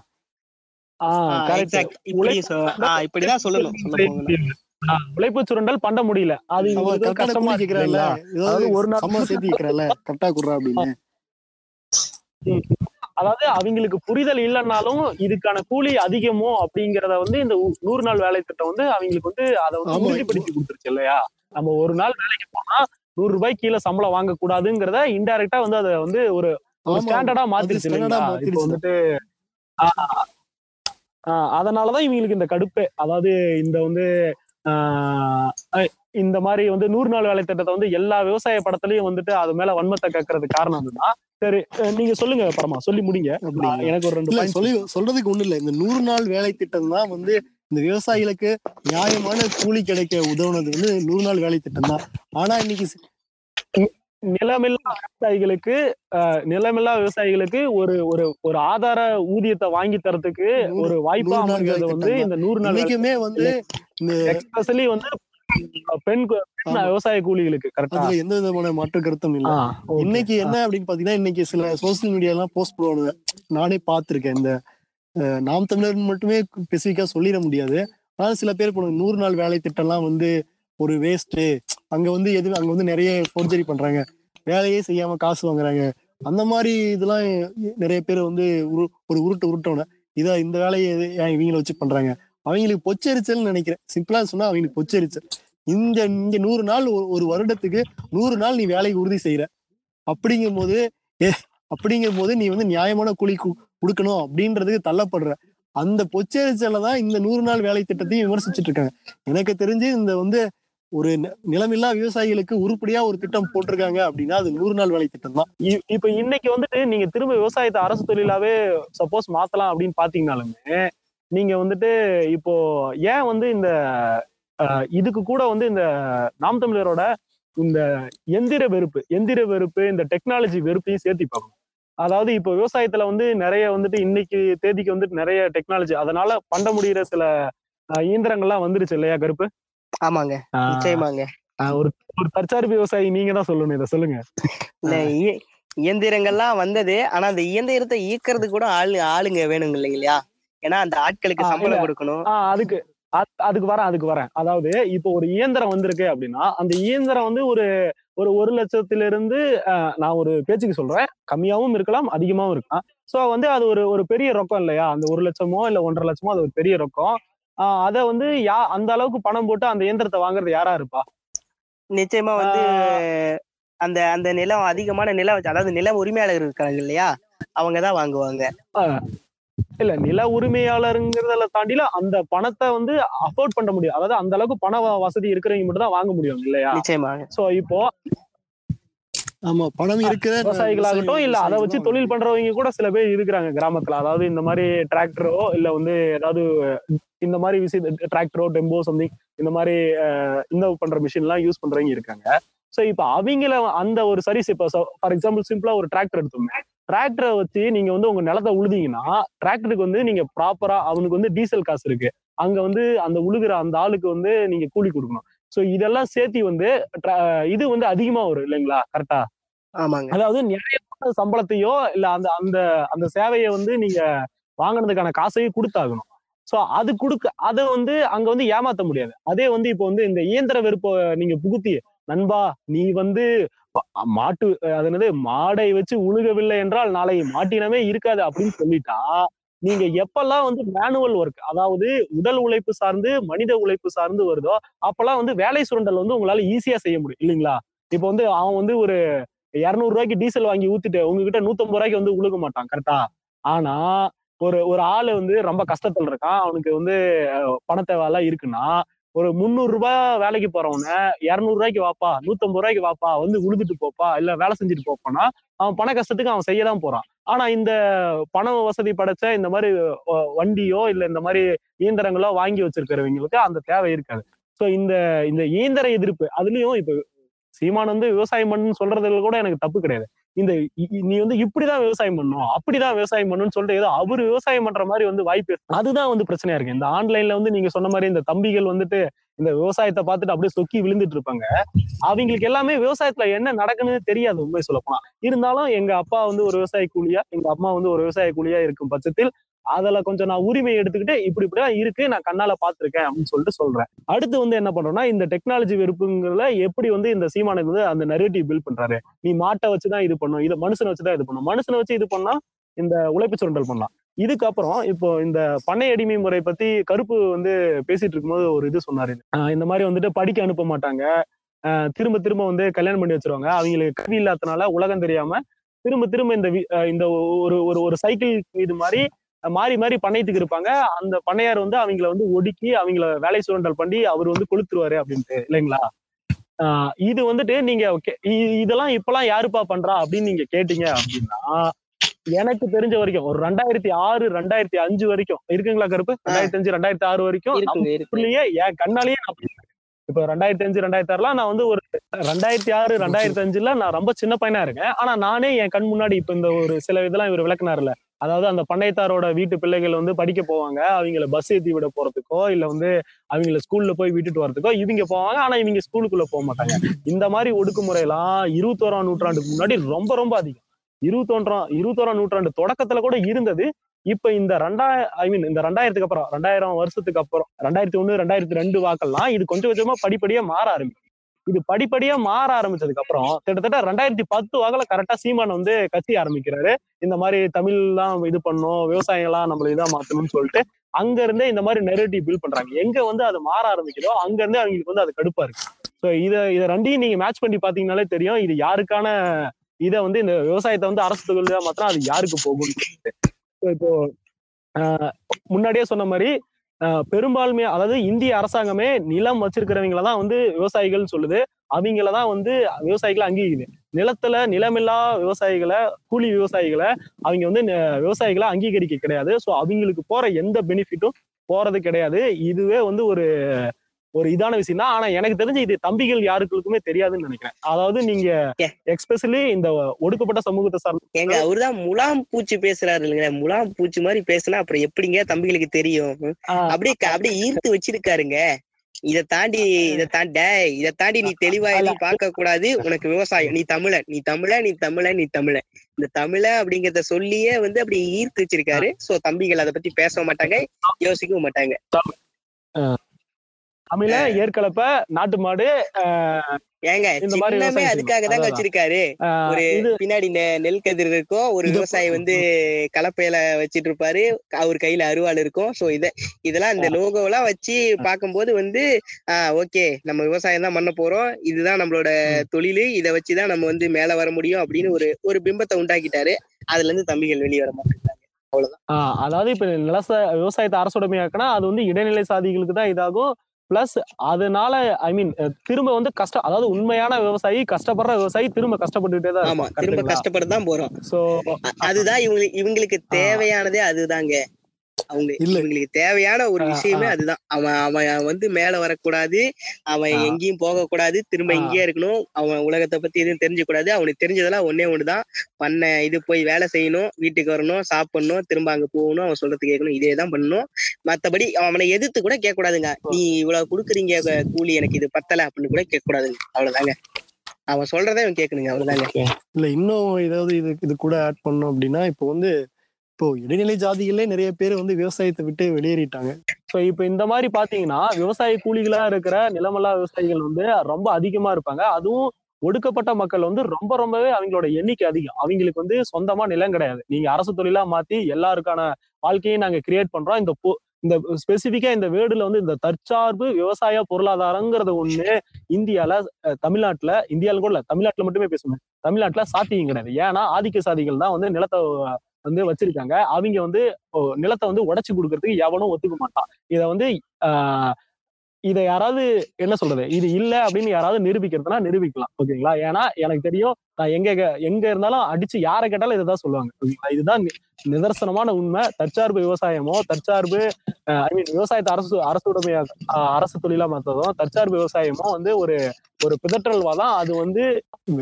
இப்படிதான் சொல்லணும். உழைப்பு சுரண்டல் பண்ண முடியல. அது கஷ்டமா இருக்கிறாங்க. ஒரு நாள் சேர்த்து இருக்கிறாங்க கரெக்டா குடுறா அப்படின்னு. அதாவது அவங்களுக்கு புரிதல் இல்லைன்னாலும் இதுக்கான கூலி அதிகமோ அப்படிங்கறத வந்து இந்த நூறு நாள் வேலை திட்டம் வந்து அவங்களுக்கு வந்து அதை வந்து உறுதிப்படுத்தி கொடுத்துருச்சு இல்லையா? நம்ம ஒரு நாள் வேலைக்கு போனா நூறு ரூபாய் கீழே சம்பளம் வாங்க கூடாதுங்கிறத இன்டைரக்டா வந்து அதை வந்து ஒரு ஸ்டாண்டர்டா மாத்திருச்சு வந்துட்டு. ஆஹ் அதனாலதான் இவங்களுக்கு இந்த கடுப்பே. அதாவது இந்த வந்து ஆஹ் இந்த மாதிரி வந்து நூறு நாள் வேலை திட்டத்தை வந்து எல்லா விவசாய படத்துலயும் வந்துட்டு அது மேல வன்மத்தை கேட்கறது காரணம் என்னன்னா. சரி, நீங்க சொல்லுங்க பரமா, சொல்லி முடிங்க. எனக்கு ஒரு ரெண்டு சொல்லி சொல்றதுக்கு ஒண்ணு இல்ல. இந்த நூறு நாள் வேலை திட்டம் தான் வந்து இந்த விவசாயிகளுக்கு நியாயமான கூலி கிடைக்க உதவுனது வந்து நூறு நாள் வேலை திட்டம் தான். ஆனா இன்னைக்கு நிலமில்லா விவசாயிகளுக்கு அஹ் நிலமில்லா விவசாயிகளுக்கு ஒரு ஒரு ஒரு ஆதார ஊதியத்தை வாங்கி தரத்துக்கு ஒரு வாய்ப்பா அமைகிறது வந்து இந்த நூறு நாளுக்குமே வந்து எக்ஸ்பெஷலி வந்து பெண் விவசாய கூலிகளுக்கு. கரெக்டா? எந்த விதமான மாற்று கருத்தும் இல்ல. இன்னைக்கு என்ன அப்படின்னு பாத்தீங்கன்னா, இன்னைக்கு சில சோசியல் மீடியா எல்லாம் போஸ்ட் பண்ணுவாங்க. நானே பாத்திருக்கேன். இந்த நாம் தமிழர் மட்டுமே ஸ்பெசிஃபிக்கா சொல்லிட முடியாது. ஆனால் சில பேர் போன நூறு நாள் வேலை திட்டம்லாம் வந்து ஒரு வேஸ்ட்டு, அங்க வந்து எதுவும் அங்க வந்து நிறைய ஃபோர்ஜரி பண்றாங்க, வேலையே செய்யாம காசு வாங்குறாங்க, அந்த மாதிரி இதெல்லாம் நிறைய பேர் வந்து உரு ஒரு உருட்டு உருட்டோன்னு இதை இந்த வேலையை இவங்களை வச்சு பண்றாங்க. அவங்களுக்கு பொச்சரிச்சல்னு நினைக்கிறேன். சிம்பிளா சொன்னா அவங்களுக்கு பொச்சரிச்சல். இந்த இங்க நூறு நாள் ஒரு வருடத்துக்கு நூறு நாள் நீ வேலைக்கு உறுதி செய்யற அப்படிங்கும் போது அப்படிங்கும் போது நீ வந்து நியாயமான கூலி கொடுக்கணும் அப்படின்றதுக்கு தள்ளப்படுற அந்த பொச்சரிச்சல தான் இந்த நூறு நாள் வேலை திட்டத்தையும் விமர்சிச்சுட்டு இருக்காங்க. எனக்கு தெரிஞ்சு இந்த வந்து ஒரு நிலமில்லா விவசாயிகளுக்கு உருப்படியா ஒரு திட்டம் போட்டிருக்காங்க அப்படின்னா அது நூறு நாள் வேலை திட்டம் தான். இப்ப இன்னைக்கு வந்துட்டு நீங்க திரும்ப விவசாயத்தை அரசு தொழிலாவே சப்போஸ் மாத்தலாம் அப்படின்னு பாத்தீங்கன்னாலுமே, நீங்க வந்துட்டு இப்போ ஏன் வந்து இந்த இதுக்கு கூட வந்து இந்த நாம் தமிழரோட இந்த எந்திர வெறுப்பு எந்திர வெறுப்பு இந்த டெக்னாலஜி வெறுப்பையும் சேர்த்து பார்க்கணும். அதாவது இப்போ விவசாயத்துல வந்து நிறைய வந்துட்டு இன்னைக்கு தேதிக்கு வந்துட்டு நிறைய டெக்னாலஜி அதனால பண்ண முடியற சில இயந்திரங்கள்லாம் வந்துருச்சு இல்லையா கருப்பு? ஆமாங்க, நிச்சயமாங்க. ஒரு ஒரு தற்சார்பு விவசாயி நீங்க தான் சொல்லணும் இதை. சொல்லுங்க. இயந்திரங்கள்லாம் வந்தது, ஆனா அந்த இயந்திரத்தை ஈக்கிறது கூட ஆளு ஆளுங்க வேணுங்க இல்லைங்களா? ஏன்னா அந்த ஆட்களுக்கு சம்பளம் கொடுக்கணும். அதுக்கு அதுக்கு வரேன் அதுக்கு வரேன் அதாவது இப்போ ஒரு இயந்திரம் வந்திருக்கு அப்படின்னா அந்த இயந்திரம் வந்து ஒரு ஒரு ஒரு லட்சத்துல இருந்து நான் ஒரு பேச்சுக்கு சொல்றேன், கம்மியாவும் இருக்கலாம் அதிகமாவும் இருக்கலாம். ஸோ வந்து அது ஒரு ஒரு பெரிய ரொக்கம் இல்லையா? அந்த ஒரு லட்சமோ இல்லை ஒன்றரை லட்சமோ அது ஒரு பெரிய ரொக்கம். ஆஹ் அதை வந்து யா அந்த அளவுக்கு பணம் போட்டு அந்த இயந்திரத்தை வாங்குறது யாரா இருப்பா? நிச்சயமா வந்து அந்த அந்த நிலம் அதிகமான நிலம் வச்சு அதாவது நில உரிமையாளர் இருக்காங்க இல்லையா, அவங்கதான் வாங்குவாங்க. இல்ல நில உரிமையாளருங்கிறத தாண்டில அந்த பணத்தை வந்து அஃபோர்ட் பண்ண முடியும். அதாவது அந்த அளவுக்கு பண வசதி இருக்கிறவங்க மட்டும் தான் வாங்க முடியும் இல்லையா? சோ இப்போ ஆமா, பணம் இருக்கிற விவசாயிகளாகட்டும் இல்ல அதை வச்சு தொழில் பண்றவங்க கூட சில பேர் இருக்கிறாங்க கிராமத்துல. அதாவது இந்த மாதிரி டிராக்டரோ இல்ல வந்து ஏதாவது இந்த மாதிரி விஷய டிராக்டரோ டெம்போ சம்திங் இந்த மாதிரி இந்த பண்ற மிஷின் எல்லாம் யூஸ் பண்றவங்க இருக்காங்க. சோ இப்ப அவங்கள அந்த ஒரு சரி இப்ப ஃபார் எக்ஸாம்பிள் சிம்பிளா ஒரு டிராக்டர் எடுத்தோம்னா, டிராக்டரை வச்சு நீங்க வந்து உங்க நிலத்தை உழுதிங்கன்னா டிராக்டருக்கு வந்து நீங்க ப்ராப்பரா அவனுக்கு வந்து டீசல் காசு இருக்கு, அங்க வந்து அந்த உழுகிற அந்த ஆளுக்கு வந்து நீங்க கூலி கொடுக்கணும். சோ இதெல்லாம் சேர்த்து வந்து இது வந்து அதிகமா வரும் இல்லைங்களா? கரெக்டா? ஆமாங்க. அதாவது நியாயமான சம்பளத்தையோ இல்ல அந்த அந்த அந்த சேவையை வந்து நீங்க வாங்கினதுக்கான காசையும் கொடுத்தாகணும். சோ அது கொடுக்க அதை வந்து அங்க வந்து ஏமாத்த முடியாது. அதே வந்து இப்போ வந்து இந்த இயந்திர வெறுப்பை நீங்க புகுத்தி நண்பா நீ வந்து மாட்டு அது என்னது மாடை வச்சு உழுகவில்லை என்றால் நாளை மாட்டினமே இருக்காது அப்படின்னு சொல்லிட்டா நீங்க எப்பெல்லாம் வந்து மேனுவல் ஒர்க், அதாவது உடல் உழைப்பு சார்ந்து மனித உழைப்பு சார்ந்து வருதோ அப்பெல்லாம் வந்து வேலை சுரண்டல் வந்து உங்களால ஈஸியா செய்ய முடியும் இல்லைங்களா? இப்ப வந்து அவன் வந்து ஒரு இருநூறு ரூபாய்க்கு டீசல் வாங்கி ஊத்திட்டு உங்ககிட்ட நூத்தம்பது ரூபாய்க்கு வந்து உழுக மாட்டான், கரெக்டா? ஆனா ஒரு ஒரு ஆளு வந்து ரொம்ப கஷ்டத்துல இருக்கான், அவனுக்கு வந்து பணத்தேவை இருக்குன்னா ஒரு முந்நூறு ரூபாய் வேலைக்கு போறவனை இருநூறு ரூபாய்க்கு வாப்பா நூத்தம்பது ரூபாய்க்கு வாப்பா வந்து உழுதுட்டு போப்பா இல்ல வேலை செஞ்சுட்டு போப்பான்னா அவன் பண கஷ்டத்துக்கு அவன் செய்யதான் போறான். ஆனா இந்த பண வசதி படைச்ச இந்த மாதிரி வண்டியோ இல்ல இந்த மாதிரி இயந்திரங்களோ வாங்கி வச்சிருக்கிறவங்களுக்கு அந்த தேவை இருக்காது. சோ இந்த இந்த இயந்திர எதிர்ப்பு, அதுலயும் இப்ப சீமான் வந்து விவசாயம் பண்ணுன்னு சொல்றதுல கூட எனக்கு தப்பு கிடையாது. இந்த நீ வந்து இப்படிதான் விவசாயம் பண்ணும் அப்படிதான் விவசாயம் பண்ணுன்னு சொல்லிட்டு ஏதோ அவரு விவசாயம் பண்ற மாதிரி வந்து வாய்ப்பு, அதுதான் வந்து பிரச்சனையா இருக்கு. இந்த ஆன்லைன்ல வந்து நீங்க சொன்ன மாதிரி இந்த தம்பிகள் வந்துட்டு இந்த விவசாயத்தை பார்த்துட்டு அப்படியே சொக்கி விழுந்துட்டு இருப்பாங்க. அவங்களுக்கு எல்லாமே விவசாயத்துல என்ன நடக்குன்னு தெரியாது உண்மை சொல்லப்போனா. இருந்தாலும் எங்க அப்பா வந்து ஒரு விவசாய கூலியா, எங்க அம்மா வந்து ஒரு விவசாய கூலியா இருக்கும் பட்சத்தில் அதுல கொஞ்சம் நான் உரிமை எடுத்துக்கிட்டு இப்படி இப்படிதான் இருக்கு நான் கண்ணால பாத்துருக்கேன் அப்படின்னு சொல்லிட்டு சொல்றேன். அடுத்து வந்து என்ன பண்றோம்னா இந்த டெக்னாலஜி வெறுப்புங்கிறத எப்படி வந்து இந்த சீமானுக்கு வந்து அந்த நெரேட்டிவ் பில்ட் பண்றாரு. நீ மாட்டை வச்சுதான் இது பண்ணும், இதை மனுஷனை வச்சுதான் இது பண்ணும், மனுஷனை வச்சு இது பண்ணா இந்த உழைப்பு சுரண்டல் பண்ணலாம். இதுக்கப்புறம் இப்போ இந்த பண்ணை அடிமை முறை பத்தி கருப்பு வந்து பேசிட்டு இருக்கும்போது ஒரு இது சொன்னாரு, இந்த மாதிரி வந்துட்டு படிக்க அனுப்ப மாட்டாங்க, திரும்ப திரும்ப வந்து கல்யாணம் பண்ணி வச்சிருவாங்க, அவங்களுக்கு கல்வி இல்லாதனால உலகம் தெரியாம திரும்ப திரும்ப இந்த இந்த ஒரு ஒரு சைக்கிள் இது மாதிரி மாறி மாறி பண்ணையத்துக்கு இருப்பாங்க. அந்த பண்ணையார் வந்து அவங்கள வந்து ஒடுக்கி அவங்கள வேலை சுரண்டல் பண்ணி அவர் வந்து கொளுத்துருவாரு அப்படின்ட்டு இல்லைங்களா? ஆஹ் இது வந்துட்டு நீங்க இதெல்லாம் இப்பெல்லாம் யாருப்பா பண்றா அப்படின்னு நீங்க கேட்டீங்க அப்படின்னா எனக்கு தெரிஞ்ச வரைக்கும் ஒரு ரெண்டாயிரத்தி ஆறு ரெண்டாயிரத்தி அஞ்சு வரைக்கும் இருக்குங்களா கருப்பு? ரெண்டாயிரத்தி அஞ்சு ரெண்டாயிரத்தி ஆறு வரைக்கும் இருக்குலயே என் கண்ணாலேயே நான் பண்ணிருக்கேன். இப்ப ரெண்டாயிரத்தி அஞ்சு ரெண்டாயிரத்தி ஆறுலாம் நான் வந்து ஒரு ரெண்டாயிரத்தி ஆறு ரெண்டாயிரத்தி அஞ்சுல நான் ரொம்ப சின்ன பையனா இருக்கேன். ஆனா நானே என் கண் முன்னாடி இப்ப இந்த ஒரு சில இதெல்லாம் இவர் விளக்குனாருல, அதாவது அந்த பண்ணையத்தாரோட வீட்டு பிள்ளைகள் வந்து படிக்க போவாங்க, அவங்கள பஸ் ஏற்றி விட போறதுக்கோ இல்ல வந்து அவங்கள ஸ்கூல்ல போய் விட்டுட்டு வர்றதுக்கோ இவங்க போவாங்க, ஆனா இவங்க ஸ்கூலுக்குள்ள போக மாட்டாங்க. இந்த மாதிரி ஒடுக்குமுறை எல்லாம் இருபத்தோராம் நூற்றாண்டுக்கு முன்னாடி ரொம்ப ரொம்ப அதிகம், இருபத்தொன்றாம் இருபத்தோராம் நூற்றாண்டு தொடக்கத்துல கூட இருந்தது. இப்ப இந்த ரெண்டாய ஐ மீன் இந்த ரெண்டாயிரத்துக்கு அப்புறம் ரெண்டாயிரம் வருஷத்துக்கு அப்புறம் ரெண்டாயிரத்தி ஒண்ணு ரெண்டாயிரத்தி ரெண்டு வாக்கெல்லாம் இது கொஞ்சம் கொஞ்சமா படிப்படியா மாற ஆரம்பிச்சு. இது படிப்படியா மாற ஆரம்பிச்சதுக்கு அப்புறம் கிட்டத்தட்ட ரெண்டாயிரத்தி பத்து வாக்குல கரெக்டா சீமான் வந்து கட்சி ஆரம்பிக்கிறாரு, இந்த மாதிரி தமிழ் எல்லாம் இது பண்ணும் விவசாயம் எல்லாம் நம்மள இதா மாத்தணும்னு சொல்லிட்டு அங்க இருந்தே இந்த மாதிரி நெரேட்டிவ் பில்ட் பண்றாங்க. எங்க வந்து அது மாற ஆரம்பிக்குதோ அங்க இருந்தே அவங்களுக்கு வந்து அது கடுப்பா இருக்கு. சோ இதை இதை ரெண்டையும் நீங்க மேட்ச் பண்ணி பாத்தீங்கன்னாலே தெரியும் இது யாருக்கான இதை வந்து இந்த விவசாயத்தை வந்து அரசு தொழிலா மாத்திரம் அது யாருக்கு போகும்னு சொல்லிட்டு. இப்போ ஆஹ் முன்னாடியே சொன்ன மாதிரி பெரும்பான்மையா அதாவது இந்திய அரசாங்கமே நிலம் வச்சிருக்கிறவங்களதான் வந்து விவசாயிகள் சொல்லுது, அவங்களதான் வந்து விவசாயிகளை அங்கீகரிக்குது. நிலத்துல நிலமில்லா விவசாயிகளை கூலி விவசாயிகளை அவங்க வந்து விவசாயிகளை அங்கீகரிக்க கிடையாது. ஸோ அவங்களுக்கு போற எந்த பெனிஃபிட்டும் போறது கிடையாது. இதுவே வந்து ஒரு ஒரு இதான விஷயம் தான். ஆனா எனக்கு தெரிஞ்சு இது தம்பிகள் யாருக்குமே தெரியாதுன்னு நினைக்கிறேன். அதாவது நீங்க எக்ஸ்பெஷலி இந்த ஒடுக்கப்பட்ட சமூகத்தை சார்ந்த அவருதான் முலாம் பூச்சி பேசுறாரு இல்லைங்க, முலாம் பூச்சி மாதிரி பேசுனா அப்புறம் எப்படிங்க தம்பிகளுக்கு தெரியும்? அப்படியே அப்படியே ஈர்த்து வச்சிருக்காருங்க. இதை தாண்டி இதை தாண்ட இதை தாண்டி நீ தெளிவா பார்க்க கூடாது, உனக்கு விவசாயம், நீ தமிழ நீ தமிழ நீ தமிழ நீ தமிழ இந்த தமிழ அப்படிங்கறத சொல்லியே வந்து அப்படி ஈர்த்து வச்சிருக்காரு. சோ தம்பிகள் அதை பத்தி பேச மாட்டாங்க, யோசிக்கவும் மாட்டாங்க. தமிழ ஏற்கலப்ப நாட்டு மாடு ஏங்க எல்லாமே அதுக்காக தாங்க வச்சிருக்காரு. ஒரு பின்னாடி நெல் கதிர் இருக்கும், ஒரு விவசாயி வந்து கலப்பையில வச்சிட்டு இருப்பாரு, அவர் கையில அருவாள் இருக்கும். சோ இத இதெல்லாம் இந்த லோகோ எல்லாம் வச்சு பார்க்கும்போது வந்து ஆஹ் ஓகே நம்ம விவசாயம் தான் பண்ண போறோம், இதுதான் நம்மளோட தொழில், இதை வச்சுதான் நம்ம வந்து மேல வர முடியும் அப்படின்னு ஒரு ஒரு பிம்பத்தை உண்டாக்கிட்டாரு. அதுல இருந்து தம்பிகள் வெளியே வர மாட்டாங்க. அவ்வளவுதான். ஆஹ் அதாவது இப்ப நில விவசாயத்தை அரசுடைமையாக்குனா அது வந்து இடைநிலை சாதிகளுக்கு தான் இதாகும். பிளஸ் அதனால ஐ மீன் திரும்ப வந்து கஷ்டம், அதாவது உண்மையான விவசாயி கஷ்டப்படுற விவசாயி திரும்ப கஷ்டப்பட்டுட்டே தான். ஆமா, திரும்ப கஷ்டப்பட்டுதான் போறோம். சோ அதுதான் இவங்களுக்கு இவங்களுக்கு தேவையானதே. அதுதாங்க அவங்க இவங்களுக்கு தேவையான ஒரு விஷயமே அதுதான். அவன் அவன் வந்து மேல வரக்கூடாது, அவன் எங்கேயும் போக கூடாது, திரும்ப இங்கேயே இருக்கணும், அவன் உலகத்தை பத்தி எதுவும் தெரிஞ்சக்கூடாது. அவனுக்கு தெரிஞ்சதெல்லாம் ஒன்னே ஒண்ணுதான், பண்ண இது போய் வேலை செய்யணும், வீட்டுக்கு வரணும், சாப்பிடணும், திரும்ப அங்க போகணும், அவன் சொல்றது கேட்கணும், இதே தான் பண்ணணும். மத்தபடி அவனை எதிர்த்து கூட கேட்க கூடாதுங்க. நீ இவ்வளவு குடுக்குறீங்க கூலி, எனக்கு இது பத்தல அப்படின்னு கூட கேட்க கூடாதுங்க. அவ்வளவுதாங்க, அவன் சொல்றதை அவன் கேட்கணுங்க. அவ்வளவுதாங்க. இல்ல இன்னும் ஏதாவது இது இது கூட ஆட் பண்ணணும் அப்படின்னா இப்போ வந்து இப்போ இடைநிலை ஜாதிகளே நிறைய பேர் வந்து விவசாயத்தை விட்டு வெளியேறிட்டாங்க. ஸோ இப்போ இந்த மாதிரி பாத்தீங்கன்னா விவசாய கூலிகளா இருக்கிற நிலமல்லா விவசாயிகள் வந்து ரொம்ப அதிகமா இருப்பாங்க. அதுவும் ஒடுக்கப்பட்ட மக்கள் வந்து ரொம்ப ரொம்பவே அவங்களோட எண்ணிக்கை அதிகம். அவங்களுக்கு வந்து சொந்தமா நிலம் கிடையாது. நீங்க அரசு தொழிலா மாத்தி எல்லாருக்கான வாழ்க்கையை நாங்க கிரியேட் பண்றோம். இந்த இந்த ஸ்பெசிஃபிக்கா இந்த வேர்டுல வந்து இந்த தற்சார்பு விவசாய பொருளாதாரங்கிறது ஒண்ணு இந்தியால தமிழ்நாட்டுல இந்தியாவில கூட தமிழ்நாட்டுல மட்டுமே பேசுவேன், தமிழ்நாட்டுல சாத்தியம் கிடையாது. ஏன்னா ஆதிக்க சாதிகள் தான் வந்து நிலத்தை வந்து வச்சிருக்காங்க. அவங்க வந்து நிலத்தை வந்து உடைச்சு கொடுக்கறதுக்கு எவனும் ஒத்துக்க மாட்டான். இதை வந்து ஆஹ் இதை யாராவது என்ன சொல்றது, இது இல்லை அப்படின்னு யாராவது நிரூபிக்கிறதுனா நிரூபிக்கலாம், ஓகேங்களா? ஏன்னா எனக்கு தெரியும், நான் எங்க எங்க இருந்தாலும் அடிச்சு யாரை கேட்டாலும் இதைதான் சொல்லுவாங்க, ஓகேங்களா? இதுதான் நிதர்சனமான உண்மை. தற்சார்பு விவசாயமோ தற்சார்பு ஐ மீன் விவசாயத்தை அரசு அரசுடைய அரசு தொழிலா மாத்ததும் தற்சார்பு விவசாயமோ வந்து ஒரு ஒரு பிதற்றல்வாதான். அது வந்து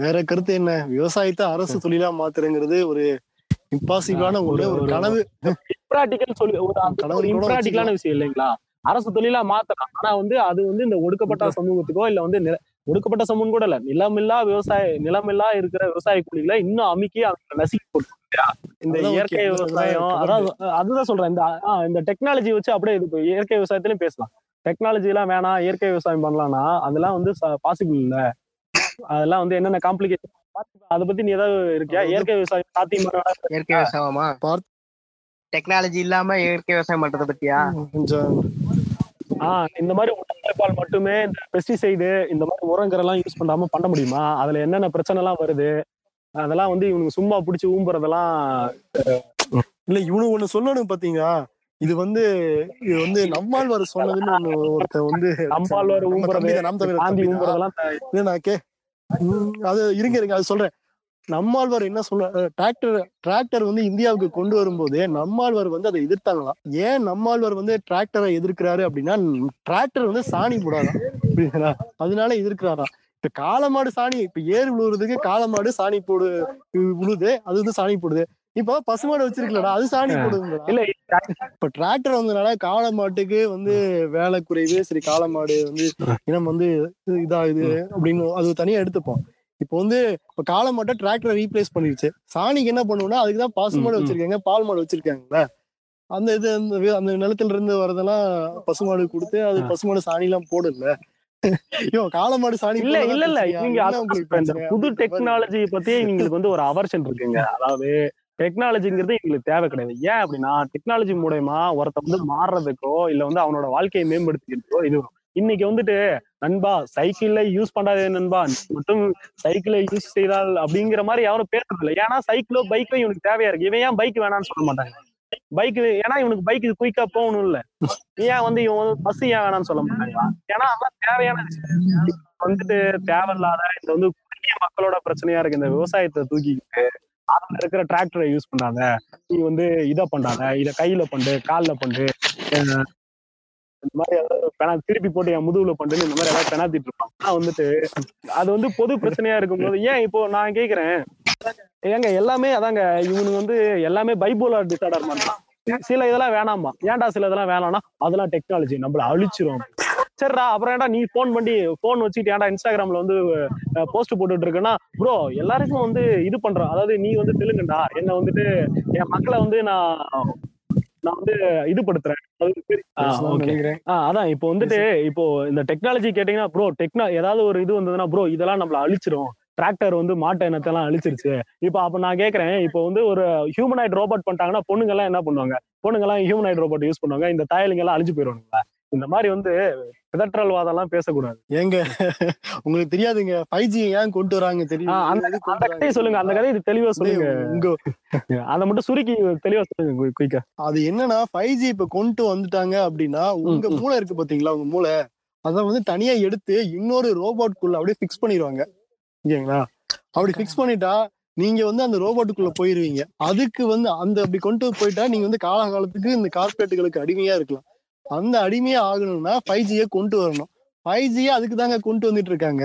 வேற கருத்து என்ன, விவசாயத்தை அரசு தொழிலா மாத்துறங்கிறது ஒரு இம்பாசிபிளான ஒரு கனவு, இம்ப்ராக்டிக்கல் சொல்லி ஒரு இம்ப்ராக்டிக்கலான விஷயம் இல்லைங்களா? அரசு தொழிலா மாத்தலாம், ஆனா வந்து அது வந்து இந்த ஒடுக்கப்பட்ட சமூகத்துக்கோ இல்ல வந்து ஒடுக்கப்பட்ட சமூகம் கூட இல்ல, நிலமில்லா விவசாய நிலமில்லா இருக்கிற விவசாய கூலிகளை இன்னும் அமுக்கி அவங்க நசுக்கி போட்டு இந்த இயற்கை விவசாயம், அதாவது அதுதான் சொல்றேன். இந்த இந்த டெக்னாலஜி வச்சு அப்படியே இது இயற்கை விவசாயத்திலயும் பேசலாம். டெக்னாலஜி எல்லாம் வேணாம், இயற்கை விவசாயம் பண்ணலாம்னா அதெல்லாம் வந்து பாசிபிள் இல்ல. அதெல்லாம் வந்து என்னென்ன காம்ப்ளிகேஷன் அதை பத்தி நீ ஏதாவது இருக்கியா? இயற்கை விவசாயம் சாத்தியமான இயற்கை விவசாயமா டெக்னாலஜி இல்லாம இயற்கை விவசாயம் பண்றதை பத்தியா? ஆஹ் இந்த மாதிரி உணவுப்பால் மட்டுமே இந்த பெஸ்டிசைடு இந்த மாதிரி உரங்கரெல்லாம் யூஸ் பண்ணாம பண்ண முடியுமா? அதுல என்னென்ன பிரச்சனை எல்லாம் வருது அதெல்லாம் வந்து இவனுக்கு சும்மா பிடிச்சி ஊம்புறதெல்லாம் இல்ல. இவனுக்கு ஒண்ணு சொல்லணும் பாத்தீங்க, இது வந்து இது வந்து நம்மாழ்வார் சொன்னதுன்னு ஒண்ணு ஒருத்தர் வந்து நம்மாழ்வார் ஊம்புறது ஊம்புறதெல்லாம் இல்லைனாக்கே அது இருங்க இருங்க அது சொல்றேன். நம்மாழ்வார் என்ன சொல்ற, டிராக்டர் டிராக்டர் வந்து இந்தியாவுக்கு கொண்டு வரும்போது நம்மாழ்வார் வந்து அதை எதிர்த்தாங்களாம். ஏன் நம்மாழ்வார் வந்து டிராக்டரை எதிர்க்கிறாரு அப்படின்னா, டிராக்டர் வந்து சாணி போடாதான் புரியுதுங்களா, அதனால எதிர்க்கிறாராம். இப்ப காளமாடு சாணி, இப்ப ஏறு விழுவுறதுக்கு காளமாடு சாணி போடு விழுது, அது வந்து சாணி போடுது. இப்ப பசுமாடு வச்சிருக்கலடா, அது சாணி போடுது இல்ல. இப்ப டிராக்டர் வந்ததுனால காளமாட்டுக்கு வந்து வேலை குறைவு, சரி காளமாடு வந்து இனம் வந்து இதாகுது அப்படின்னு அது தனியா எடுத்துப்போம். இப்போ வந்து இப்ப காளமாட்டை டிராக்டரை ரீப்ளேஸ் பண்ணிருச்சு. சாணிக்கு என்ன பண்ணுவோம்னா, அதுக்குதான் பசுமாடு வச்சிருக்காங்க, பால் மாடு வச்சிருக்காங்கல்ல, அந்த இது அந்த நிலத்துல இருந்து வரதெல்லாம் பசுமாடு கொடுத்து அது பசுமாடு சாணி எல்லாம் போடுல. ஐயோ காளமாடு சாணி இல்ல இல்ல இல்ல நீங்க புது டெக்னாலஜி பத்தி எங்களுக்கு வந்து ஒரு அவர்ஷன் இருக்குங்க. அதாவது டெக்னாலஜிங்கிறது எங்களுக்கு தேவை கிடையாது. ஏன் அப்படின்னா, டெக்னாலஜி மூலமா ஒருத்த வந்து மாறுறதுக்கோ இல்ல வந்து அவனோட வாழ்க்கையை மேம்படுத்திக்கிறதுக்கோ இது வரும். இன்னைக்கு வந்துட்டு நண்பா சைக்கிளை யூஸ் பண்ணாதே நண்பா மட்டும் சைக்கிளை யூஸ் செய்தால் அப்படிங்கிற மாதிரி யாரும் பேசுறது இல்லை. ஏன்னா சைக்கிளோ பைக்கோ இவனுக்கு தேவையா இருக்கு. இவன் ஏன் பைக் வேணான்னு சொல்ல மாட்டாங்க, பைக் ஏன்னா இவனுக்கு பைக் குயிக்கா போகணும் இல்ல. ஏன் வந்து இவன் வந்து பஸ் ஏன் வேணான்னு சொல்ல மாட்டாங்களா? ஏன்னா அதான் தேவையான விஷயம் வந்துட்டு தேவையில்லாத இந்த வந்து குறுகிய மக்களோட பிரச்சனையா இருக்கு. இந்த விவசாயத்தை தூக்கிக்கிட்டு அதுல இருக்கிற டிராக்டரை யூஸ் பண்ணாங்க, நீ வந்து இதை பண்ணாங்க, இதை கையில பண்ணு காலில் பண்ணு இந்த மாதிரி ஏதாவது திருப்பி போட்டு என் முதுகுல பண்ணுன்னு இந்த மாதிரி ஏதாவது பெனாத்திட்டு இருப்பாங்க. ஆனா வந்துட்டு அது வந்து பொது பிரச்சனையா இருக்கும்போது ஏன் இப்போ நான் கேக்குறேன் ஏங்க எல்லாமே அதாங்க இவனுக்கு வந்து எல்லாமே பைபோலார் டிசார்டர் மாதிரிதான். சில இதெல்லாம் வேணாமா, ஏன்டா சில இதெல்லாம் வேணாம்னா அதெல்லாம் டெக்னாலஜி நம்மள அழிச்சிரும். சரிடா அப்புறம் ஏன்டா நீ போன் பண்ணி போன் வச்சுட்டு ஏன்டா இன்ஸ்டாகிராம்ல வந்து போஸ்ட் போட்டுட்டு இருக்கேன்னா ப்ரோ எல்லாருக்கும் வந்து இது பண்றோம். அதாவது நீ வந்து தெலுங்குண்டா என்ன வந்துட்டு என் மக்களை வந்து நான் நான் வந்து இதுபடுத்துறேன். அதான் இப்போ வந்துட்டு இப்போ இந்த டெக்னாலஜி கேட்டீங்கன்னா ப்ரோ டெக்னா ஏதாவது ஒரு இது வந்ததுன்னா ப்ரோ இதெல்லாம் நம்மள அழிச்சிரும், டிராக்டர் வந்து மாட்டை இனத்தெல்லாம் அழிச்சிருச்சு. இப்போ அப்ப நான் கேட்கறேன், இப்போ வந்து ஒரு ஹியூமனாய்ட் ரோபோட் பண்ணிட்டாங்கன்னா பொண்ணுங்க எல்லாம் என்ன பண்ணுவாங்க? பொண்ணுங்க எல்லாம் ஹியூமனாய்ட் ரோபோட் யூஸ் பண்ணுவாங்க, இந்த தாயலுங்க எல்லாம் அழிஞ்சு போயிடுவாங்களா? இந்த மாதிரி வந்து பிதற்றல் வாதம் எல்லாம் பேசக்கூடாது. ஏங்க உங்களுக்கு தெரியாதுங்க ஃபைவ் ஜி ஏன் கொண்டு வராங்க தெரியும், அந்த கதையை சொல்லுங்க, அந்த கதையை தெளிவா சொல்லுங்க, அதை மட்டும் சுருக்கி தெளிவா சொல்லுங்க குயிக்கா. அது என்னன்னா ஃபைவ் ஜி இப்ப கொண்டு வந்துட்டாங்க அப்படின்னா உங்க மூளை இருக்கு பாத்தீங்களா, உங்க மூளை அதை வந்து தனியா எடுத்து இன்னொரு ரோபோட்குள்ள அப்படியே பிக்ஸ் பண்ணிடுவாங்க இல்லைங்களா? அப்படி பிக்ஸ் பண்ணிட்டா நீங்க வந்து அந்த ரோபோட்டுக்குள்ள போயிருவீங்க. அதுக்கு வந்து அந்த அப்படி கொண்டு போயிட்டா நீங்க வந்து காலகாலத்துக்கு இந்த கார்பரேட்டுகளுக்கு அடிமையா இருக்கலாம். அந்த அடிமையா ஆகணும்னா ஃபைவ் ஜியை கொண்டு வரணும். ஃபைவ் ஜியை அதுக்கு தாங்க கொண்டு வந்துட்டு இருக்காங்க.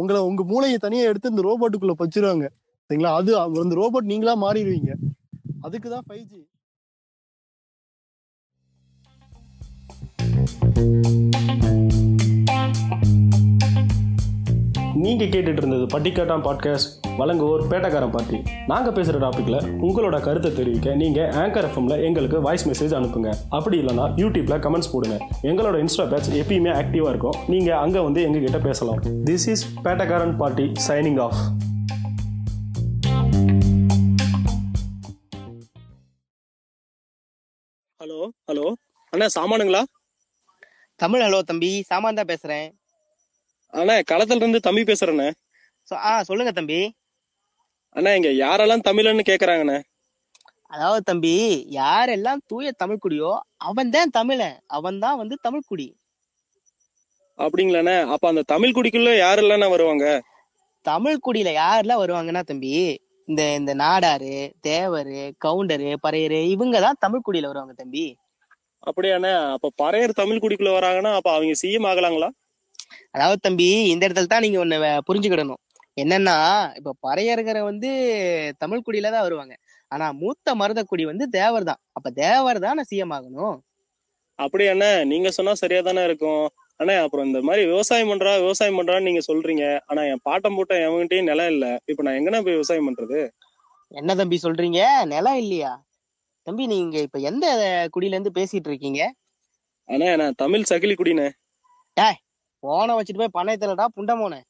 உங்களை உங்க மூளையை தனியா எடுத்து இந்த ரோபோட்டுக்குள்ள வச்சிருவாங்க சரிங்களா? அது அந்த ரோபோட் நீங்களா மாறிடுவீங்க. அதுக்குதான் ஃபைவ் ஜி. நீங்க கேட்டுட்டு இருந்தது பட்டிக்காட்டான் பாட்காஸ்ட், வழங்குவோர் பேட்டக்காரன் பார்ட்டி. நாங்கள் பேசுகிற டாப்பிக்கில் உங்களோட கருத்தை தெரிவிக்க நீங்கள் ஆங்கர் எஃப்எம்மில் எங்களுக்கு வாய்ஸ் மெசேஜ் அனுப்புங்க. அப்படி இல்லைனா யூடியூப்பில் கமெண்ட்ஸ் போடுங்க. எங்களோட இன்ஸ்டா பேட்ச் எப்பயுமே ஆக்டிவாக இருக்கும், நீங்கள் அங்கே வந்து எங்ககிட்ட பேசலாம். This is Pettakaran party signing off. Hello hello அண்ணா, சாமானுங்களா? தமிழ் ஹலோ தம்பி, சாமான் தான் பேசுறேன். அண்ணா, களத்துல இருந்து தம்பி பேசுறேண்ணே. ஆ, சொல்லுங்க தம்பி. அண்ணா, இங்க யாரெல்லாம் தமிழன்னு கேக்குறாங்கண்ணே? அதாவது தம்பி, யாரெல்லாம் தூய தமிழ் குடியோ அவன் தான் தமிழன், அவன் தான் வந்து தமிழ் குடி. அப்படிங்களாண்ணே? அப்ப அந்த தமிழ் குடிக்குள்ள யாரெல்லாம் வருவாங்க? தமிழ் குடியில யாரெல்லாம் வருவாங்கன்னா தம்பி, இந்த இந்த நாடாரு, தேவரு, கவுண்டரு, பறையரு, இவங்க தான் தமிழ் குடியில வருவாங்க தம்பி. அப்படியாண்ணே? அப்ப பறையர் தமிழ் குடிக்குள்ள வராங்கன்னா அப்ப அவங்க சிஎம் ஆகலாங்களா? அதாவது தம்பி, இந்த இடத்துல தான் நீங்க ஒண்ணு புரிஞ்சுக்கிடணும். என்னன்னா, இப்ப பறையருங்கிற வந்து தமிழ் குடியில தான் வருவாங்க, ஆனா மூத்த மருதக்குடி வந்து தேவர் தான். அப்ப தேவர் தான் சிஎம் ஆகணும். அப்படியாண்ணே? நீங்க சொன்னா சரியா தானே இருக்கும். அண்ணா, அப்புறம் இந்த மாதிரி விவசாயம் பண்றா விவசாயம் பண்றான்னு நீங்க சொல்றீங்க, ஆனா என் பாட்டம் போட்ட எவங்கிட்டையும் நிலம் இல்ல. இப்ப நான் எங்கன்னா போய் விவசாயம் பண்றது? என்ன தம்பி சொல்றீங்க, நிலம் இல்லையா? தம்பி, நீங்க இப்ப எந்த குடியில இருந்து பேசிட்டு இருக்கீங்க? அண்ணா, நான் தமிழ் சகிலி குடினே. ஏய், போன வச்சிட்டு போய் பணம் தரடா புண்டமோனே.